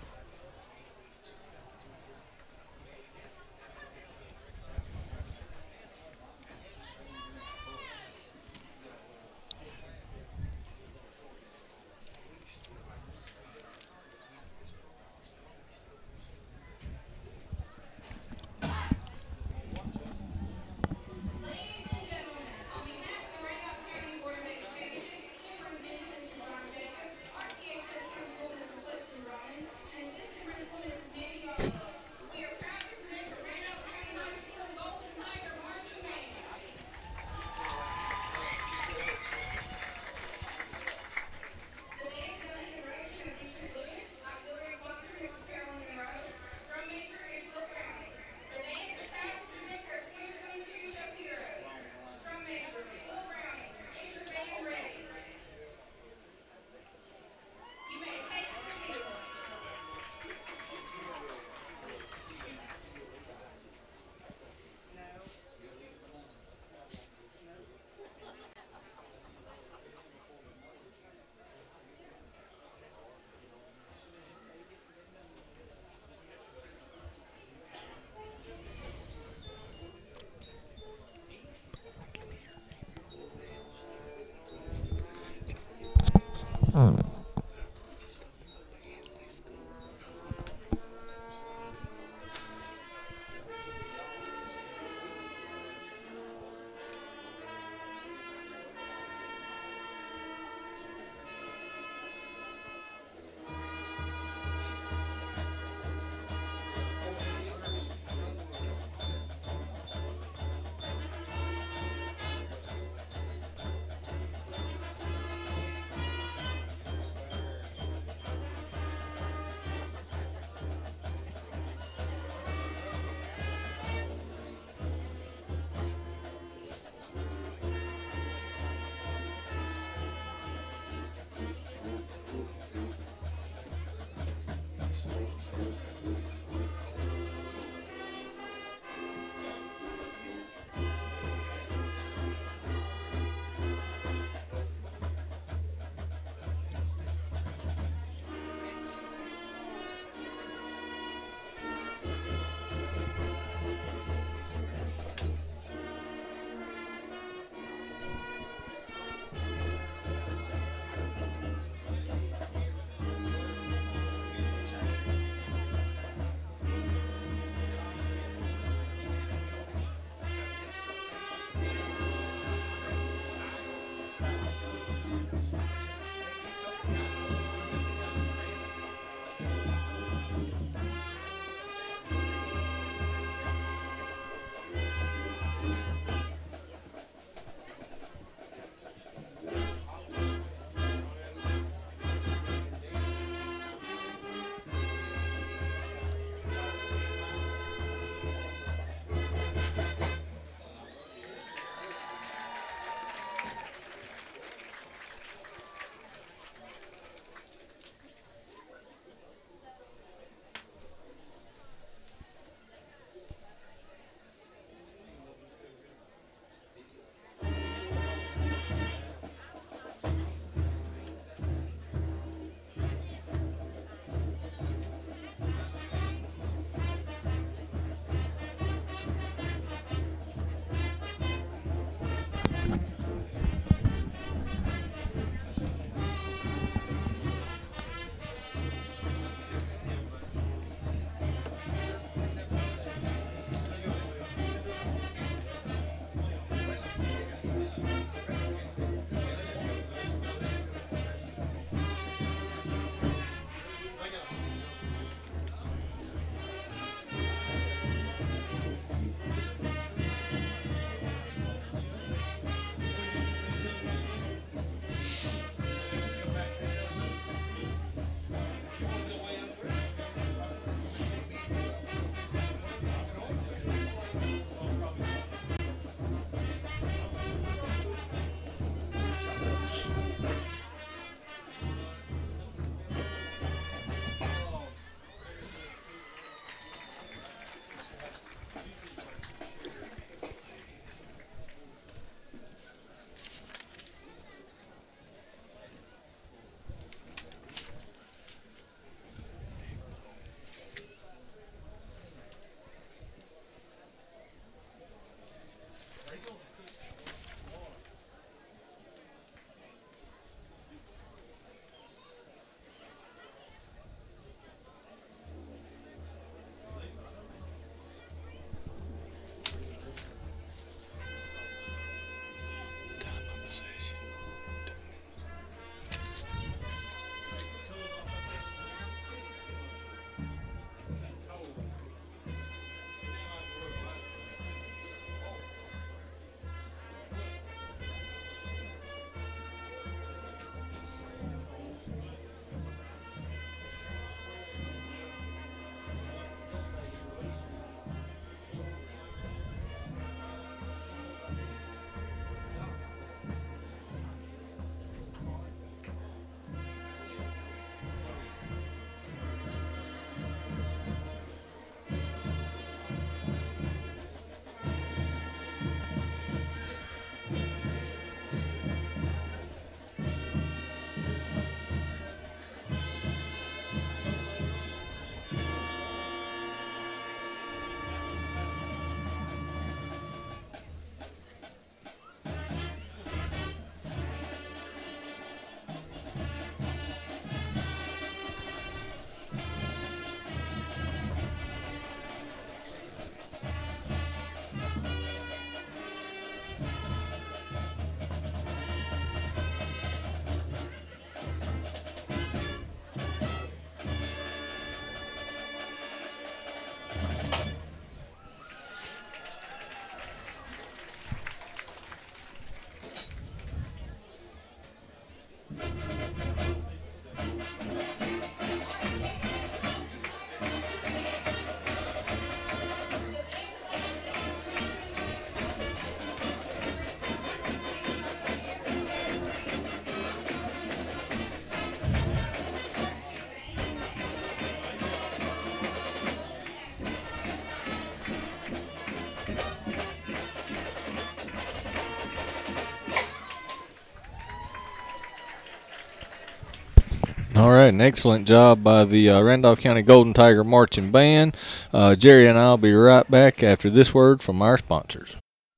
All right, an excellent job by the uh, Randolph County Golden Tiger Marching Band. Uh, Jerry and I will be right back after this word from our sponsors.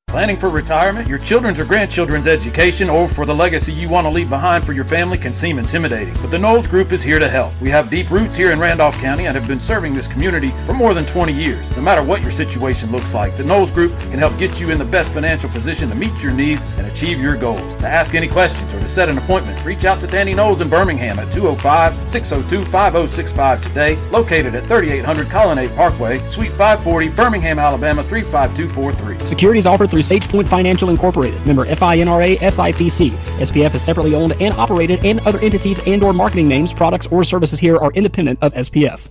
Planning for retirement, your children's or grandchildren's education, or for the legacy you want to leave behind for your family can seem intimidating, but the Knowles Group is here to help. We have deep roots here in Randolph County and have been serving this community for more than twenty years. No matter what your situation looks like, the Knowles Group can help get you in the best financial position to meet your needs and achieve your goals. To ask any questions or to set an appointment, reach out to Danny Knowles in Birmingham at two oh five, six oh two, five oh six five today, located at thirty-eight hundred Colonnade Parkway, Suite five forty, Birmingham, Alabama, three five two four three. Securities offered through through SagePoint Financial Incorporated, member FINRA, S I P C. S P F is separately owned and operated, and other entities and or marketing names, products, or services here are independent of S P F.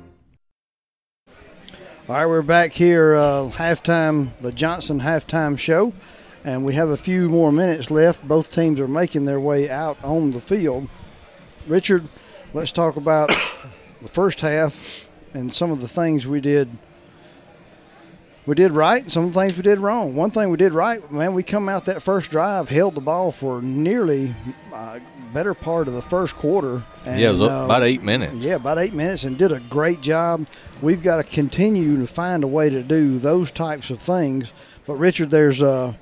All right, we're back here, uh, halftime, the Johnson halftime show, and we have a few more minutes left. Both teams are making their way out on the field. Richard, let's talk about the first half and some of the things we did. We did right, some of the things we did wrong. One thing we did right, man, we come out that first drive, held the ball for nearly uh, better part of the first quarter. And, yeah, it was uh, about eight minutes. Yeah, about eight minutes, and did a great job. We've got to continue to find a way to do those types of things. But, Richard, there's uh,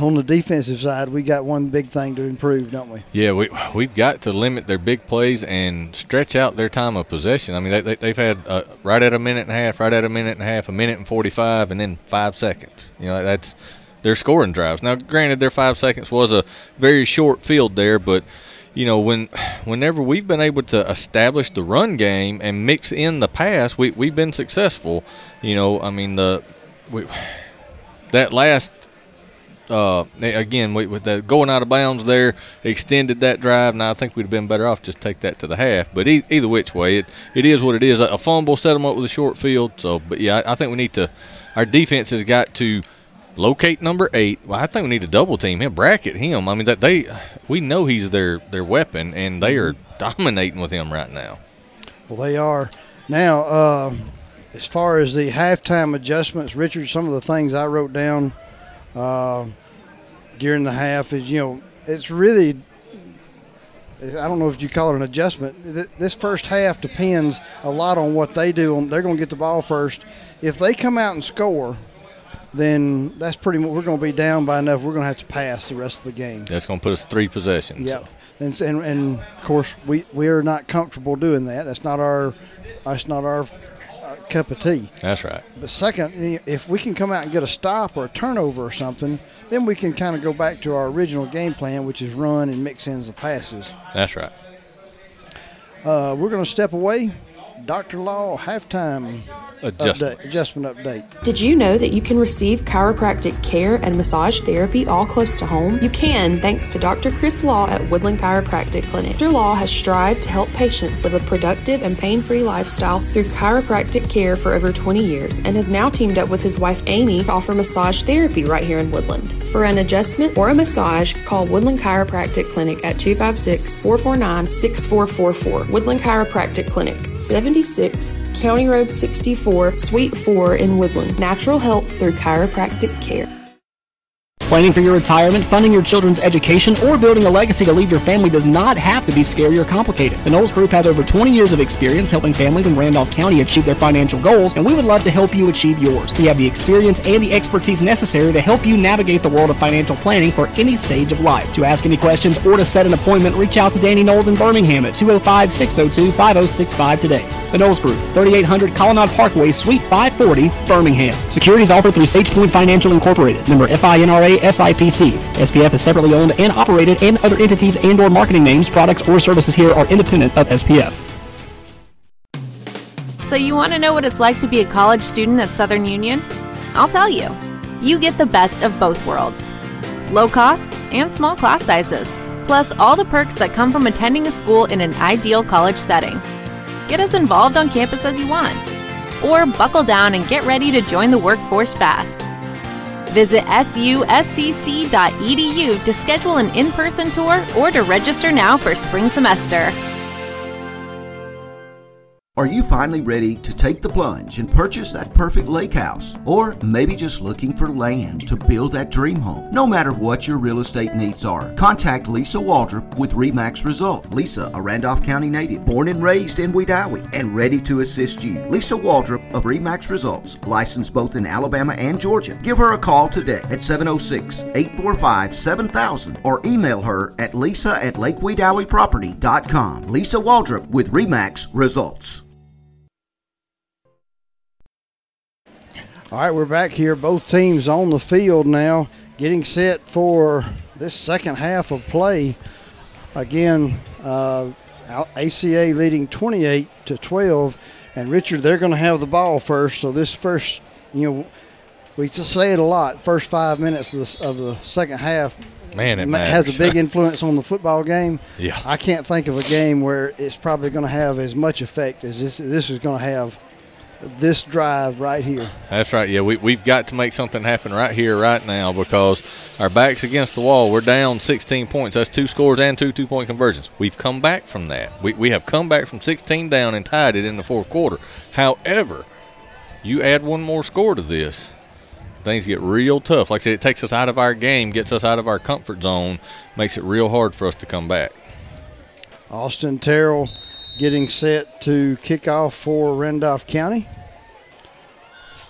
on the defensive side, we got one big thing to improve, don't we? Yeah, we, we've got to limit their big plays and stretch out their time of possession. I mean, they, they, they've had uh, right at a minute and a half, right at a minute and a half, a minute and forty-five, and then five seconds. You know, that's their scoring drives. Now, granted, their five seconds was a very short field there, but, you know, when whenever we've been able to establish the run game and mix in the pass, we, we've been successful. You know, I mean, the we, that last – Uh, again, we, with the going out of bounds there, extended that drive. Now, I think we'd have been better off just take that to the half. But e- either which way, it, it is what it is. A fumble set them up with a short field. So, but, yeah, I, I think we need to – our defense has got to locate number eight. Well, I think we need to double-team him, bracket him. I mean, that they we know he's their, their weapon, and they are dominating with him right now. Well, they are. Now, uh, as far as the halftime adjustments, Richard, some of the things I wrote down – Uh, during the half is, you know, it's really, I don't know if you call it an adjustment. This first half depends a lot on what they do. They're going to get the ball first. If they come out and score, then that's pretty much, we're going to be down by enough. We're going to have to pass the rest of the game. That's going to put us three possessions. Yeah. So. And, and, and of course, we, we are not comfortable doing that. That's not our, that's not our cup of tea. That's right. The second, if we can come out and get a stop or a turnover or something, then we can kind of go back to our original game plan, which is run and mix in the passes. That's right. Uh, we're going to step away. Doctor Law halftime adjustment. Update, adjustment update. Did you know that you can receive chiropractic care and massage therapy all close to home? You can, thanks to Doctor Chris Law at Woodland Chiropractic Clinic. Doctor Law has strived to help patients live a productive and pain-free lifestyle through chiropractic care for over twenty years, and has now teamed up with his wife Amy to offer massage therapy right here in Woodland. For an adjustment or a massage, call Woodland Chiropractic Clinic at two five six, four four nine, six four four four. Woodland Chiropractic Clinic, seventy-six County Road sixty-four, Suite four in Woodland. Natural health through chiropractic care. Planning for your retirement, funding your children's education, or building a legacy to leave your family does not have to be scary or complicated. The Knowles Group has over twenty years of experience helping families in Randolph County achieve their financial goals, and we would love to help you achieve yours. We have the experience and the expertise necessary to help you navigate the world of financial planning for any stage of life. To ask any questions or to set an appointment, reach out to Danny Knowles in Birmingham at two oh five, six oh two, five oh six five today. The Knowles Group, thirty-eight hundred Colonnade Parkway, Suite five forty, Birmingham. Securities offered through SagePoint Financial Incorporated, member FINRA, S I P C. S P F is separately owned and operated, and other entities and or marketing names, products, or services here are independent of S P F. So you want to know what it's like to be a college student at Southern Union? I'll tell you. You get the best of both worlds. Low costs and small class sizes. plus all the perks that come from attending a school in an ideal college setting. Get as involved on campus as you want, or buckle down and get ready to join the workforce fast. Visit S U S C C dot E D U to schedule an in-person tour or to register now for spring semester. Are you finally ready to take the plunge and purchase that perfect lake house? Or maybe just looking for land to build that dream home? No matter what your real estate needs are, contact Lisa Waldrop with Remax Results. Lisa, a Randolph County native, born and raised in Wedowee, and ready to assist you. Lisa Waldrop of Remax Results, licensed both in Alabama and Georgia. Give her a call today at seven oh six, eight four five, seven thousand or email her at lisa at lakewedowee property dot com. Lisa Waldrop with Remax Results. All right, we're back here. Both teams on the field now, getting set for this second half of play. Again, uh, A C A leading twenty-eight to twelve. And Richard, they're going to have the ball first. So this first, you know, we just say it a lot. First five minutes of the, of the second half, man, it has matters. A big influence on the football game. Yeah, I can't think of a game where it's probably going to have as much effect as this. This is going to have. This drive right here. That's right. Yeah, we, we've got to make something happen right here, right now, because our back's against the wall. We're down sixteen points. That's two scores and two two-point conversions. We've come back from that. We, we have come back from sixteen down and tied it in the fourth quarter. However, you add one more score to this, things get real tough. Like I said, it takes us out of our game, gets us out of our comfort zone, makes it real hard for us to come back. Austin Terrell getting set to kick off for Randolph County.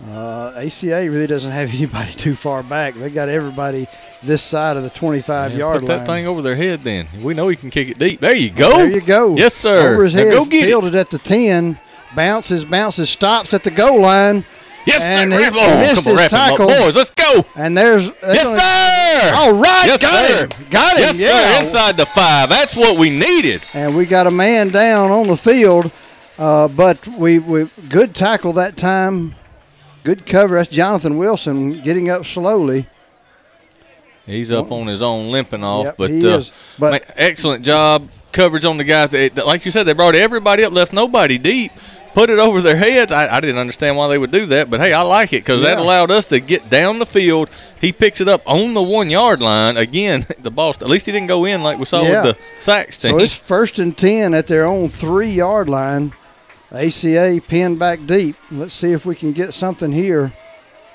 Uh, A C A really doesn't have anybody too far back. They got everybody this side of the twenty-five-yard yeah, line. Put that thing over their head then. We know he can kick it deep. There you go. There you go. Yes, sir. Over his now head, go get fielded it. At the ten, bounces, bounces, stops at the goal line. Yes, and sir. He oh, missed his tackle. Boys, let's go. And there's – Yes, only, sir. All right. Yes, got sir. Him. Got him. Yes, yeah. sir. Inside the five. That's what we needed. And we got a man down on the field, uh, but we, we good tackle that time. Good cover. That's Jonathan Wilson getting up slowly. He's up on his own, limping off. Yep, but, he uh, is. But man, excellent job. Coverage on the guy. Like you said, they brought everybody up, left nobody deep. Put it over their heads. I, I didn't understand why they would do that, but, hey, I like it because yeah. that allowed us to get down the field. He picks it up on the one-yard line. Again, the ball, at least he didn't go in like we saw yeah. with the Sacks team. So it's first and ten at their own three-yard line. A C A pinned back deep. Let's see if we can get something here.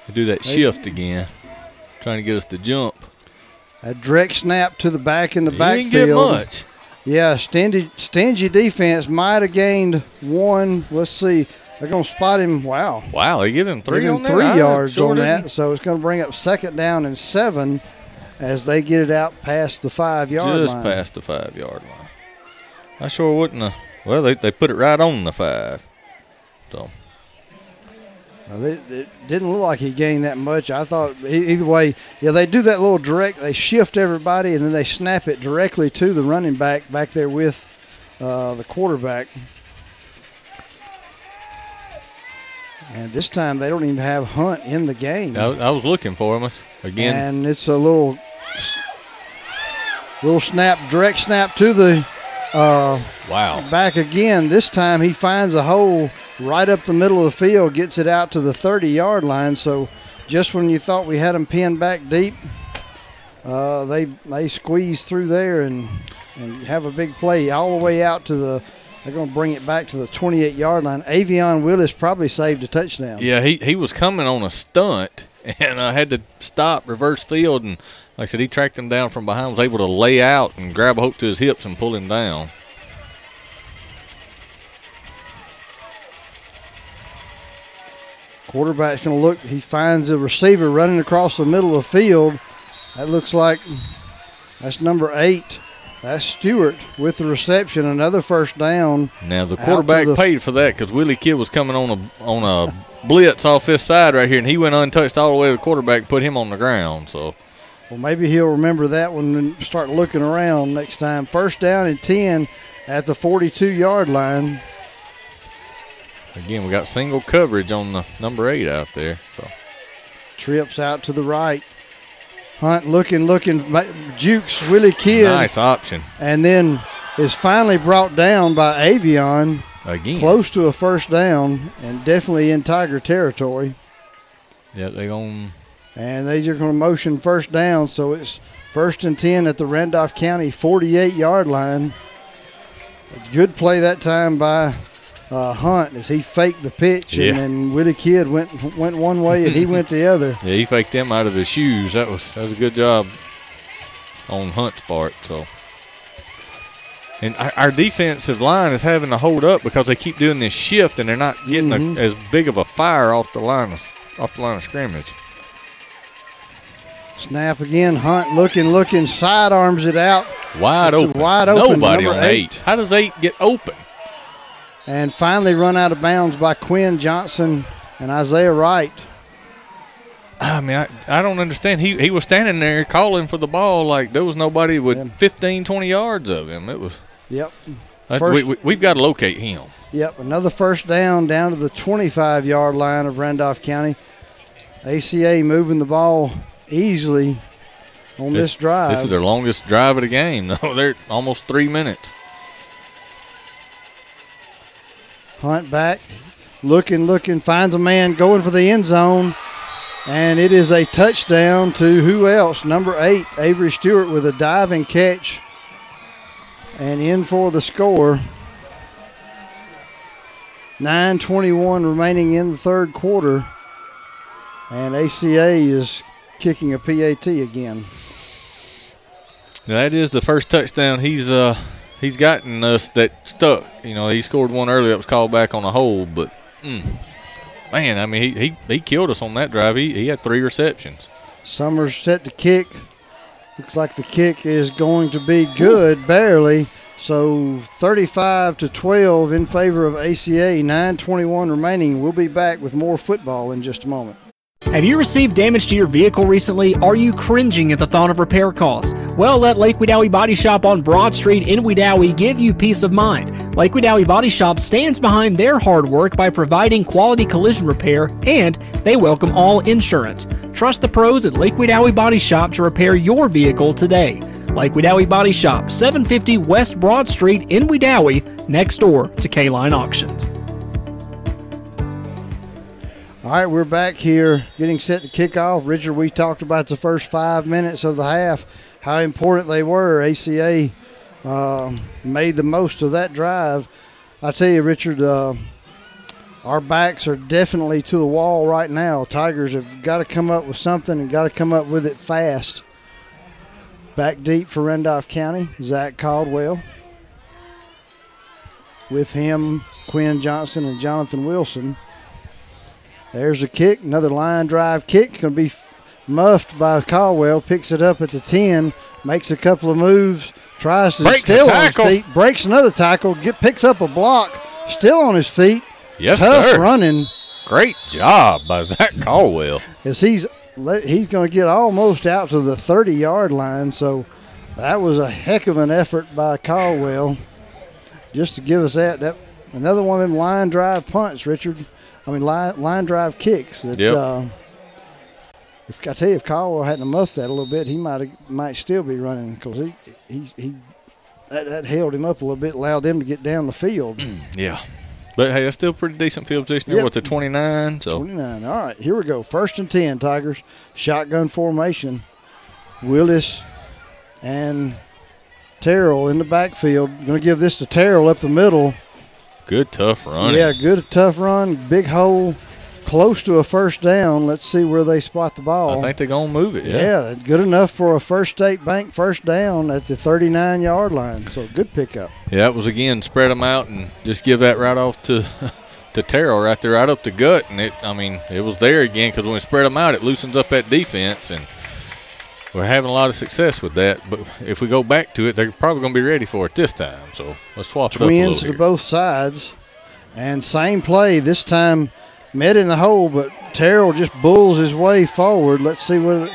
They do that they, shift again, trying to get us to jump. A direct snap to the back in the he backfield. Didn't get much. Yeah, stingy, stingy defense might have gained one. Let's see. They're going to spot him. Wow. Wow, they give him three on that. Three yards sure on didn't. That. So it's going to bring up second down and seven as they get it out past the five-yard Just line. Just past the five-yard line. I sure wouldn't have. Well, they, they put it right on the five. So. Well, it, it didn't look like he gained that much. I thought either way, yeah, they do that little direct. They shift everybody, and then they snap it directly to the running back back there with uh, the quarterback. And this time they don't even have Hunt in the game. I, I was looking for him again. And it's a little little snap, direct snap to the Uh, wow. Back again. This time he finds a hole right up the middle of the field, gets it out to the thirty-yard line. So just when you thought we had them pinned back deep, uh, they they squeeze through there and, and have a big play all the way out to the – they're going to bring it back to the twenty-eight-yard line. Avion Willis probably saved a touchdown. Yeah, he, he was coming on a stunt, and I had to stop, reverse field, and – like I said, he tracked him down from behind, was able to lay out and grab a hook to his hips and pull him down. Quarterback's going to look. He finds the receiver running across the middle of the field. That looks like that's number eight. That's Stewart with the reception, another first down. Now, the quarterback the paid for that because Willie Kidd was coming on a on a blitz off his side right here, and he went untouched all the way to the quarterback and put him on the ground, so. Well, maybe he'll remember that one and start looking around next time. First down and ten at the forty-two-yard line. Again, we got single coverage on the number eight out there. So trips out to the right. Hunt looking, looking, jukes Willie Kidd. Nice option. And then is finally brought down by Avion. Again. Close to a first down and definitely in Tiger territory. Yeah, they're going to. And they're going to motion first down, so it's first and ten at the Randolph County forty-eight-yard line. A good play that time by uh, Hunt as he faked the pitch, yeah. and then Willie Kidd went went one way and he went the other. Yeah, he faked them out of his shoes. That was that was a good job on Hunt's part. So, and our, our defensive line is having to hold up because they keep doing this shift and they're not getting mm-hmm. a, as big of a fire off the line of, off the line of scrimmage. Snap again. Hunt looking, looking, sidearms it out. Wide it's open. Wide open. Nobody on eight. eight. How does eight get open? And finally run out of bounds by Quinn Johnson and Isaiah Wright. I mean, I, I don't understand. He he was standing there calling for the ball like there was nobody with yeah. fifteen, twenty yards of him. It was. Yep. That, first, we, we, we've got to locate him. Yep. Another first down down to the twenty-five-yard line of Randolph County. A C A moving the ball easily on this, this drive. This is their longest drive of the game. No, they're almost three minutes. Hunt back, looking, looking, finds a man going for the end zone, and it is a touchdown to who else? Number eight, Avery Stewart with a dive and catch, and in for the score. nine twenty-one remaining in the third quarter, and A C A is kicking a P A T again. That is the first touchdown he's uh he's gotten us that stuck. You know, he scored one earlier that was called back on a hold, but mm, man, I mean, he, he he killed us on that drive. He he had three receptions. Summers set to kick. Looks like the kick is going to be good, barely. So thirty-five to twelve in favor of A C A. nine twenty-one remaining. We'll be back with more football in just a moment. Have you received damage to your vehicle recently? Are you cringing at the thought of repair costs? Well, let Lake Wedowee Body Shop on Broad Street in Wedowee give you peace of mind. Lake Wedowee Body Shop stands behind their hard work by providing quality collision repair, and they welcome all insurance. Trust the pros at Lake Wedowee Body Shop to repair your vehicle today. Lake Wedowee Body Shop, seven fifty West Broad Street in Wedowee, next door to K-Line Auctions. All right, we're back here getting set to kick off. Richard, we talked about the first five minutes of the half, how important they were. A C A uh, made the most of that drive. I tell you, Richard, uh, our backs are definitely to the wall right now. Tigers have got to come up with something and got to come up with it fast. Back deep for Randolph County, Zach Caldwell. With him, Quinn Johnson and Jonathan Wilson. There's a kick, another line drive kick. Going to be muffed by Caldwell. Picks it up at the ten. Makes a couple of moves. Tries to breaks still on his feet. Breaks another tackle. Get, picks up a block. Still on his feet. Yes, Tough sir. running. Great job by Zach Caldwell. As he's he's going to get almost out to the thirty-yard line. So that was a heck of an effort by Caldwell. Just to give us that. that another one of them line drive punts, Richard. I mean, line, line drive kicks. That, yep. uh, if I tell you, if Caldwell hadn't muffed that a little bit, he might might still be running because he he, he that, that held him up a little bit, allowed them to get down the field. Yeah, but hey, that's still pretty decent field position. Yep. What's a twenty-nine? So twenty-nine. All right, here we go. First and ten, Tigers. Shotgun formation. Willis and Terrell in the backfield. Going to give this to Terrell up the middle. Good, tough run. Yeah, good, tough run. Big hole, close to a first down. Let's see where they spot the ball. I think they're going to move it, yeah. Yeah, good enough for a First State Bank first down at the thirty-nine-yard line. So, good pickup. Yeah, that was, again, spread them out and just give that right off to to Terrell right there, right up the gut. And, it, I mean, it was there again because when we spread them out, it loosens up that defense. And we're having a lot of success with that. But if we go back to it, they're probably going to be ready for it this time. So let's swap it up a little here. Twins to both sides. And same play. This time met in the hole, but Terrell just bulls his way forward. Let's see what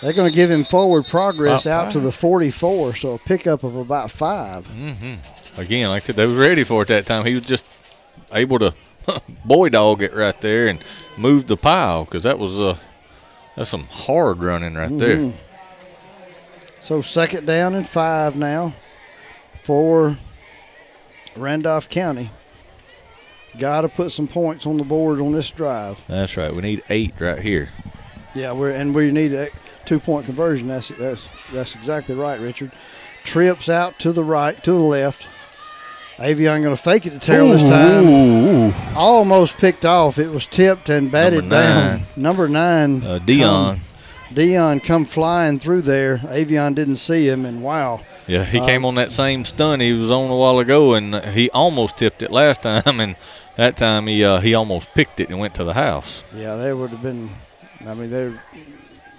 they're going to give him forward progress out to the forty-four. So a pickup of about five. Mm-hmm. Again, like I said, they was ready for it that time. He was just able to boy dog it right there and move the pile because that was uh, that's some hard running right mm-hmm. there. So second down and five now for Randolph County. Got to put some points on the board on this drive. That's right. We need eight right here. Yeah, we're and we need a two-point conversion. That's that's that's exactly right, Richard. Trips out to the right, to the left. Avion going to fake it to Terrell this time. Ooh, ooh. Almost picked off. It was tipped and batted Number down. Number nine. Uh, Dion. Come, Dion come flying through there. Avion didn't see him, and wow. Yeah, he um, came on that same stunt he was on a while ago, and he almost tipped it last time, and that time he uh, he almost picked it and went to the house. Yeah, they would have been – I mean, they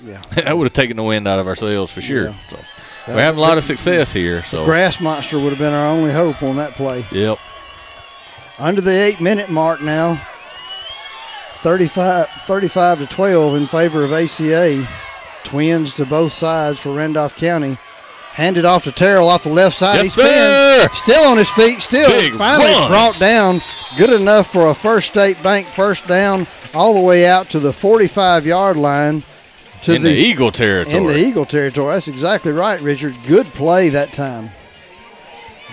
yeah. That would have taken the wind out of our sails for sure. Yeah. So. That we have a lot of success here. So Grass Monster would have been our only hope on that play. Yep. Under the eight-minute mark now, thirty-five to twelve in favor of A C A. Twins to both sides for Randolph County. Handed off to Terrell off the left side. Yes, sir. Still on his feet. Still Big finally run. Brought down. Good enough for a First State Bank first down all the way out to the forty-five-yard line. In the, the Eagle territory. In the Eagle territory. That's exactly right, Richard. Good play that time.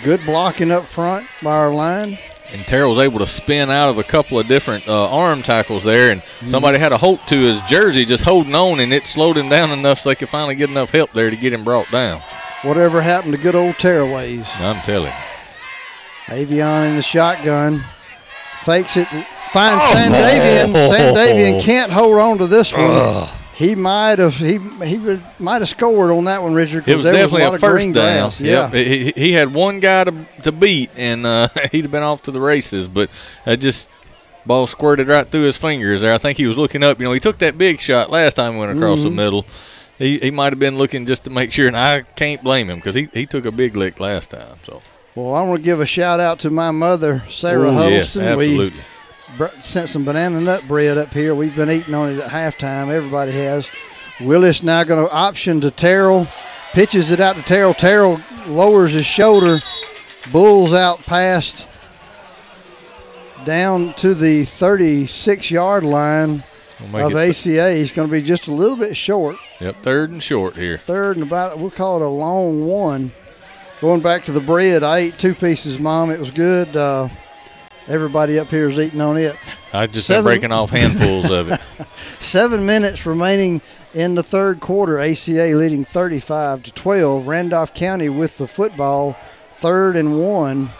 Good blocking up front by our line. And Terrell was able to spin out of a couple of different uh, arm tackles there, and mm-hmm. somebody had a hook to his jersey just holding on, and it slowed him down enough so they could finally get enough help there to get him brought down. Whatever happened to good old Terraways. I'm telling you. Avion in the shotgun. Fakes it. Finds oh, Sandavian. Oh. Sandavian can't hold on to this one. Ugh. He might have he he might have scored on that one, Richard. It was there definitely was a, a first down. Yeah, yep. he, he had one guy to to beat, and uh, he'd have been off to the races. But I just ball squirted right through his fingers there. I think he was looking up. You know, he took that big shot last time he went across mm-hmm. the middle. He he might have been looking just to make sure, and I can't blame him because he, he took a big lick last time. So well, I want to give a shout out to my mother, Sarah Ooh, Holston. Yes, absolutely. We, sent some banana nut bread up here. We've been eating on it at halftime. Everybody has. Willis now going to option to Terrell. Pitches it out to Terrell. Terrell lowers his shoulder. Bulls out past. Down to the thirty-six-yard line we'll of A C A. He's going to be just a little bit short. Yep, third and short here. Third and about, we'll call it a long one. Going back to the bread, I ate two pieces, Mom. It was good. Uh, Everybody up here is eating on it. I just am breaking off handfuls of it. Seven minutes remaining in the third quarter. A C A leading thirty-five to twelve. Randolph County with the football, third and one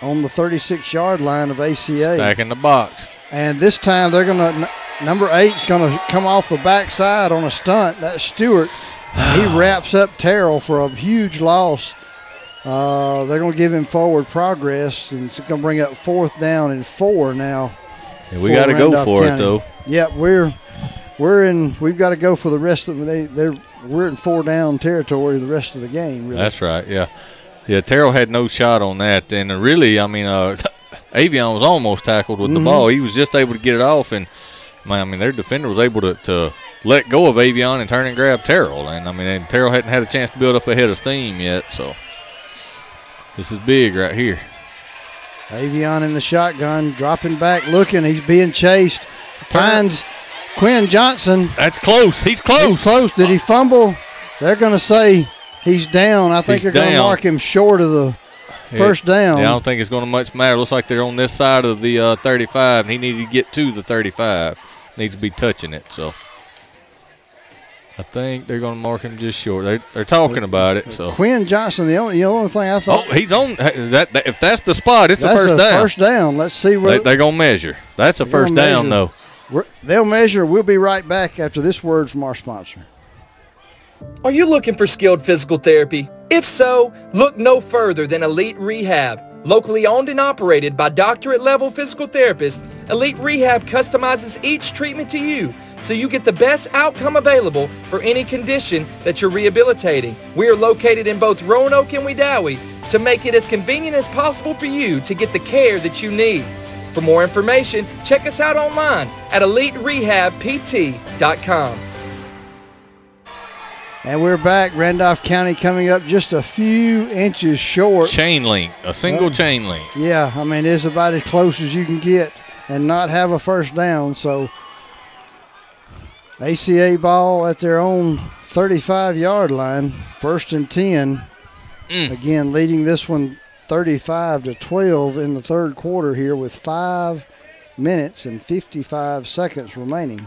on the thirty-six-yard line of A C A. Stacking the box. And this time they're going to number eight's going to come off the backside on a stunt. That's Stewart. He wraps up Terrell for a huge loss. Uh, they're going to give him forward progress, and it's going to bring up fourth down and four now. And we got to go for it, though. Yeah, we're we're in. We've got to go for the rest of they they're we're in four down territory the rest of the game. Really. That's right. Yeah, yeah. Terrell had no shot on that, and really, I mean, uh, Avion was almost tackled with mm-hmm. the ball. He was just able to get it off, and I mean, their defender was able to. to let go of Avion and turn and grab Terrell, and I mean, and Terrell hadn't had a chance to build up a head of steam yet, so. This is big right here. Avion in the shotgun, dropping back, looking. He's being chased. Finds Quinn Johnson. That's close. He's close. He's close. Did he fumble? They're going to say he's down. I think he's they're going to mark him short of the first yeah. down. Yeah, I don't think it's going to much matter. Looks like they're on this side of the uh, thirty-five, and he needed to get to the thirty-five. Needs to be touching it, so. I think they're going to mark him just short. They're, they're talking about it. So Quinn Johnson, the only, the only thing I thought. Oh, he's on. That, that if that's the spot, it's a first a down. That's a first down. Let's see where. They, they're going to measure. That's a first down, though. We're, they'll measure. We'll be right back after this word from our sponsor. Are you looking for skilled physical therapy? If so, look no further than Elite Rehab. Locally owned and operated by doctorate-level physical therapists, Elite Rehab customizes each treatment to you so you get the best outcome available for any condition that you're rehabilitating. We are located in both Roanoke and Wedowee to make it as convenient as possible for you to get the care that you need. For more information, check us out online at elite rehab p t dot com. And we're back. Randolph County coming up just a few inches short. Chain link, a single uh, chain link. Yeah, I mean, it's about as close as you can get and not have a first down. So, A C A ball at their own thirty-five-yard line, first and ten. Mm. Again, leading this one thirty-five to twelve in the third quarter here with five minutes and fifty-five seconds remaining.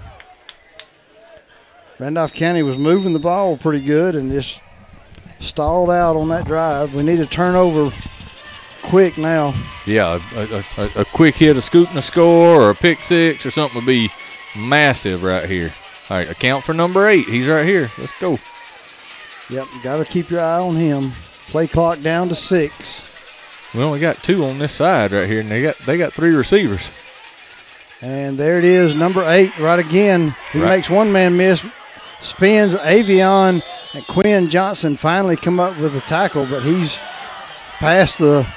Randolph County was moving the ball pretty good and just stalled out on that drive. We need a turnover quick now. Yeah, a, a, a quick hit, a scoop and a score, or a pick six or something would be massive right here. All right, account for number eight. He's right here. Let's go. Yep, got to keep your eye on him. Play clock down to six. We only got two on this side right here, and they got they got three receivers. And there it is, number eight, right again. He right. makes one man miss, spins Avion, and Quinn Johnson finally come up with a tackle, but he's past the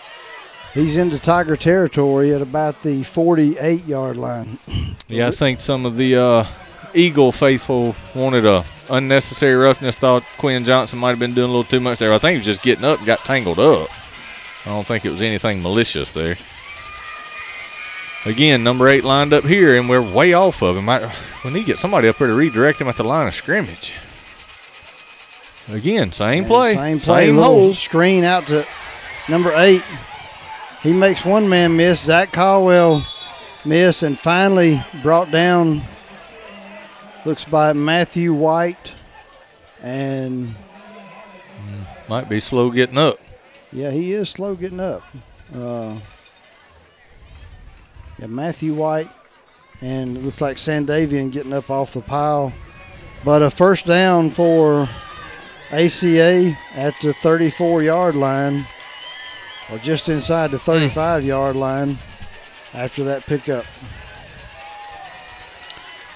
– he's into Tiger territory at about the forty-eight-yard line. Yeah, I think some of the uh, Eagle faithful wanted a unnecessary roughness, thought Quinn Johnson might have been doing a little too much there. I think he was just getting up and got tangled up. I don't think it was anything malicious there. Again, number eight lined up here, and we're way off of him. I, we need to get somebody up here to redirect him at the line of scrimmage. Again, same and play. Same play. Same hole. Screen out to number eight. He makes one man miss. Zach Caldwell miss, and finally brought down, looks by Matthew White. And might be slow getting up. Yeah, he is slow getting up. Uh, yeah, Matthew White, and it looks like Sandavian getting up off the pile. But a first down for A C A at the thirty-four-yard line, or just inside the thirty-five-yard line after that pickup.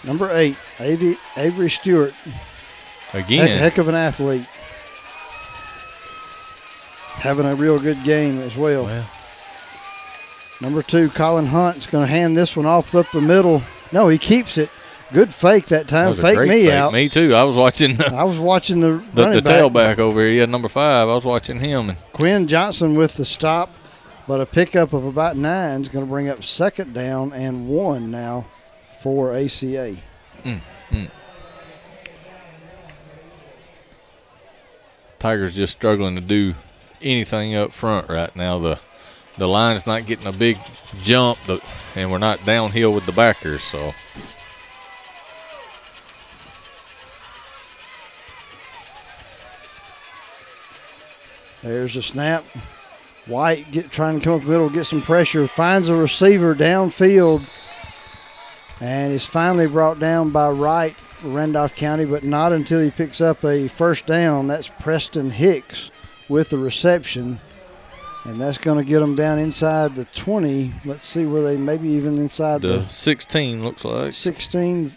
Number eight, Avery, Avery Stewart. Again. Heck, heck of an athlete. Having a real good game as well. Wow. Number two, Colin Hunt's going to hand this one off up the middle. No, he keeps it. Good fake that time. That fake me fake. out. Me too. I was watching. The, I was watching the the, the tailback over here. Yeah, number five. I was watching him. And Quinn Johnson with the stop, but a pickup of about nine is going to bring up second down and one now for A C A. Mm, mm. Tigers just struggling to do anything up front right now. The the line's not getting a big jump, but, and we're not downhill with the backers. So there's a snap. White get, trying to come up the middle, get some pressure, finds a receiver downfield, and is finally brought down by Wright, Randolph County, but not until he picks up a first down. That's Preston Hicks with the reception, and that's going to get them down inside the twenty. Let's see where they maybe even inside the, the sixteen looks like. sixteen.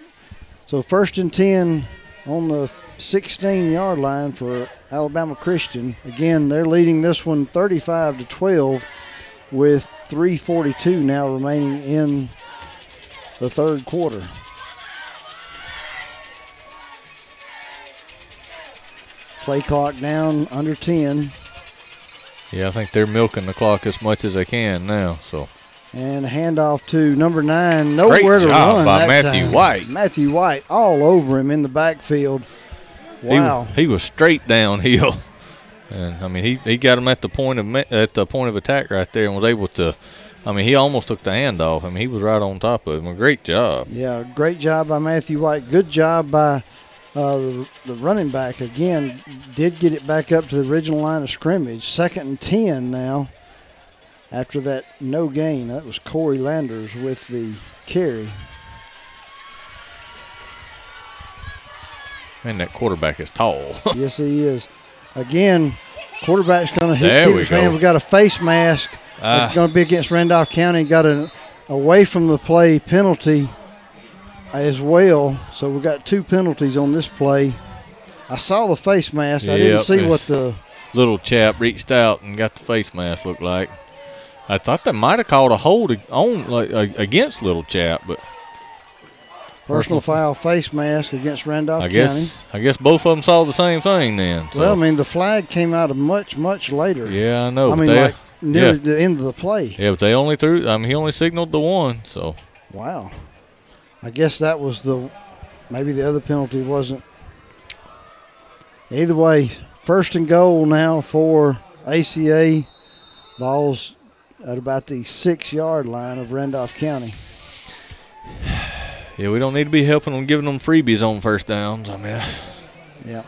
So first and ten on the sixteen-yard line for Alabama Christian. Again, they're leading this one thirty-five to twelve with three forty-two now remaining in the third quarter. Play clock down under ten. Yeah, I think they're milking the clock as much as they can now. So, and handoff to number nine. Nowhere Great to job run by that Matthew time. White. Matthew White all over him in the backfield. Wow, he, he was straight downhill, and I mean he, he got him at the point of at the point of attack right there, and was able to. I mean, he almost took the handoff. I mean, he was right on top of him. Great job. Yeah, great job by Matthew White. Good job by. Uh, the, the running back, again, did get it back up to the original line of scrimmage. Second and ten now after that no gain. That was Corey Landers with the carry. Man, that quarterback is tall. Yes, he is. Again, quarterback's going to hit. There we go. We got a face mask. Uh, it's going to be against Randolph County. Got an away from the play penalty as well, so we got two penalties on this play. I saw the face mask. I yep, didn't see what the little chap reached out and got the face mask looked like. I thought they might have called a hold on like against little chap, but personal foul, face mask against Randolph I County. Guess, I guess both of them saw the same thing then. So. Well, I mean, the flag came out of much, much later. Yeah, I know. I mean, they, like near yeah. the end of the play. Yeah, but they only threw. I mean, he only signaled the one. So wow. I guess that was the – maybe the other penalty wasn't either way, first and goal now for A C A. Ball's at about the six-yard line of Randolph County. Yeah, we don't need to be helping them, giving them freebies on first downs, I guess. Yeah.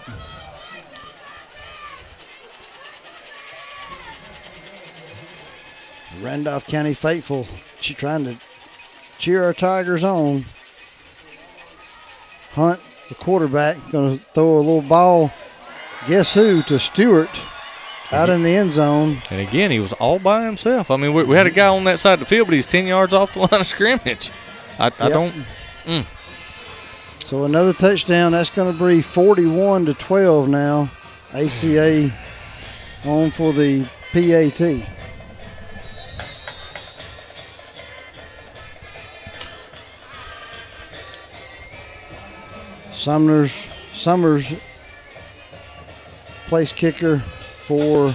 Randolph County faithful, she's trying to cheer our Tigers on. Hunt, the quarterback, going to throw a little ball, guess who, to Stewart out in the end zone. And, again, he was all by himself. I mean, we, we had a guy on that side of the field, but he's ten yards off the line of scrimmage. I, I yep. don't mm. – So, another touchdown. That's going to be forty-one to twelve now. A C A on for the P A T. Summers, Summers place kicker for,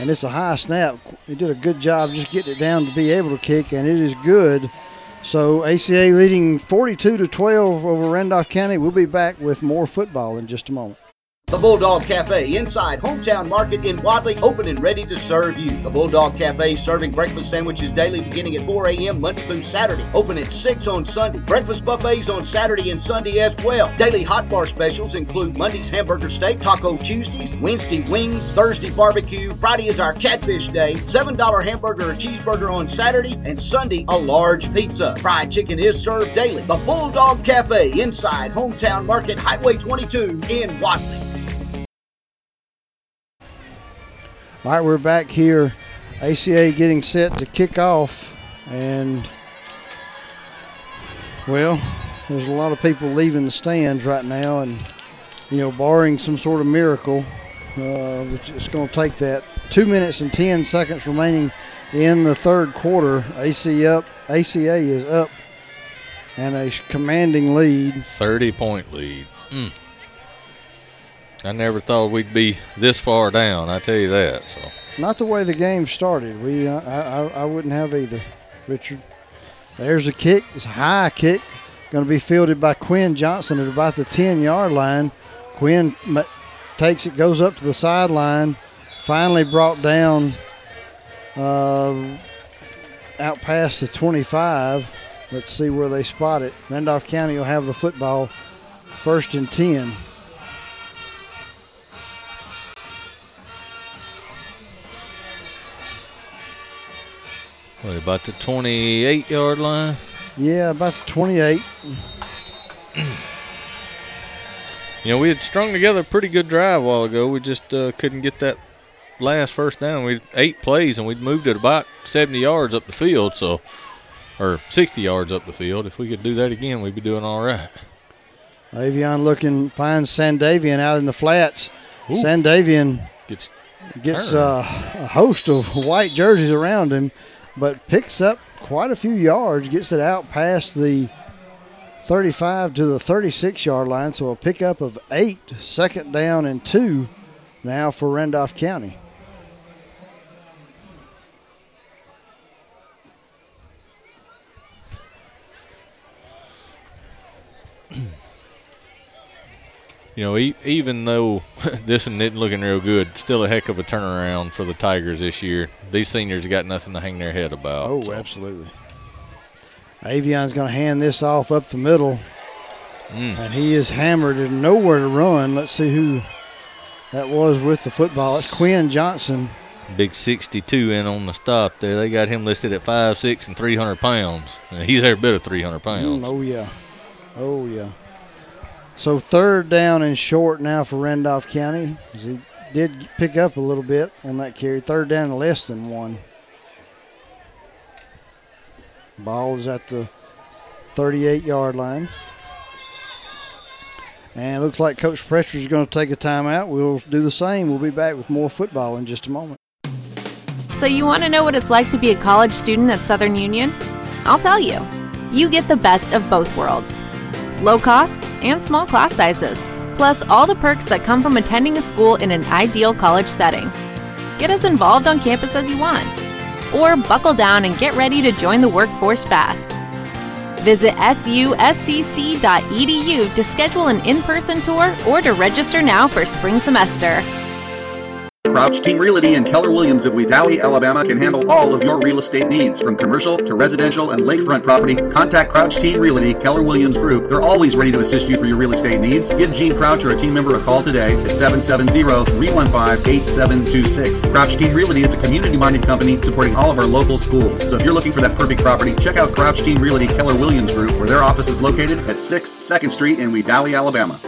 and it's a high snap. He did a good job just getting it down to be able to kick, and it is good. So A C A leading forty-two to twelve over Randolph County. We'll be back with more football in just a moment. The Bulldog Cafe, inside Hometown Market in Wadley, open and ready to serve you. The Bulldog Cafe serving breakfast sandwiches daily beginning at four a.m. Monday through Saturday. Open at six on Sunday. Breakfast buffets on Saturday and Sunday as well. Daily hot bar specials include Monday's hamburger steak, Taco Tuesdays, Wednesday wings, Thursday barbecue, Friday is our catfish day, seven dollars hamburger or cheeseburger on Saturday, and Sunday a large pizza. Fried chicken is served daily. The Bulldog Cafe, inside Hometown Market, Highway twenty-two in Wadley. All right, we're back here. A C A getting set to kick off. And, well, there's a lot of people leaving the stands right now. And, you know, barring some sort of miracle, uh, it's going to take that. Two minutes and ten seconds remaining in the third quarter. A C A up, A C A is up and a commanding lead. thirty-point lead. Mm. I never thought we'd be this far down, I tell you that. So. Not the way the game started. We, uh, I, I wouldn't have either, Richard. There's a kick. It's a high kick. Going to be fielded by Quinn Johnson at about the ten-yard line. Quinn m- takes it, goes up to the sideline, finally brought down uh, out past the twenty-five. Let's see where they spot it. Randolph County will have the football, first and ten. What, about the twenty-eight-yard line? Yeah, about the twenty-eight. You know, we had strung together a pretty good drive a while ago. We just uh, couldn't get that last first down. We had eight plays, and we'd moved it about seventy yards up the field, so, or sixty yards up the field. If we could do that again, we'd be doing all right. Avion looking, finds Sandavian out in the flats. Ooh. Sandavian gets, gets uh, a host of white jerseys around him, but picks up quite a few yards, gets it out past the thirty-five to the thirty-six-yard line, so a pickup of eight, second down and two now for Randolph County. You know, e- even though this one isn't looking real good, still a heck of a turnaround for the Tigers this year. These seniors got nothing to hang their head about. Oh, so. Absolutely. Avion's going to hand this off up the middle, mm. and he is hammered and nowhere to run. Let's see who that was with the football. It's Quinn Johnson. Big sixty-two in on the stop there. They got him listed at five six and three hundred pounds. And he's every bit of three hundred pounds. Mm, oh, yeah. Oh, yeah. So third down and short now for Randolph County. He did pick up a little bit on that carry. Third down and less than one. Ball is at the thirty-eight-yard line. And it looks like Coach Pressure is going to take a timeout. We'll do the same. We'll be back with more football in just a moment. So you want to know what it's like to be a college student at Southern Union? I'll tell you. You get the best of both worlds. Low costs and small class sizes, plus all the perks that come from attending a school in an ideal college setting. Get as involved on campus as you want, or buckle down and get ready to join the workforce fast. Visit S U S C C dot E D U to schedule an in-person tour or to register now for spring semester. Crouch Team Realty and Keller Williams of Wedowee, Alabama can handle all of your real estate needs, from commercial to residential and lakefront property. Contact Crouch Team Realty, Keller Williams Group. They're always ready to assist you for your real estate needs. Give Gene Crouch or a team member a call today at seven seven zero, three one five, eight seven two six. Crouch Team Realty is a community-minded company supporting all of our local schools. So if you're looking for that perfect property, check out Crouch Team Realty, Keller Williams Group, where their office is located at six second street in Wedowee, Alabama.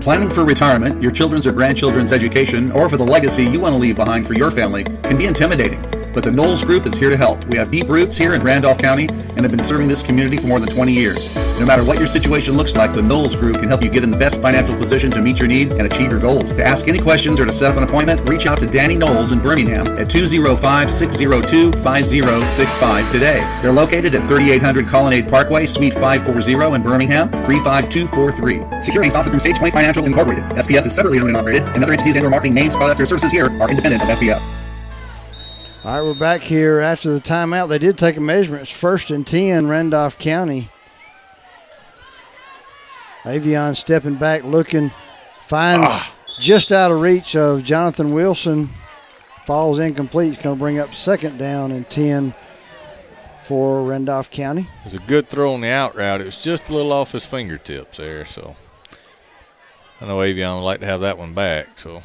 Planning for retirement, your children's or grandchildren's education, or for the legacy you want to leave behind for your family can be intimidating, but the Knowles Group is here to help. We have deep roots here in Randolph County and have been serving this community for more than twenty years. No matter what your situation looks like, the Knowles Group can help you get in the best financial position to meet your needs and achieve your goals. To ask any questions or to set up an appointment, reach out to Danny Knowles in Birmingham at two oh five, six oh two, five oh six five today. They're located at thirty-eight hundred Colonnade Parkway, Suite five forty in Birmingham, three five two four three. Securing offered through Sage Point Financial Incorporated. S P F is separately owned and operated, and other entities and or marketing names, products, or services here are independent of S P F. All right, we're back here after the timeout. They did take a measurement. It's first and ten, Randolph County. Avion stepping back, looking, finds ah. just out of reach of Jonathan Wilson. Falls incomplete. It's going to bring up second down and ten for Randolph County. It was a good throw on the out route. It was just a little off his fingertips there. So I know Avion would like to have that one back. So.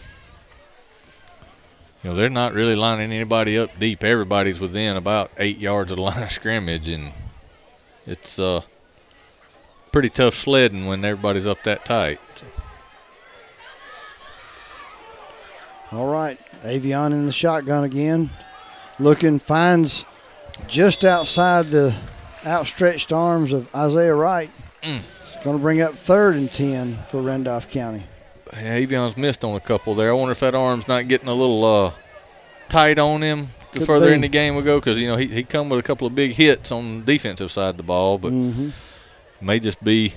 You know, they're not really lining anybody up deep. Everybody's within about eight yards of the line of scrimmage, and it's uh, pretty tough sledding when everybody's up that tight. All right, Avion in the shotgun again. Looking, finds just outside the outstretched arms of Isaiah Wright. Mm. It's going to bring up third and ten for Randolph County. Yeah, Avion's missed on a couple there. I wonder if that arm's not getting a little uh, tight on him the Could further be. in the game we go, because, you know, he he come with a couple of big hits on the defensive side of the ball, but mm-hmm. may just be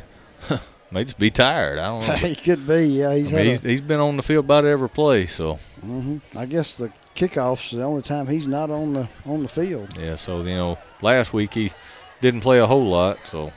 may just be tired. I don't know. He could be. Yeah, he's I mean, he's, a, he's been on the field about every play. So mm-hmm. I guess the kickoff's the only time he's not on the on the field. Yeah. So you know, last week he didn't play a whole lot. So.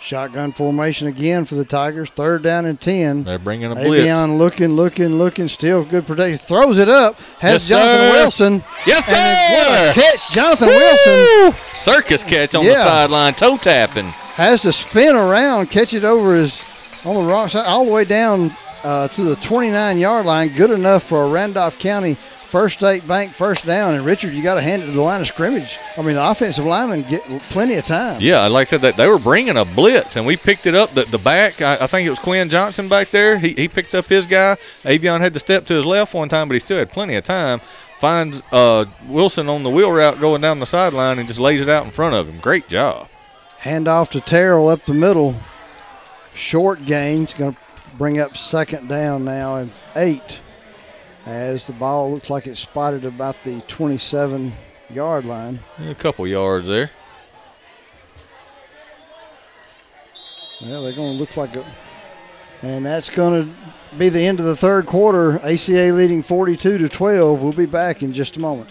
Shotgun formation again for the Tigers. Third down and ten. They're bringing a blitz. Avion looking, looking, looking. Still good protection. Throws it up. Has yes, Jonathan sir. Wilson. Yes, sir. And what a catch, Jonathan Woo! Wilson. Circus catch on yeah. the sideline. Toe tapping. Has to spin around. Catch it over his on the wrong side. All the way down uh, to the twenty-nine-yard line. Good enough for a Randolph County First State Bank first down, and Richard, you got to hand it to the line of scrimmage. I mean, the offensive linemen get plenty of time. Yeah, like I said, that they were bringing a blitz, and we picked it up. The, the back, I, I think it was Quinn Johnson back there. He he picked up his guy. Avion had to step to his left one time, but he still had plenty of time. Finds uh, Wilson on the wheel route going down the sideline and just lays it out in front of him. Great job. Handoff to Terrell up the middle. Short gain. It's going to bring up second down now and eight. As the ball looks like it's spotted about the twenty-seven-yard line. A couple yards there. Well, they're going to look like a – and that's going to be the end of the third quarter. A C A leading forty-two to twelve. We'll be back in just a moment.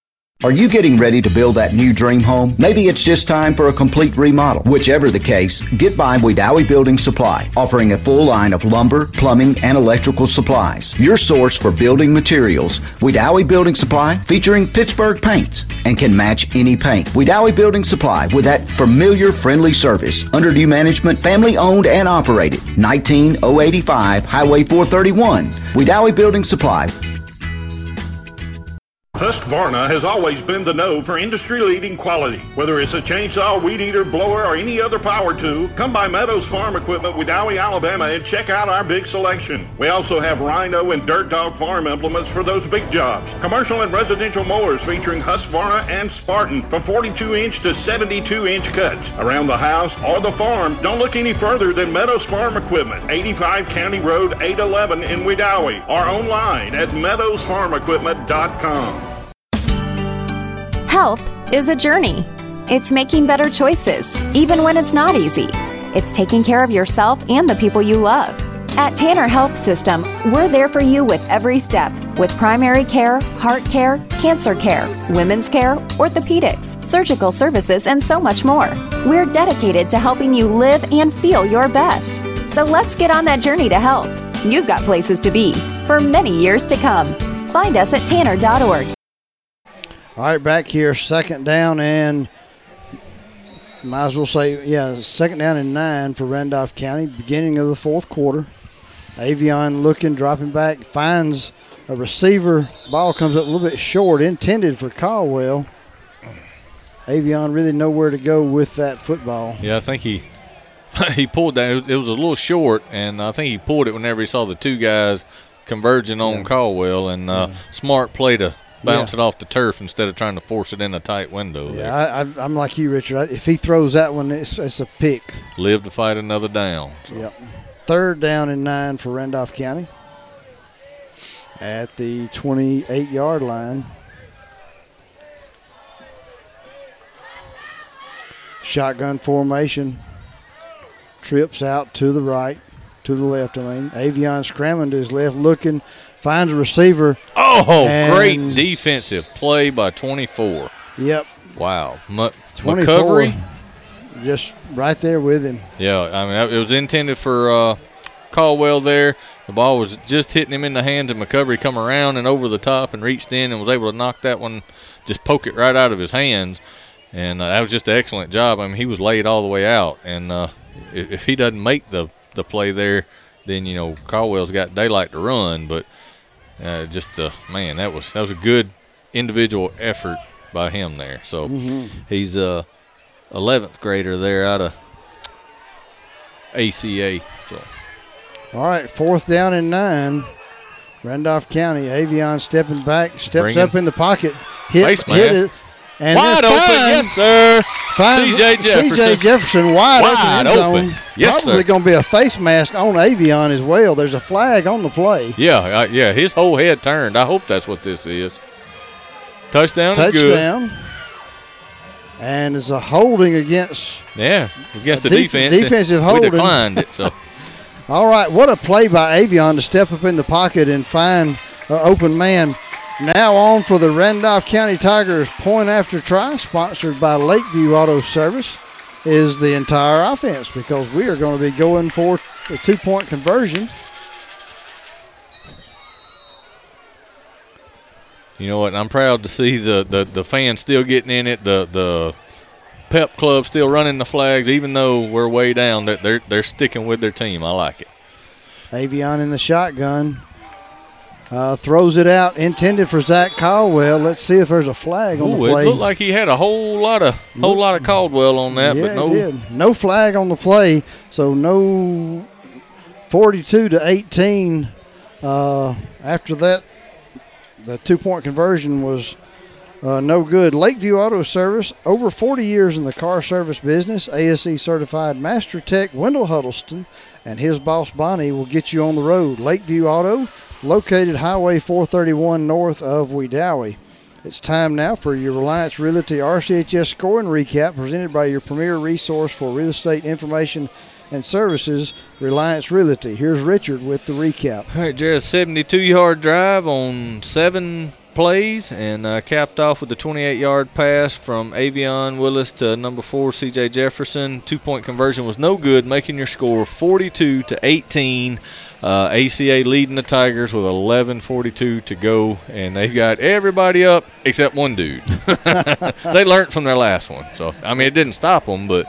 Are you getting ready to build that new dream home? Maybe it's just time for a complete remodel. Whichever the case, get by Wedowee Building Supply, offering a full line of lumber, plumbing, and electrical supplies. Your source for building materials, Wedowee Building Supply, featuring Pittsburgh paints, and can match any paint. Wedowee Building Supply, with that familiar, friendly service, under new management, family-owned and operated. nineteen oh eighty-five Highway four thirty-one, Wedowee Building Supply. Husqvarna has always been the know for industry-leading quality. Whether it's a chainsaw, weed eater, blower, or any other power tool, come by Meadows Farm Equipment, Wedowee, Alabama, and check out our big selection. We also have Rhino and Dirt Dog farm implements for those big jobs. Commercial and residential mowers featuring Husqvarna and Spartan for forty-two inch to seventy-two inch cuts. Around the house or the farm, don't look any further than Meadows Farm Equipment, eighty-five County Road eight eleven in Wedowee, or online at meadows farm equipment dot com. Health is a journey. It's making better choices, even when it's not easy. It's taking care of yourself and the people you love. At Tanner Health System, we're there for you with every step, with primary care, heart care, cancer care, women's care, orthopedics, surgical services, and so much more. We're dedicated to helping you live and feel your best. So let's get on that journey to health. You've got places to be for many years to come. Find us at tanner dot org. All right, back here, second down and might as well say, yeah, second down and nine for Randolph County, beginning of the fourth quarter. Avion looking, dropping back, finds a receiver. Ball comes up a little bit short, intended for Caldwell. Avion really nowhere to go with that football. Yeah, I think he he pulled that. It was a little short, and I think he pulled it whenever he saw the two guys converging on yeah. Caldwell, and uh, yeah. smart play to bounce yeah. it off the turf instead of trying to force it in a tight window. Yeah, there. I, I, I'm like you, Richard. If he throws that one, it's, it's a pick. Live to fight another down. So. Yep. Third down and nine for Randolph County at the twenty-eight-yard line. Shotgun formation. Trips out to the right, to the left, I mean. Avion scrambling to his left, looking. Finds a receiver. Oh, great defensive play by twenty-four. Yep. Wow. McCovery? Just right there with him. Yeah, I mean, it was intended for uh, Caldwell there. The ball was just hitting him in the hands, and McCovery come around and over the top and reached in and was able to knock that one, just poke it right out of his hands. And uh, that was just an excellent job. I mean, he was laid all the way out. And uh, if, if he doesn't make the, the play there, then, you know, Caldwell's got daylight to run, but – Uh, just uh, man, that was that was a good individual effort by him there. So mm-hmm. he's a uh, eleventh grader there out of A C A. So all right, fourth down and nine, Randolph County. Avion stepping back, steps Bringing up in the pocket, hit, hit it, and wide open, yes sir. C J Jefferson. C J Jefferson wide, wide open. open. Yes, Probably going to be a face mask on Avion as well. There's a flag on the play. Yeah, uh, yeah. His whole head turned. I hope that's what this is. Touchdown. Touchdown. Is good. And it's a holding against. Yeah, against the def- defense. Defensive holding. We declined it. So. All right, what a play by Avion to step up in the pocket and find an open man. Now on for the Randolph County Tigers point after try, sponsored by Lakeview Auto Service, is the entire offense because we are going to be going for a two-point conversion. You know what? I'm proud to see the, the, the fans still getting in it, the the pep club still running the flags, even though we're way down. They're, they're sticking with their team. I like it. Avion in the shotgun. Uh, throws it out, intended for Zach Caldwell. Let's see if there's a flag on Ooh, the play. It looked like he had a whole lot of whole lot of Caldwell on that, yeah, but no, did. no flag on the play. So no, forty-two to eighteen. Uh, after that, the two-point conversion was uh, no good. Lakeview Auto Service, over forty years in the car service business. A S E certified Master Tech Wendell Huddleston and his boss Bonnie will get you on the road. Lakeview Auto. Located Highway four thirty-one north of Wedowee. It's time now for your Reliance Realty R C H S scoring recap presented by your premier resource for real estate information and services, Reliance Realty. Here's Richard with the recap. All right, Jared, seventy-two-yard drive on seven plays and uh, capped off with a twenty-eight-yard pass from Avion Willis to number four, C J. Jefferson. Two-point conversion was no good, making your score forty-two to eighteen. Uh, A C A leading the Tigers with eleven forty-two to go, and they've got everybody up except one dude. They learned from their last one. So, I mean, it didn't stop them, but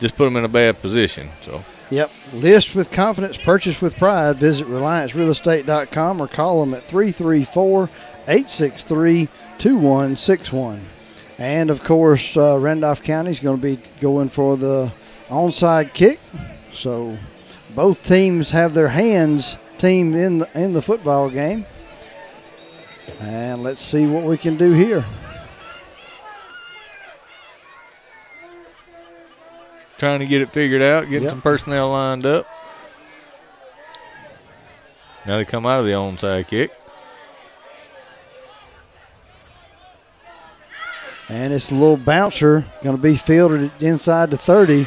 just put them in a bad position. So. Yep. List with confidence, purchase with pride. Visit reliance real estate dot com or call them at three three four, eight six three two one six one. And, of course, uh, Randolph County is going to be going for the onside kick. So both teams have their hands teamed in the, in the football game. And let's see what we can do here. Trying to get it figured out, get yep. some personnel lined up. Now they come out of the onside kick. And it's a little bouncer going to be fielded inside the thirty.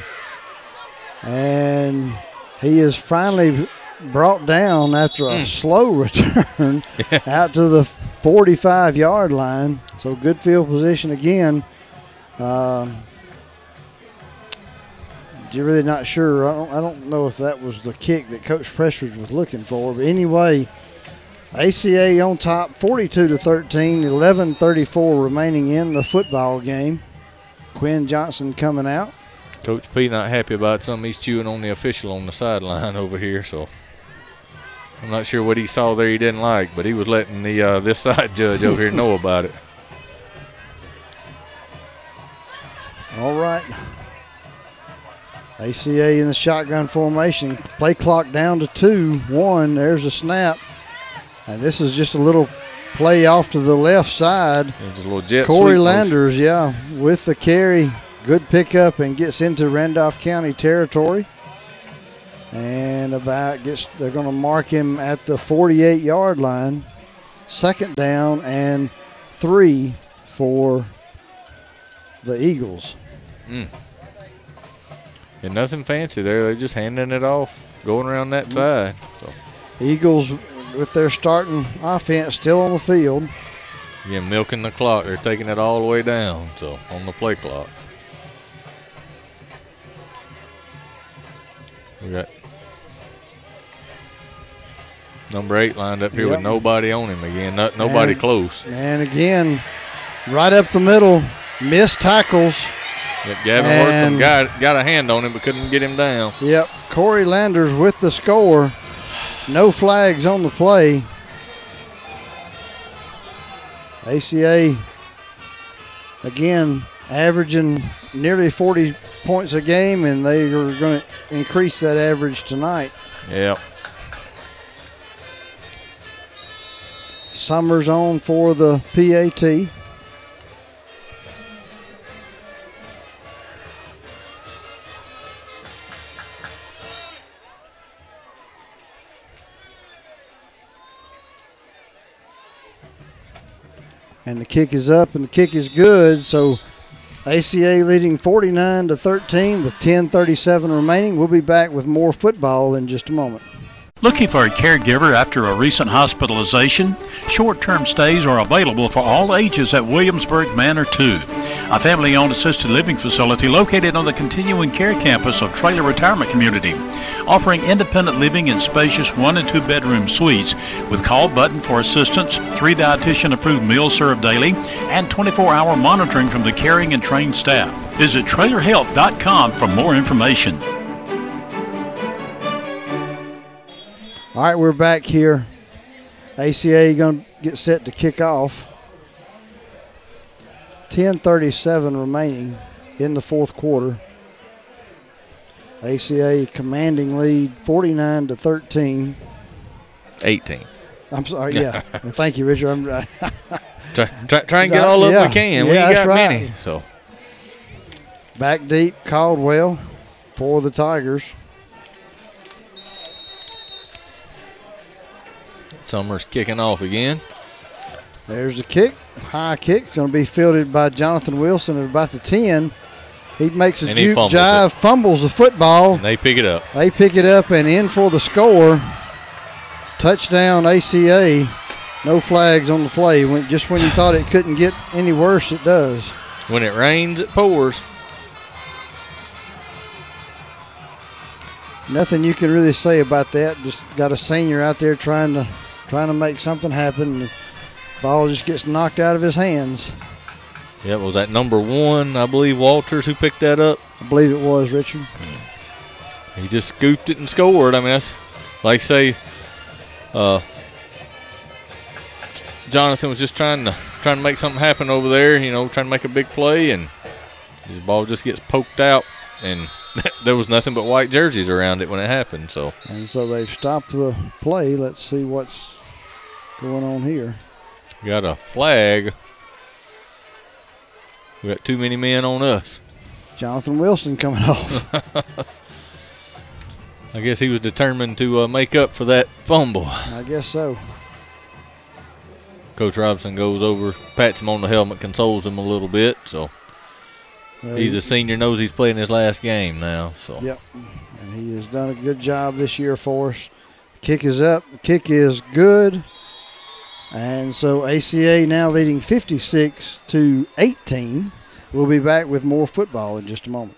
And he is finally brought down after a mm. slow return yeah. out to the forty-five-yard line. So good field position again. Um, you're really not sure. I don't, I don't know if that was the kick that Coach Prestridge was looking for. But anyway, A C A on top, forty-two to thirteen, eleven thirty-four remaining in the football game. Quinn Johnson coming out. Coach P not happy about something. He's chewing on the official on the sideline over here. So I'm not sure what he saw there he didn't like, but he was letting the uh, this side judge over here know about it. All right. A C A in the shotgun formation. Play clock down to two, one. There's a snap. And this is just a little play off to the left side. There's a little jet Corey Landers, motion. yeah, with the carry. Good pickup and gets into Randolph County territory. And about gets, they're going to mark him at the forty-eight-yard line. Second down and three for the Eagles. Mm. And nothing fancy there. They're just handing it off, going around that side. So. Eagles with their starting offense still on the field. Yeah, milking the clock. They're taking it all the way down, so on the play clock. We got number eight lined up here yep. with nobody on him again. Not, nobody and, close. And again, right up the middle, missed tackles. Yep, Gavin and worked him, got, got a hand on him, but couldn't get him down. Yep, Corey Landers with the score. No flags on the play. A C A, again, averaging nearly forty points a game, and they are going to increase that average tonight. Yep. Summers on for the P A T. And the kick is up, and the kick is good. So A C A leading forty-nine to thirteen with ten thirty-seven remaining. We'll be back with more football in just a moment. Looking for a caregiver after a recent hospitalization? Short-term stays are available for all ages at Williamsburg Manor two, a family-owned assisted living facility located on the continuing care campus of Trailer Retirement Community, offering independent living in spacious one- and two-bedroom suites with call button for assistance, three dietitian-approved meals served daily, and twenty-four hour monitoring from the caring and trained staff. Visit trailer help dot com for more information. All right, we're back here. A C A going to get set to kick off. ten thirty-seven remaining in the fourth quarter. A C A commanding lead forty-nine to thirteen. eighteen. I'm sorry, yeah. Thank you, Richard. I'm try, try, try and get all up yeah. we can. Yeah, we ain't got right. many. So. Back deep, Caldwell for the Tigers. Summers kicking off again. There's the kick. High kick. Going to be fielded by Jonathan Wilson at about the ten. He makes a and juke fumbles jive, it. fumbles the football. And they pick it up. They pick it up and in for the score. Touchdown A C A. No flags on the play. When, just when you thought it couldn't get any worse, it does. When it rains, it pours. Nothing you can really say about that. Just got a senior out there trying to trying to make something happen. And the ball just gets knocked out of his hands. Yeah, was that number one, I believe, Walters, who picked that up? I believe it was, Richard. He just scooped it and scored. I mean, that's like say uh, Jonathan was just trying to trying to make something happen over there, you know, trying to make a big play, and the ball just gets poked out, and there was nothing but white jerseys around it when it happened. So and so they've stopped the play. Let's see what's going on here. We got a flag. We got too many men on us. Jonathan Wilson coming off. I guess he was determined to uh, make up for that fumble. I guess so. Coach Robinson goes over, pats him on the helmet, consoles him a little bit. So well, he's a senior, knows he's playing his last game now. So yep, and he has done a good job this year for us. The kick is up. The kick is good. And so A C A now leading fifty-six to eighteen. We'll be back with more football in just a moment.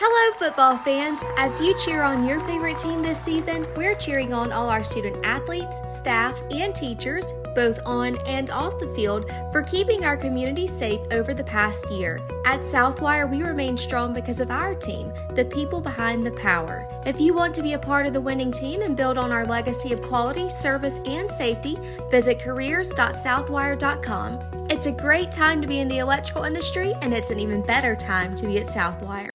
Hello, football fans. As you cheer on your favorite team this season, we're cheering on all our student athletes, staff, and teachers, both on and off the field, for keeping our community safe over the past year. At South Wire, we remain strong because of our team, the people behind the power. If you want to be a part of the winning team and build on our legacy of quality, service, and safety, visit careers dot southwire dot com. It's a great time to be in the electrical industry, and it's an even better time to be at South Wire.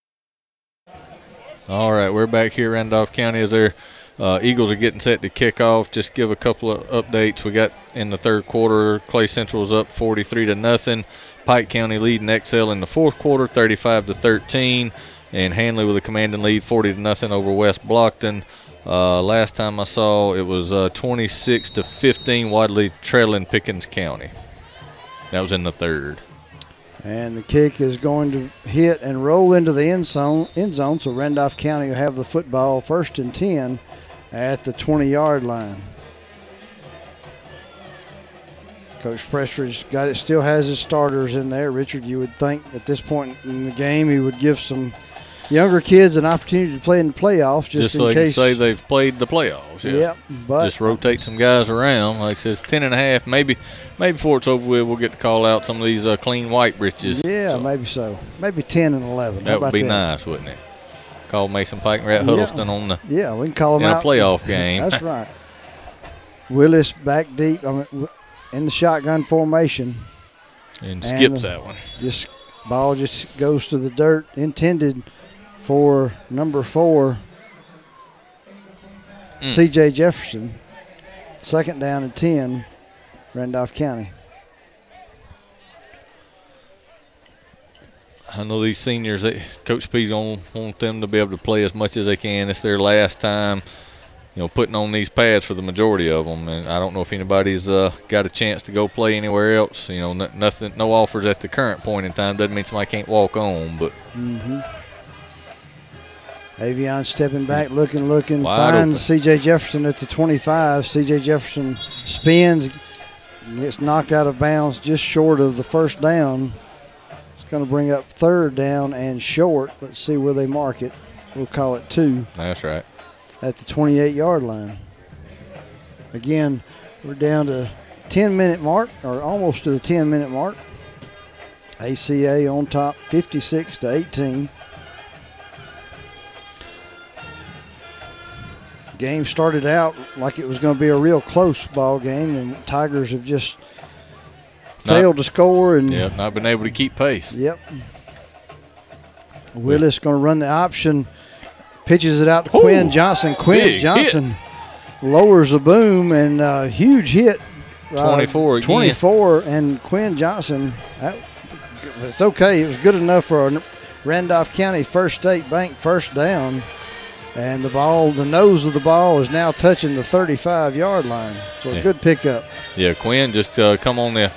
All right, we're back here, Randolph County, as their uh, Eagles are getting set to kick off. Just give a couple of updates. We got in the third quarter, Clay Central's up forty-three to nothing. Pike County leading X L in the fourth quarter, thirty-five to thirteen. And Hanley with a commanding lead, forty to nothing over West Blockton. Uh, last time I saw, it was uh, twenty-six to fifteen, Wadley trailing Pickens County. That was in the third. And the kick is going to hit and roll into the end zone, end zone, so Randolph County will have the football first and ten at the twenty-yard line. Coach Prestridge got it, still has his starters in there. Richard, you would think at this point in the game he would give some younger kids an opportunity to play in the playoffs. Just, just in like case. Say they've played the playoffs. Yeah. Yep, but just rotate some guys around. Like I says, ten and a half. Maybe maybe before it's over with, we'll get to call out some of these uh, clean white britches. Yeah, so. maybe so. Maybe ten and eleven. That would be that? nice, wouldn't it? Call Mason Pike and Rat Huddleston yeah. on the yeah, we can call them in out. a playoff game. That's right. Willis back deep I mean, in the shotgun formation. And skips and the, that one. Just ball just goes to the dirt, intended for number four, mm. C J Jefferson. Second down and ten, Randolph County. I know these seniors, they, Coach P's going to want them to be able to play as much as they can. It's their last time, you know, putting on these pads for the majority of them. And I don't know if anybody's uh, got a chance to go play anywhere else. You know, n- nothing, no offers at the current point in time. Doesn't mean somebody can't walk on, but. Mm-hmm. Avion stepping back, looking, looking, Wide finds open. C J Jefferson at the twenty-five. C J Jefferson spins, gets knocked out of bounds just short of the first down. It's going to bring up third down and short. Let's see where they mark it. We'll call it two. That's right. At the twenty-eight-yard line. Again, we're down to ten-minute mark, or almost to the ten-minute mark. A C A on top, fifty-six to eighteen. Game started out like it was going to be a real close ball game, and Tigers have just failed not, to score and yeah, not been able to keep pace. Yep. Willis going to run the option, pitches it out to Ooh, Quinn Johnson. Quinn Johnson hit. lowers the boom and a huge hit. twenty-four uh, again. twenty-four, and Quinn Johnson, that, it's okay. It was good enough for a Randolph County First State Bank first down. And the ball, the nose of the ball is now touching the thirty-five-yard line. So a yeah. good pickup. Yeah, Quinn just uh, come on the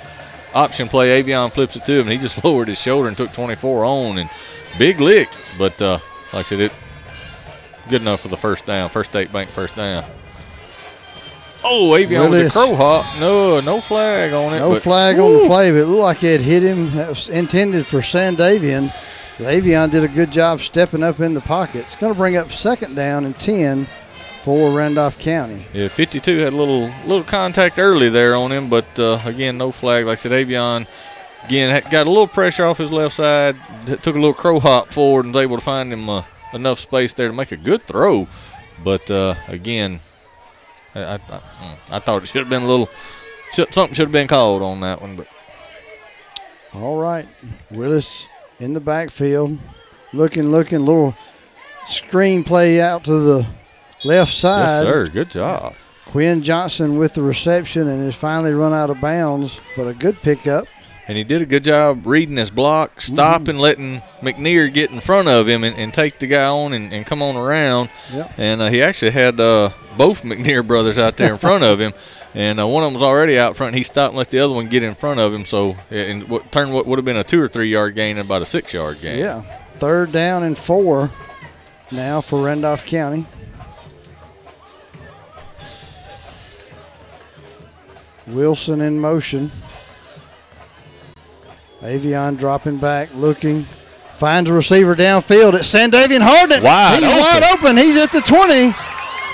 option play. Avion flips it to him, and he just lowered his shoulder and took twenty-four on. And big lick. But uh, like I said, it good enough for the first down. First State Bank first down. Oh, Avion Willis with the crow hop. No, no flag on it. No but, flag woo. on the play, but it looked like it hit him. That was intended for Sandavian. Avion did a good job stepping up in the pocket. It's going to bring up second down and ten for Randolph County. Yeah, fifty-two had a little little contact early there on him, but, uh, again, no flag. Like I said, Avion, again, got a little pressure off his left side, took a little crow hop forward and was able to find him uh, enough space there to make a good throw. But, uh, again, I, I, I, I thought it should have been a little – something should have been called on that one, but – All right, Willis in the backfield. Looking, looking, little screen play out to the left side. Yes, sir. Good job. Quinn Johnson with the reception and is finally run out of bounds, but a good pickup. And he did a good job reading his block, stopping, mm-hmm. letting McNear get in front of him and, and take the guy on and, and come on around. Yep. And uh, he actually had uh, both McNear brothers out there in front of him. And uh, one of them was already out front. He stopped and let the other one get in front of him. So it, and what, turned what would have been a two- or three-yard gain into about a six-yard gain. Yeah. Third down and four now for Randolph County. Wilson in motion. Avion dropping back, looking, finds a receiver downfield. It's Sandavian Hardnett. Wide He's open. wide open. He's at the twenty,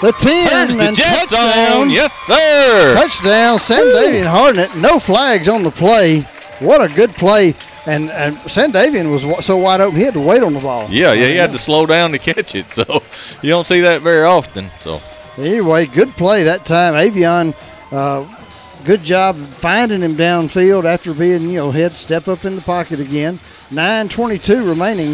the ten, turns the and jet touchdown. Zone. Yes, sir. Touchdown, Sandavian Hardnett. No flags on the play. What a good play. And, and Sandavian was so wide open, he had to wait on the ball. Yeah, yeah, he had to slow down to catch it. So you don't see that very often. So anyway, good play that time. Avion. Uh, Good job finding him downfield after being, you know, head step up in the pocket again. nine twenty-two remaining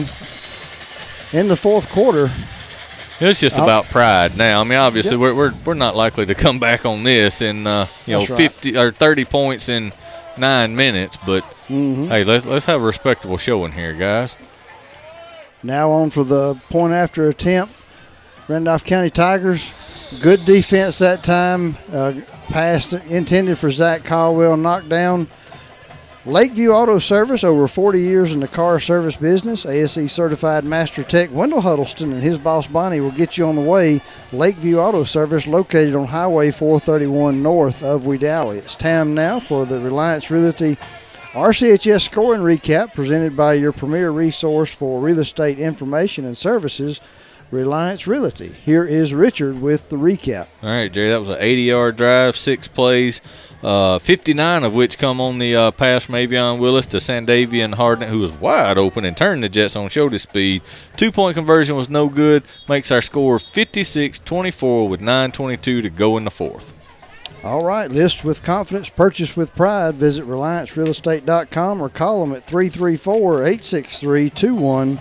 in the fourth quarter. It's just about pride now. I mean, obviously, yep. we're, we're we're not likely to come back on this in, uh, you That's know, right. fifty or thirty points in nine minutes. But, mm-hmm. hey, let's, let's have a respectable showing here, guys. Now on for the point after attempt. Randolph County Tigers, good defense that time. Uh, pass intended for Zach Caldwell, knocked down. Lakeview Auto Service, over forty years in the car service business. A S E certified Master Tech Wendell Huddleston and his boss Bonnie will get you on the way. Lakeview Auto Service, located on Highway four thirty-one north of Wedowee. It's time now for the Reliance Realty R C H S scoring recap, presented by your premier resource for real estate information and services, Reliance Realty. Here is Richard with the recap. All right, Jerry, that was an eighty-yard drive, six plays, uh, fifty-nine of which come on the uh, pass from Avion Willis to Sandavian Hardnett, who was wide open and turned the Jets on, showed his speed. Two-point conversion was no good, makes our score fifty-six twenty-four with nine twenty-two to go in the fourth. All right, list with confidence, purchase with pride. Visit reliance real estate dot com or call them at three three four, eight six three, two one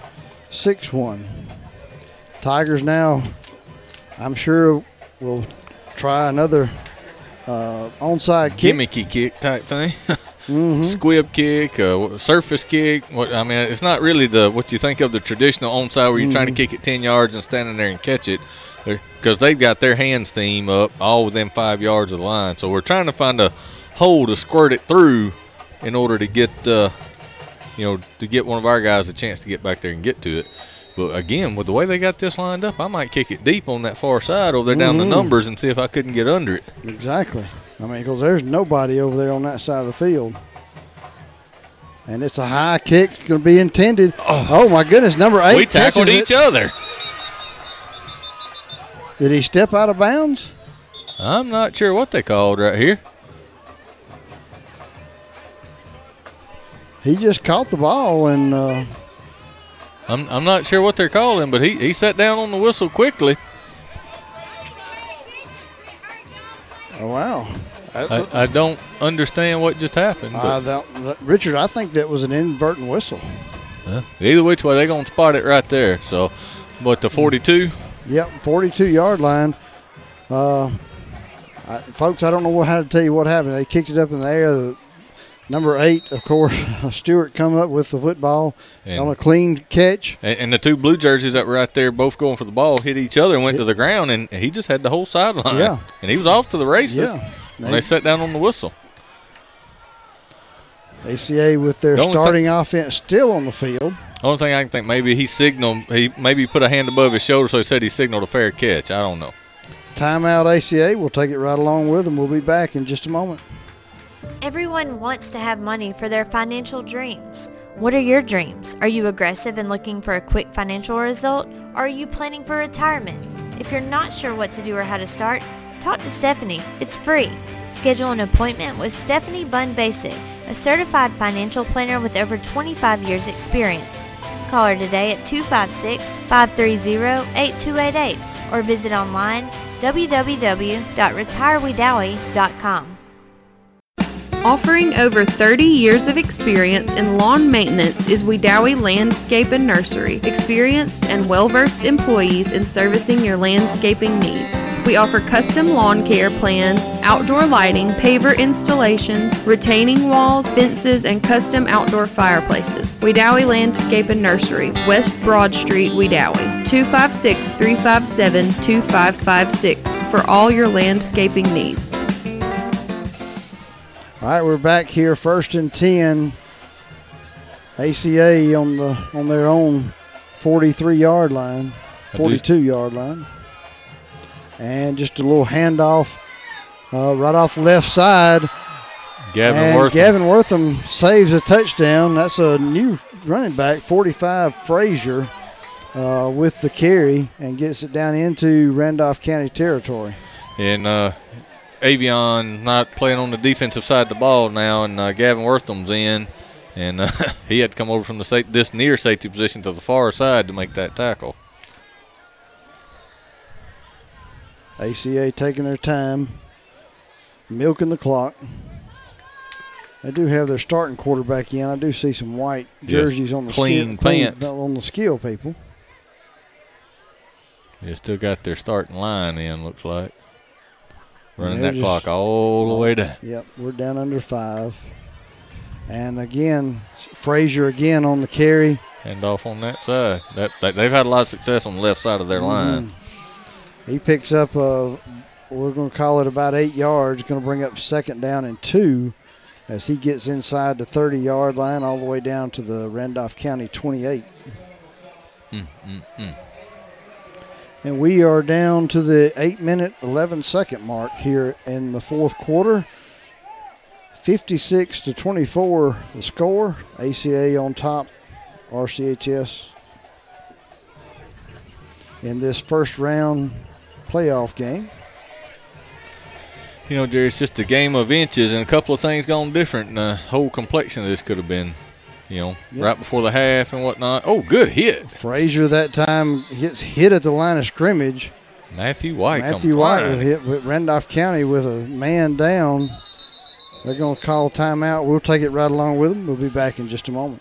six one. Tigers now, I'm sure, will try another uh, onside kick. Gimmicky kick type thing. mm-hmm. Squib kick, uh, surface kick. What I mean, it's not really the what you think of the traditional onside where you're mm-hmm. trying to kick it ten yards and standing there and catch it, because they've got their hands team up all within five yards of the line. So we're trying to find a hole to squirt it through in order to get, uh, you know, to get one of our guys a chance to get back there and get to it. But, again, with the way they got this lined up, I might kick it deep on that far side over there down mm-hmm. the numbers and see if I couldn't get under it. Exactly. I mean, because there's nobody over there on that side of the field. And it's a high kick. It's going to be intended. Oh. oh, my goodness. Number eight. We tackled each it. other. Did he step out of bounds? I'm not sure what they called right here. He just caught the ball and uh, – I'm I'm not sure what they're calling, but he, he sat down on the whistle quickly. Oh, wow. I, I, I don't understand what just happened. Uh, that, Richard, I think that was an inadvertent whistle. Uh, either which way, they're going to spot it right there. So, but the forty-two? Yep, forty-two-yard line. Uh, I, folks, I don't know how to tell you what happened. They kicked it up in the air. The, Number eight, of course, Stewart come up with the football and, on a clean catch. And the two blue jerseys that were out there both going for the ball hit each other and went it, to the ground, and he just had the whole sideline. Yeah. And he was off to the races yeah. when they, they sat down on the whistle. A C A with their the starting th- offense still on the field. Only thing I can think, maybe he signaled, he maybe put a hand above his shoulder, so he said he signaled a fair catch. I don't know. Timeout A C A. We'll take it right along with them. We'll be back in just a moment. Everyone wants to have money for their financial dreams. What are your dreams? Are you aggressive and looking for a quick financial result? Or are you planning for retirement? If you're not sure what to do or how to start, talk to Stephanie. It's free. Schedule an appointment with Stephanie Bunn Basic, a certified financial planner with over twenty-five years experience. Call her today at two five six, five three zero, eight two eight eight or visit online w w w dot retire wedowie dot com. Offering over thirty years of experience in lawn maintenance is Wedowee Landscape and Nursery, experienced and well-versed employees in servicing your landscaping needs. We offer custom lawn care plans, outdoor lighting, paver installations, retaining walls, fences, and custom outdoor fireplaces. Wedowee Landscape and Nursery, West Broad Street, Wedowee, two five six, three five seven, two five five six for all your landscaping needs. All right, we're back here, first and ten. A C A on the on their own forty-three-yard line, forty-two-yard line. And just a little handoff uh, right off the left side. Gavin and Wortham. Gavin Wortham saves a touchdown. That's a new running back, forty-five, Frazier, uh, with the carry and gets it down into Randolph County territory. And uh Avion not playing on the defensive side of the ball now, and uh, Gavin Wortham's in, and uh, he had to come over from the safe, this near safety position to the far side to make that tackle. A C A taking their time, milking the clock. They do have their starting quarterback in. I do see some white jerseys on the clean skill, pants clean, on the skill people. They still got their starting line in. Looks like. Running that just, clock all the way down. Yep, we're down under five. And again, Frazier again on the carry. Hand off on that side. That, that They've had a lot of success on the left side of their mm-hmm. line. He picks up, a, we're going to call it about eight yards, going to bring up second down and two as he gets inside the thirty-yard line all the way down to the Randolph County twenty-eight. Mm-mm-mm. And we are down to the eight minute, eleven second mark here in the fourth quarter. fifty-six to twenty-four the score. A C A on top, R C H S in this first round playoff game. You know, Jerry, it's just a game of inches and a couple of things gone different. And the whole complexion of this could have been. You know, yep. Right before the half and whatnot. Oh, good hit. Frazier that time gets hit at the line of scrimmage. Matthew White. Matthew White was hit with Randolph County with a man down. They're going to call timeout. We'll take it right along with them. We'll be back in just a moment.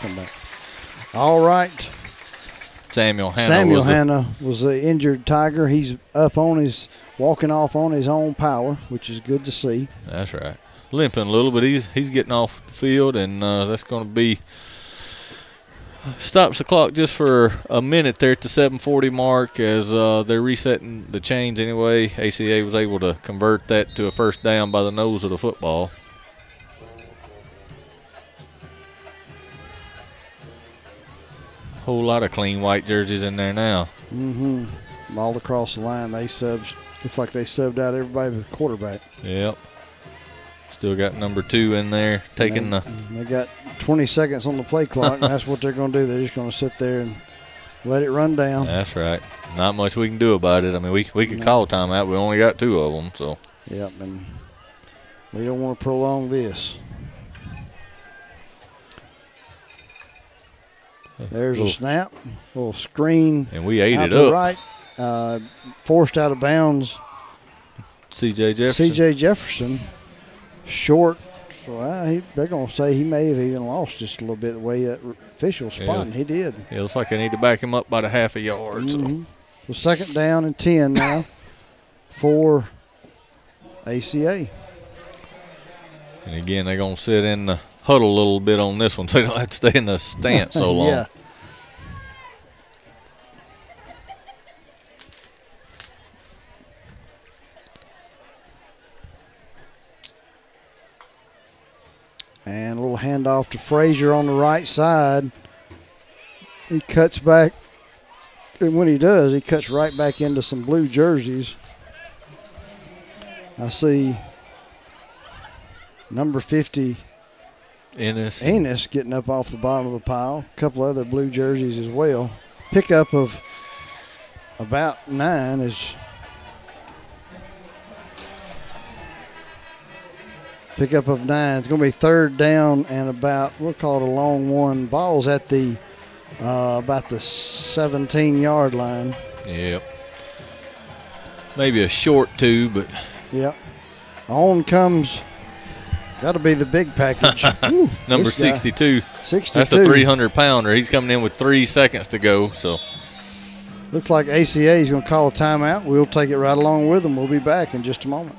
Come back. All right. Samuel Hanna. Samuel was Hanna the, was the injured Tiger. He's up on his, walking off on his own power, which is good to see. That's right. Limping a little, but he's he's getting off the field, and uh, that's going to be stops the clock just for a minute there at the seven forty mark as uh, they're resetting the chains anyway. A C A was able to convert that to a first down by the nose of the football. Whole lot of clean white jerseys in there now. Mm-hmm. All across the line, they subbed. Looks like they subbed out everybody with quarterback. Yep. Still got number two in there taking they, the. They got twenty seconds on the play clock. And that's what they're going to do. They're just going to sit there and let it run down. That's right. Not much we can do about it. I mean, we we could no. call timeout. We only got two of them, so. Yep, and we don't want to prolong this. There's a, little, a snap, a little screen. And we ate it up. Right, uh, forced out of bounds. C J Jefferson. C J Jefferson, short. So uh, he, they're going to say he may have even lost just a little bit the way that official spotting. Yeah. He did. It looks like they need to back him up by the half a yard. Mm-hmm. So. Well, second down and ten now for A C A. And, again, they're going to sit in the huddle a little bit on this one so they don't have to stay in the stance so long. Yeah. And a little handoff to Frazier on the right side. He cuts back. And when he does, he cuts right back into some blue jerseys. I see Number fifty, Ennis. Ennis getting up off the bottom of the pile. A couple other blue jerseys as well. Pickup of about nine is pickup of nine. It's going to be third down and about, we'll call it a long one. Ball's at the uh, about the seventeen-yard line. Yep. Maybe a short two, but. Yep. On comes, got to be the big package. Ooh, number sixty-two. Guy. sixty-two. That's the three hundred pounder. He's coming in with three seconds to go, so. Looks like A C A is going to call a timeout. We'll take it right along with them. We'll be back in just a moment.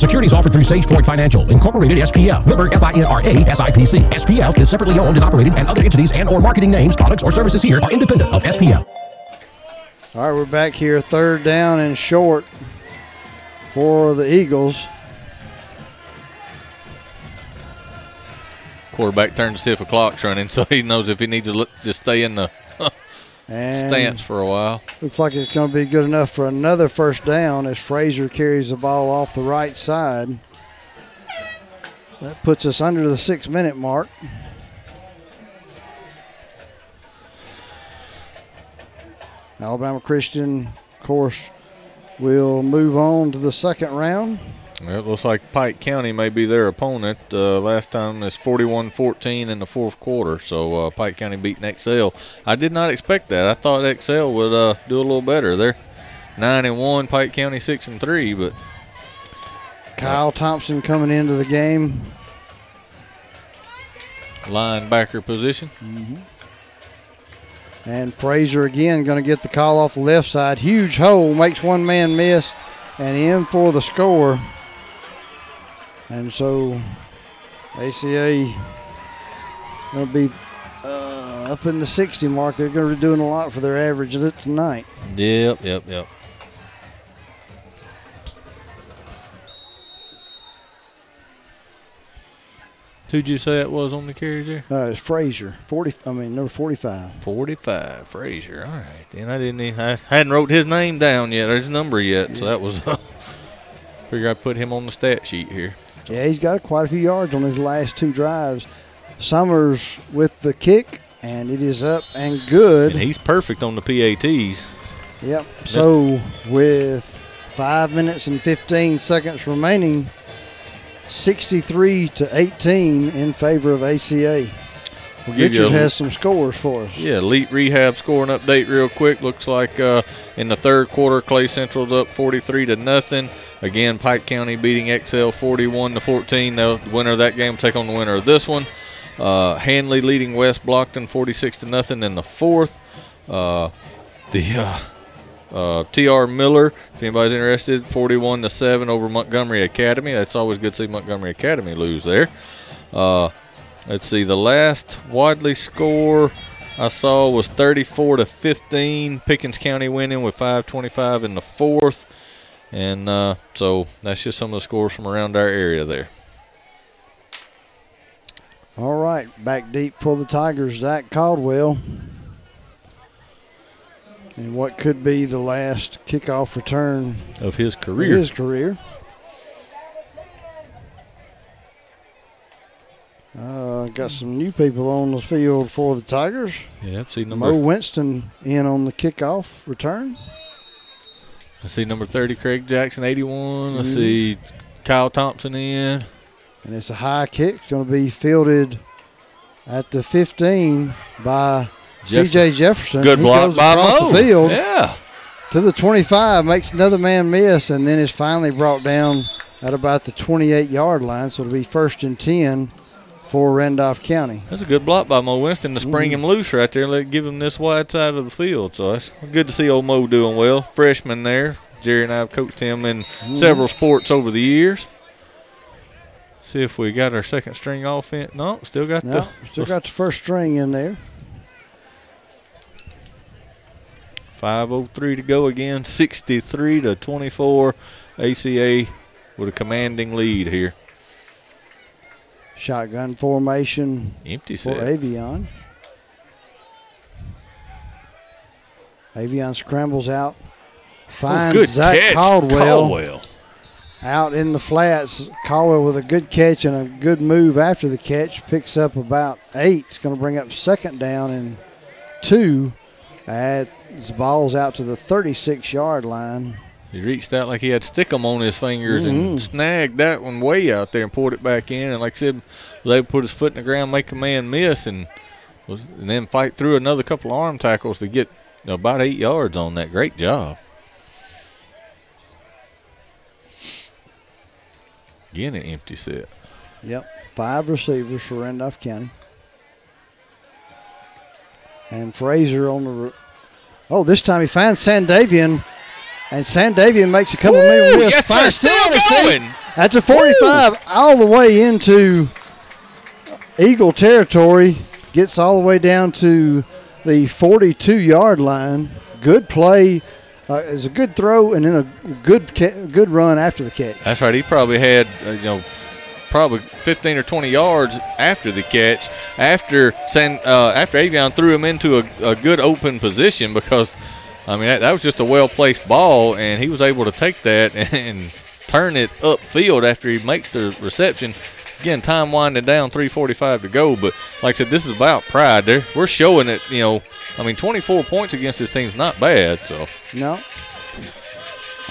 Securities offered through SagePoint Financial, Incorporated, S P F, member FINRA, S I P C. S P F is separately owned and operated, and other entities and or marketing names, products, or services here are independent of S P F. All right, we're back here. Third down and short for the Eagles. Quarterback turns to see if a clock's running, so he knows if he needs to look, just stay in the stance for a while. Looks like it's going to be good enough for another first down as Frazier carries the ball off the right side. That puts us under the six-minute mark. Alabama Christian, of course, will move on to the second round. It looks like Pike County may be their opponent. Uh, last time it's forty-one fourteen in the fourth quarter, so uh, Pike County beating X L. I did not expect that. I thought X L would uh, do a little better. They're nine and one, Pike County six and three. But Kyle Thompson coming into the game. Linebacker position. Mm-hmm. And Frazier again going to get the call off the left side. Huge hole, makes one man miss, and in for the score. And so A C A going to be uh, up in the sixty mark. They're going to be doing a lot for their average tonight. Yep, yep, yep. Who'd you say it was on the carries there? Uh, it's Frazier. Forty. I mean, number forty-five. Forty-five, Frazier. All right. Then I didn't. Even, I hadn't wrote his name down yet. Or his number yet. Yeah. So that was. Uh, figure I put him on the stat sheet here. So. Yeah, he's got quite a few yards on his last two drives. Summers with the kick, and it is up and good. And he's perfect on the P A Ts. Yep. That's so with five minutes and fifteen seconds remaining. sixty-three to eighteen in favor of A C A. We'll Richard has some scores for us. Yeah, Elite Rehab scoring update real quick. Looks like uh, in the third quarter, Clay Central's up forty-three to nothing. Again, Pike County beating X L forty-one to fourteen. The winner of that game will take on the winner of this one. Uh, Hanley leading West Blockton forty-six to nothing in the fourth. Uh, the uh, Uh, T R. Miller, if anybody's interested, forty-one to seven over Montgomery Academy. That's always good to see Montgomery Academy lose there. Uh, let's see, the last Wadley score I saw was thirty-four to fifteen. Pickens County winning with five twenty-five in the fourth. And uh, so that's just some of the scores from around our area there. All right, back deep for the Tigers, Zach Caldwell. And what could be the last kickoff return of his career. Of his career. Uh, got some new people on the field for the Tigers. Yeah, I've seen number. Mo Winston in on the kickoff return. I see number thirty, Craig Jackson, eighty-one. Mm-hmm. I see Kyle Thompson in. And it's a high kick. It's going to be fielded at the fifteen by Jeff- C J Jefferson. Good he block by Mo. The field yeah. To the twenty-five, makes another man miss, and then is finally brought down at about the twenty-eight-yard line, so it'll be first and ten for Randolph County. That's a good block by Mo Winston to spring mm-hmm. him loose right there, let give him this wide side of the field. So it's good to see old Mo doing well. Freshman there. Jerry and I have coached him in mm-hmm. several sports over the years. See if we got our second string offense. No, still got no, the still got the first string in there. five oh three to go again. sixty-three to twenty-four. A C A with a commanding lead here. Shotgun formation empty set for Avion. Avion scrambles out, finds oh, Zach catch, Caldwell, Caldwell out in the flats. Caldwell with a good catch and a good move after the catch. Picks up about eight. It's going to bring up second down and two. At, the ball's out to the thirty-six-yard line. He reached out like he had stickum on his fingers mm-hmm. and snagged that one way out there and poured it back in. And like I said, they put his foot in the ground, make a man miss, and was, and then fight through another couple of arm tackles to get about eight yards on that. Great job. Again, an empty set. Yep, five receivers for Randolph County. And Frazier on the re- – oh, this time he finds Sandavian. And Sandavian makes a couple Woo! Of moves. Yes, they're still going. At the forty-five, Woo! All the way into Eagle territory. Gets all the way down to the forty-two-yard line. Good play. Uh, it was a good throw and then a good ca- good run after the catch. That's right. He probably had, uh, you know, probably fifteen or twenty yards after the catch. After, San, uh, after Avion threw him into a, a good open position because – I mean, that, that was just a well-placed ball, and he was able to take that and, and turn it upfield after he makes the reception. Again, time winding down, three forty-five to go, but like I said, this is about pride. They're, we're showing it, you know. I mean, twenty-four points against this team's not bad. So no.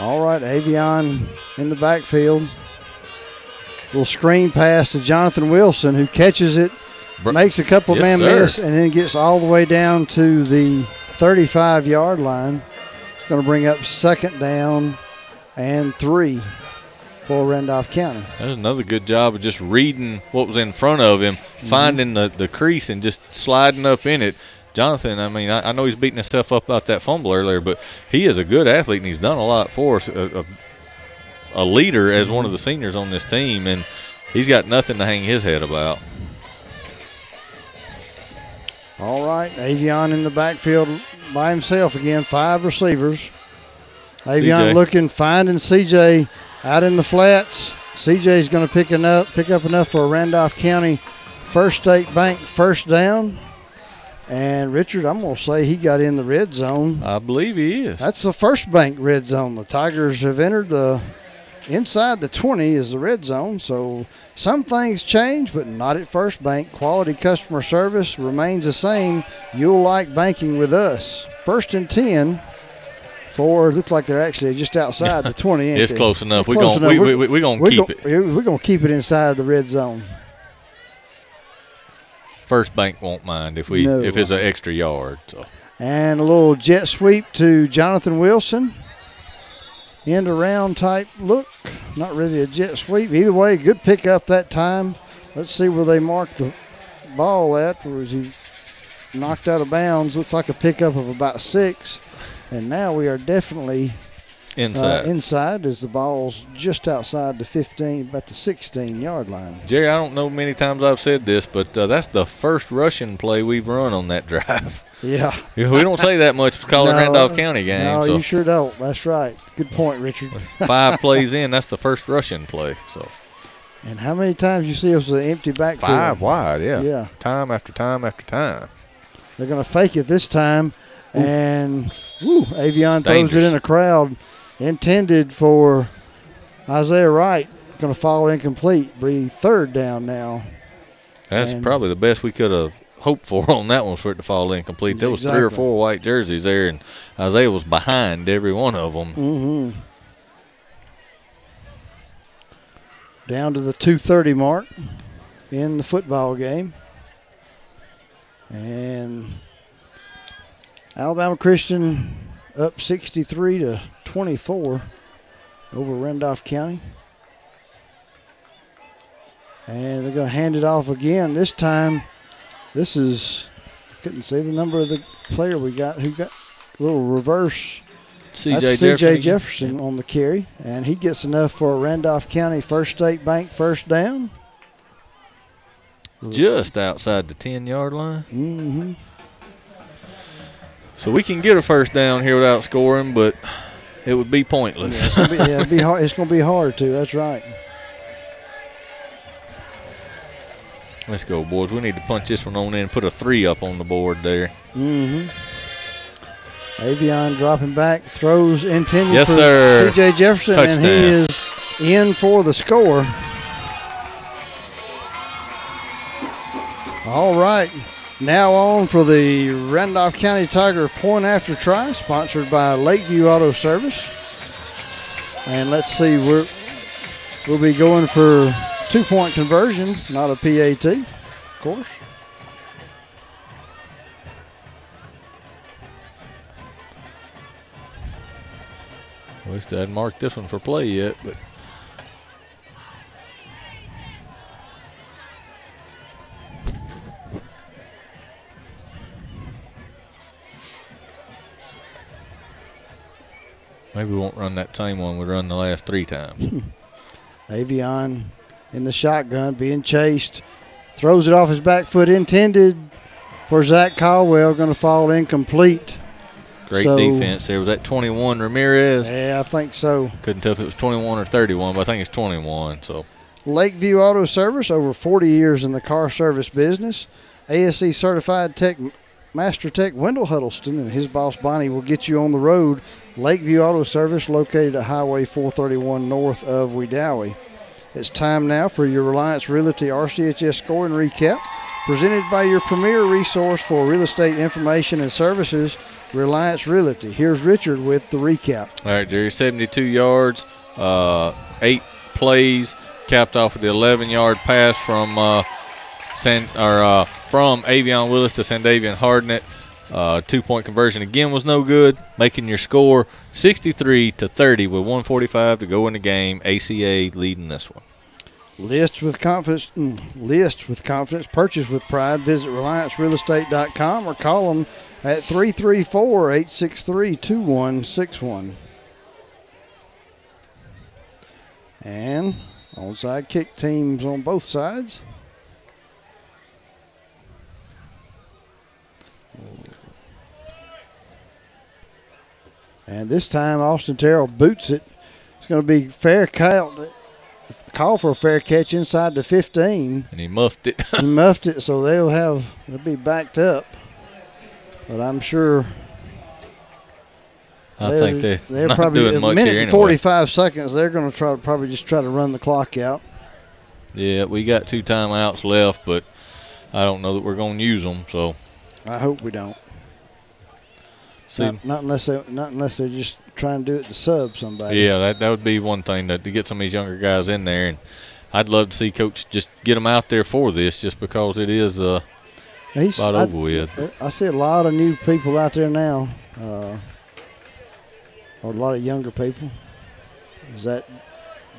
All right, Avion in the backfield. Little screen pass to Jonathan Wilson, who catches it, Br- makes a couple yes, man sir. Miss, and then gets all the way down to the thirty-five-yard line. It's going to bring up second down and three for Randolph County. That's another good job of just reading what was in front of him, mm-hmm. finding the, the crease and just sliding up in it. Jonathan, I mean, I, I know he's beating himself up about that fumble earlier, but he is a good athlete, and he's done a lot for us, a, a, a leader as one of the seniors on this team, and he's got nothing to hang his head about. All right, Avion in the backfield by himself again, five receivers. Avion C J. Looking, finding C J out in the flats. C J's going to pick enough, pick up enough for a Randolph County First State Bank first down. And Richard, I'm going to say he got in the red zone. I believe he is. That's the First Bank red zone. The Tigers have entered the inside the twenty is the red zone, so some things change, but not at First Bank. Quality customer service remains the same. You'll like banking with us. First and ten for, looks like they're actually just outside the twenty. It's close enough. We're going to keep it. We're going to keep it inside the red zone. First Bank won't mind if we no. if it's an extra yard. So. And a little jet sweep to Jonathan Wilson. End around type look. Not really a jet sweep. Either way, good pick up that time. Let's see where they marked the ball at. Or was he knocked out of bounds? Looks like a pickup of about six. And now we are definitely inside. Uh, inside as the ball's just outside the fifteen, about the sixteen-yard line. Jerry, I don't know many times I've said this, but uh, that's the first rushing play we've run on that drive. Yeah. We don't say that much calling no, Randolph County games. No, so. You sure don't. That's right. Good point, Richard. Five plays in, that's the first rushing play. So. And how many times you see us with an empty backfield? Five wide, yeah. Yeah. Time after time after time. They're going to fake it this time, ooh. And ooh, Avion dangerous. Throws it in a crowd intended for Isaiah Wright. Going to fall incomplete. Be third down now. That's and probably the best we could have hoped for on that one for it to fall incomplete. There was exactly. three or four white jerseys there, and Isaiah was behind every one of them. Mm-hmm. Down to the two thirty mark in the football game. And Alabama Christian up sixty-three to twenty-four over Randolph County. And they're going to hand it off again. This time, this is, I couldn't say the number of the player we got who got a little reverse. C J Jefferson. C J Jefferson on the carry, and he gets enough for a Randolph County First State Bank first down. Just outside the ten-yard line. Mm-hmm. So we can get a first down here without scoring, but it would be pointless. Yeah, it's going yeah, to be hard, too. That's right. Let's go, boys. We need to punch this one on in and put a three up on the board there. Mm-hmm. Avion dropping back, throws intended yes, for sir. C J Jefferson, touchdown. And he is in for the score. All right, now on for the Randolph County Tiger Point After Try, sponsored by Lakeview Auto Service. And let's see, we're, we'll be going for two-point conversion, not a P A T, of course. I wish I hadn't marked this one for play yet, but maybe we won't run that same one. We'll run the last three times. Avion in the shotgun, being chased, throws it off his back foot, intended for Zach Caldwell, going to fall incomplete. Great so, defense there. Was that twenty-one Ramirez? Yeah, I think so. Couldn't tell if it was twenty-one or thirty-one, but I think it's twenty-one. So, Lakeview Auto Service, over forty years in the car service business. A S E certified tech, Master Tech Wendell Huddleston and his boss Bonnie will get you on the road. Lakeview Auto Service, located at Highway four thirty-one north of Wedowee. It's time now for your Reliance Realty R C H S scoring recap, presented by your premier resource for real estate information and services, Reliance Realty. Here's Richard with the recap. All right, Jerry, seventy-two yards, uh, eight plays, capped off with the eleven-yard pass from uh, San, or uh, from Avion Willis to Sandavian Hardnett. Uh, two-point conversion again was no good, making your score sixty-three to thirty with one forty-five to go in the game. A C A leading this one. List with confidence. Mm, list with confidence. Purchase with pride. Visit reliance real estate dot com or call them at three three four, eight six three, two one six one. And onside kick teams on both sides. And this time Austin Terrell boots it. It's going to be fair count. Call for a fair catch inside the fifteen. And he muffed it. He muffed it, so they'll have they'll be backed up. But I'm sure I they're, think they they're not probably doing much here anyway. A minute and forty-five seconds. They're going to try probably just try to run the clock out. Yeah, we got two timeouts left, but I don't know that we're going to use them. So I hope we don't. See, not, not unless they not unless they're just trying to do it to sub somebody. Yeah, that, that would be one thing to, to get some of these younger guys in there, and I'd love to see Coach just get them out there for this, just because it is uh, He's, about I, over with. I see a lot of new people out there now, uh, or a lot of younger people. Is that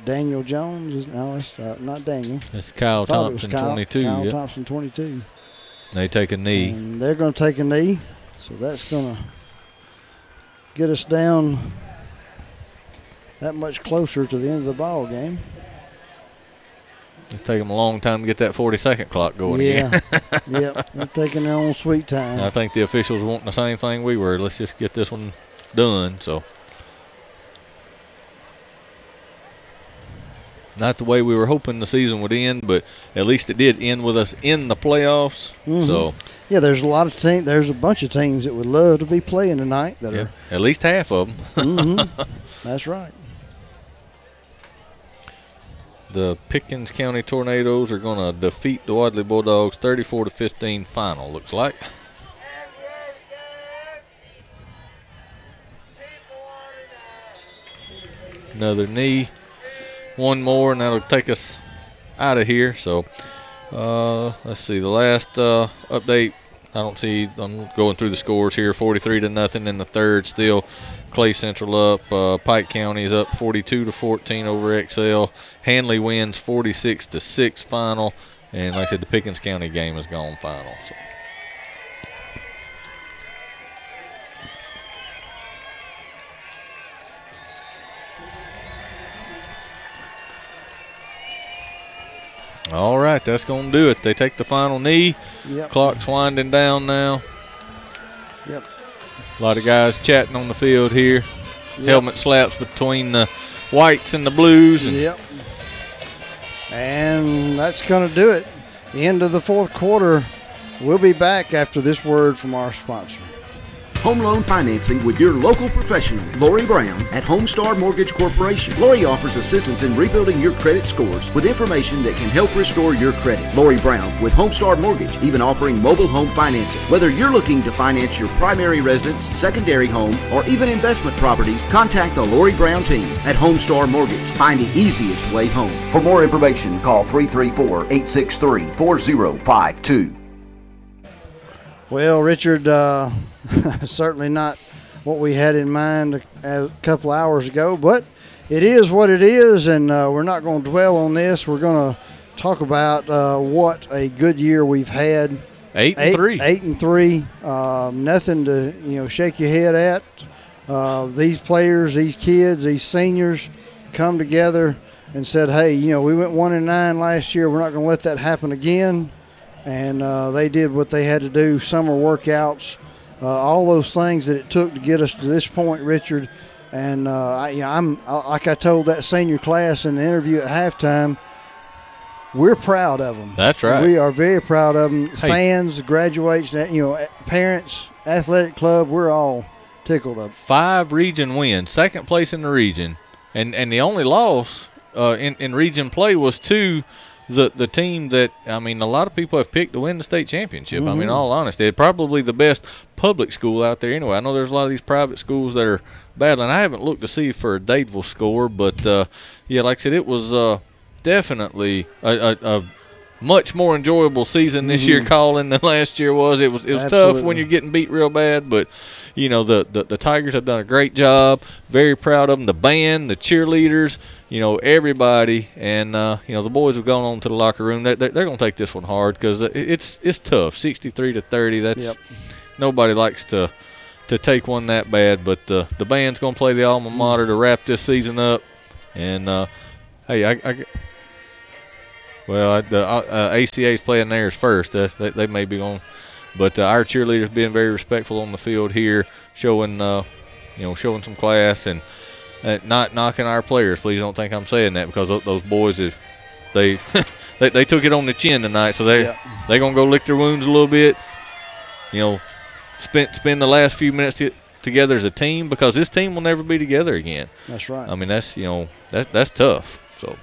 Daniel Jones? No, it's uh, not Daniel. It's Kyle Thompson, it Kyle, twenty-two. Kyle yep. Thompson, twenty-two. They take a knee. And they're going to take a knee, so that's going to get us down that much closer to the end of the ball game. It's taking them a long time to get that forty-second clock going yeah. again. Yeah, yep. They're taking their own sweet time. And I think the officials want the same thing we were. Let's just get this one done. So, not the way we were hoping the season would end, but at least it did end with us in the playoffs. Mm-hmm. So. Yeah, there's a lot of teams. There's a bunch of teams that would love to be playing tonight. That yeah, are at least half of them. mm-hmm. That's right. The Pickens County Tornadoes are going to defeat the Wadley Bulldogs thirty-four to fifteen final. Looks like. Another knee, one more, and that'll take us out of here. So, uh, let's see the last uh, update. I don't see – I'm going through the scores here, forty-three to nothing in the third still. Clay Central up. Uh, Pike County is up forty-two to fourteen over X L. Hanley wins forty-six to six final. And like I said, the Pickens County game is gone final. So. All right, that's going to do it. They take the final knee. Yep. Clock's winding down now. Yep. A lot of guys chatting on the field here. Yep. Helmet slaps between the whites and the blues. And yep. And that's going to do it. The end of the fourth quarter. We'll be back after this word from our sponsor. Home loan financing with your local professional, Lori Brown at Homestar Mortgage Corporation. Lori offers assistance in rebuilding your credit scores with information that can help restore your credit. Lori Brown with Homestar Mortgage, even offering mobile home financing. Whether you're looking to finance your primary residence, secondary home, or even investment properties, contact the Lori Brown team at Homestar Mortgage. Find the easiest way home. For more information, call three three four, eight six three, four zero five two. Well, Richard, uh, certainly not what we had in mind a, a couple hours ago, but it is what it is, and uh, we're not going to dwell on this. We're going to talk about uh, what a good year we've had. Eight and eight, three. Eight and three. Uh, nothing to you know shake your head at. Uh, these players, these kids, these seniors come together and said, hey, you know, we went one and nine last year. We're not going to let that happen again. And uh, they did what they had to do, summer workouts, uh, all those things that it took to get us to this point, Richard. And uh, I, you know, I'm like I told that senior class in the interview at halftime, we're proud of them. That's right. We are very proud of them. Hey. Fans, graduates, you know, parents, athletic club, we're all tickled up. Five region wins, second place in the region, and and the only loss uh, in in region play was two. The the team that, I mean, a lot of people have picked to win the state championship. Mm-hmm. I mean, all honesty, they're probably the best public school out there anyway. I know there's a lot of these private schools that are battling. I haven't looked to see for a Dadeville score, but, uh, yeah, like I said, it was uh, definitely a, a, a much more enjoyable season this mm-hmm. year calling than last year was. It was it was Absolutely. Tough when you're getting beat real bad, but, you know, the, the, the Tigers have done a great job. Very proud of them. The band, the cheerleaders. You know, everybody, and, uh, you know, the boys have gone on to the locker room. They're, they're going to take this one hard because it's it's tough, sixty-three to thirty. That's yep. Nobody likes to to take one that bad, but uh, the band's going to play the alma mater to wrap this season up. And, uh, hey, I, I – well, I, the uh, A C A's playing theirs first. Uh, they, they may be going – but uh, our cheerleaders being very respectful on the field here, showing, uh, you know, showing some class and – Uh, not knocking our players. Please don't think I'm saying that because those boys, have, they, they they took it on the chin tonight. So they yeah. they gonna go lick their wounds a little bit. You know, spend spend the last few minutes to, together as a team because this team will never be together again. That's right. I mean that's you know that that's tough. So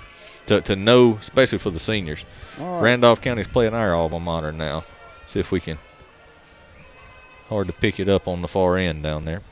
to to know, especially for the seniors, right. Randolph County's playing our alma mater now. See if we can. Hard to pick it up on the far end down there.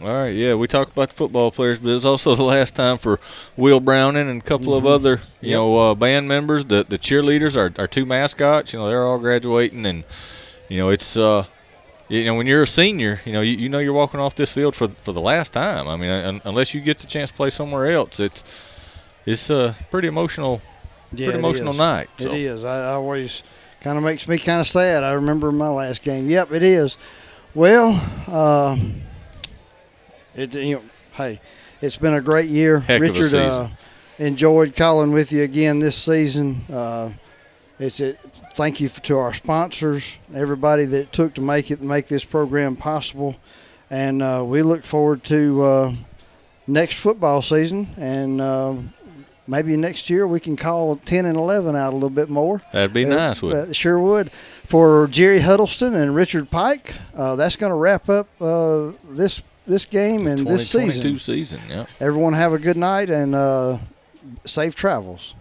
All right, yeah, we talked about the football players, but it was also the last time for Will Browning and a couple mm-hmm. of other, you yep. know, uh, band members. The the cheerleaders are our two mascots. You know, they're all graduating, and you know, it's uh, you know, when you're a senior, you know, you, you know, you're walking off this field for for the last time. I mean, un- unless you get the chance to play somewhere else, it's it's a pretty emotional, yeah, pretty emotional is. night. So. It is. I, I always kind of makes me kind of sad. I remember my last game. Yep, it is. Well. Uh, It, you know, hey, it's been a great year. Heck Richard, of a season. Uh, enjoyed calling with you again this season. Uh, it's it, thank you for, to our sponsors, everybody that it took to make it make this program possible, and uh, we look forward to uh, next football season. And uh, maybe next year we can call ten and eleven out a little bit more. That'd be it, nice, wouldn't it? Sure would. For Jerry Huddleston and Richard Pike, uh, that's going to wrap up uh, this this game and this season. twenty twenty-two season, yeah. Everyone have a good night and uh, safe travels.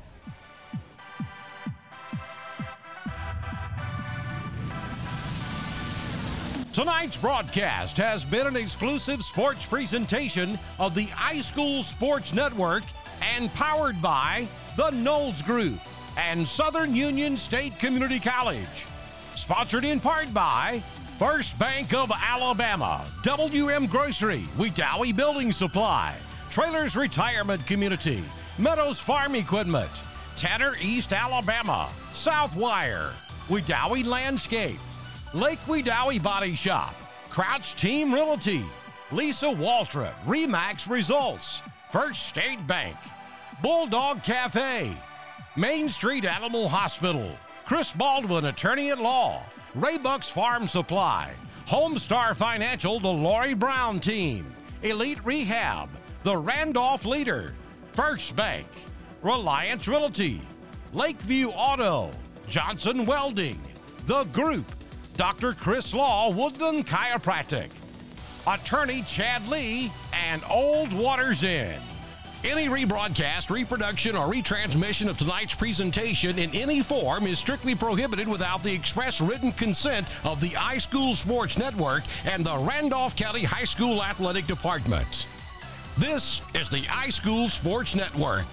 Tonight's broadcast has been an exclusive sports presentation of the iSchool Sports Network and powered by the Knowles Group and Southern Union State Community College. Sponsored in part by First Bank of Alabama, W M Grocery, Wedowee Building Supply, Trailers Retirement Community, Meadows Farm Equipment, Tanner East Alabama, South Wire, Wedowee Landscape, Lake Wedowee Body Shop, Crouch Team Realty, Lisa Waldrop, Remax Results, First State Bank, Bulldog Cafe, Main Street Animal Hospital, Chris Baldwin, Attorney at Law, Raybuck's Farm Supply, Homestar Financial, the Lori Brown Team, Elite Rehab, the Randolph Leader, First Bank, Reliance Realty, Lakeview Auto, Johnson Welding, The Group, Doctor Chris Law, Woodland Chiropractic, Attorney Chad Lee, and Old Waters Inn. Any rebroadcast, reproduction, or retransmission of tonight's presentation in any form is strictly prohibited without the express written consent of the iSchool Sports Network and the Randolph County High School Athletic Department. This is the iSchool Sports Network.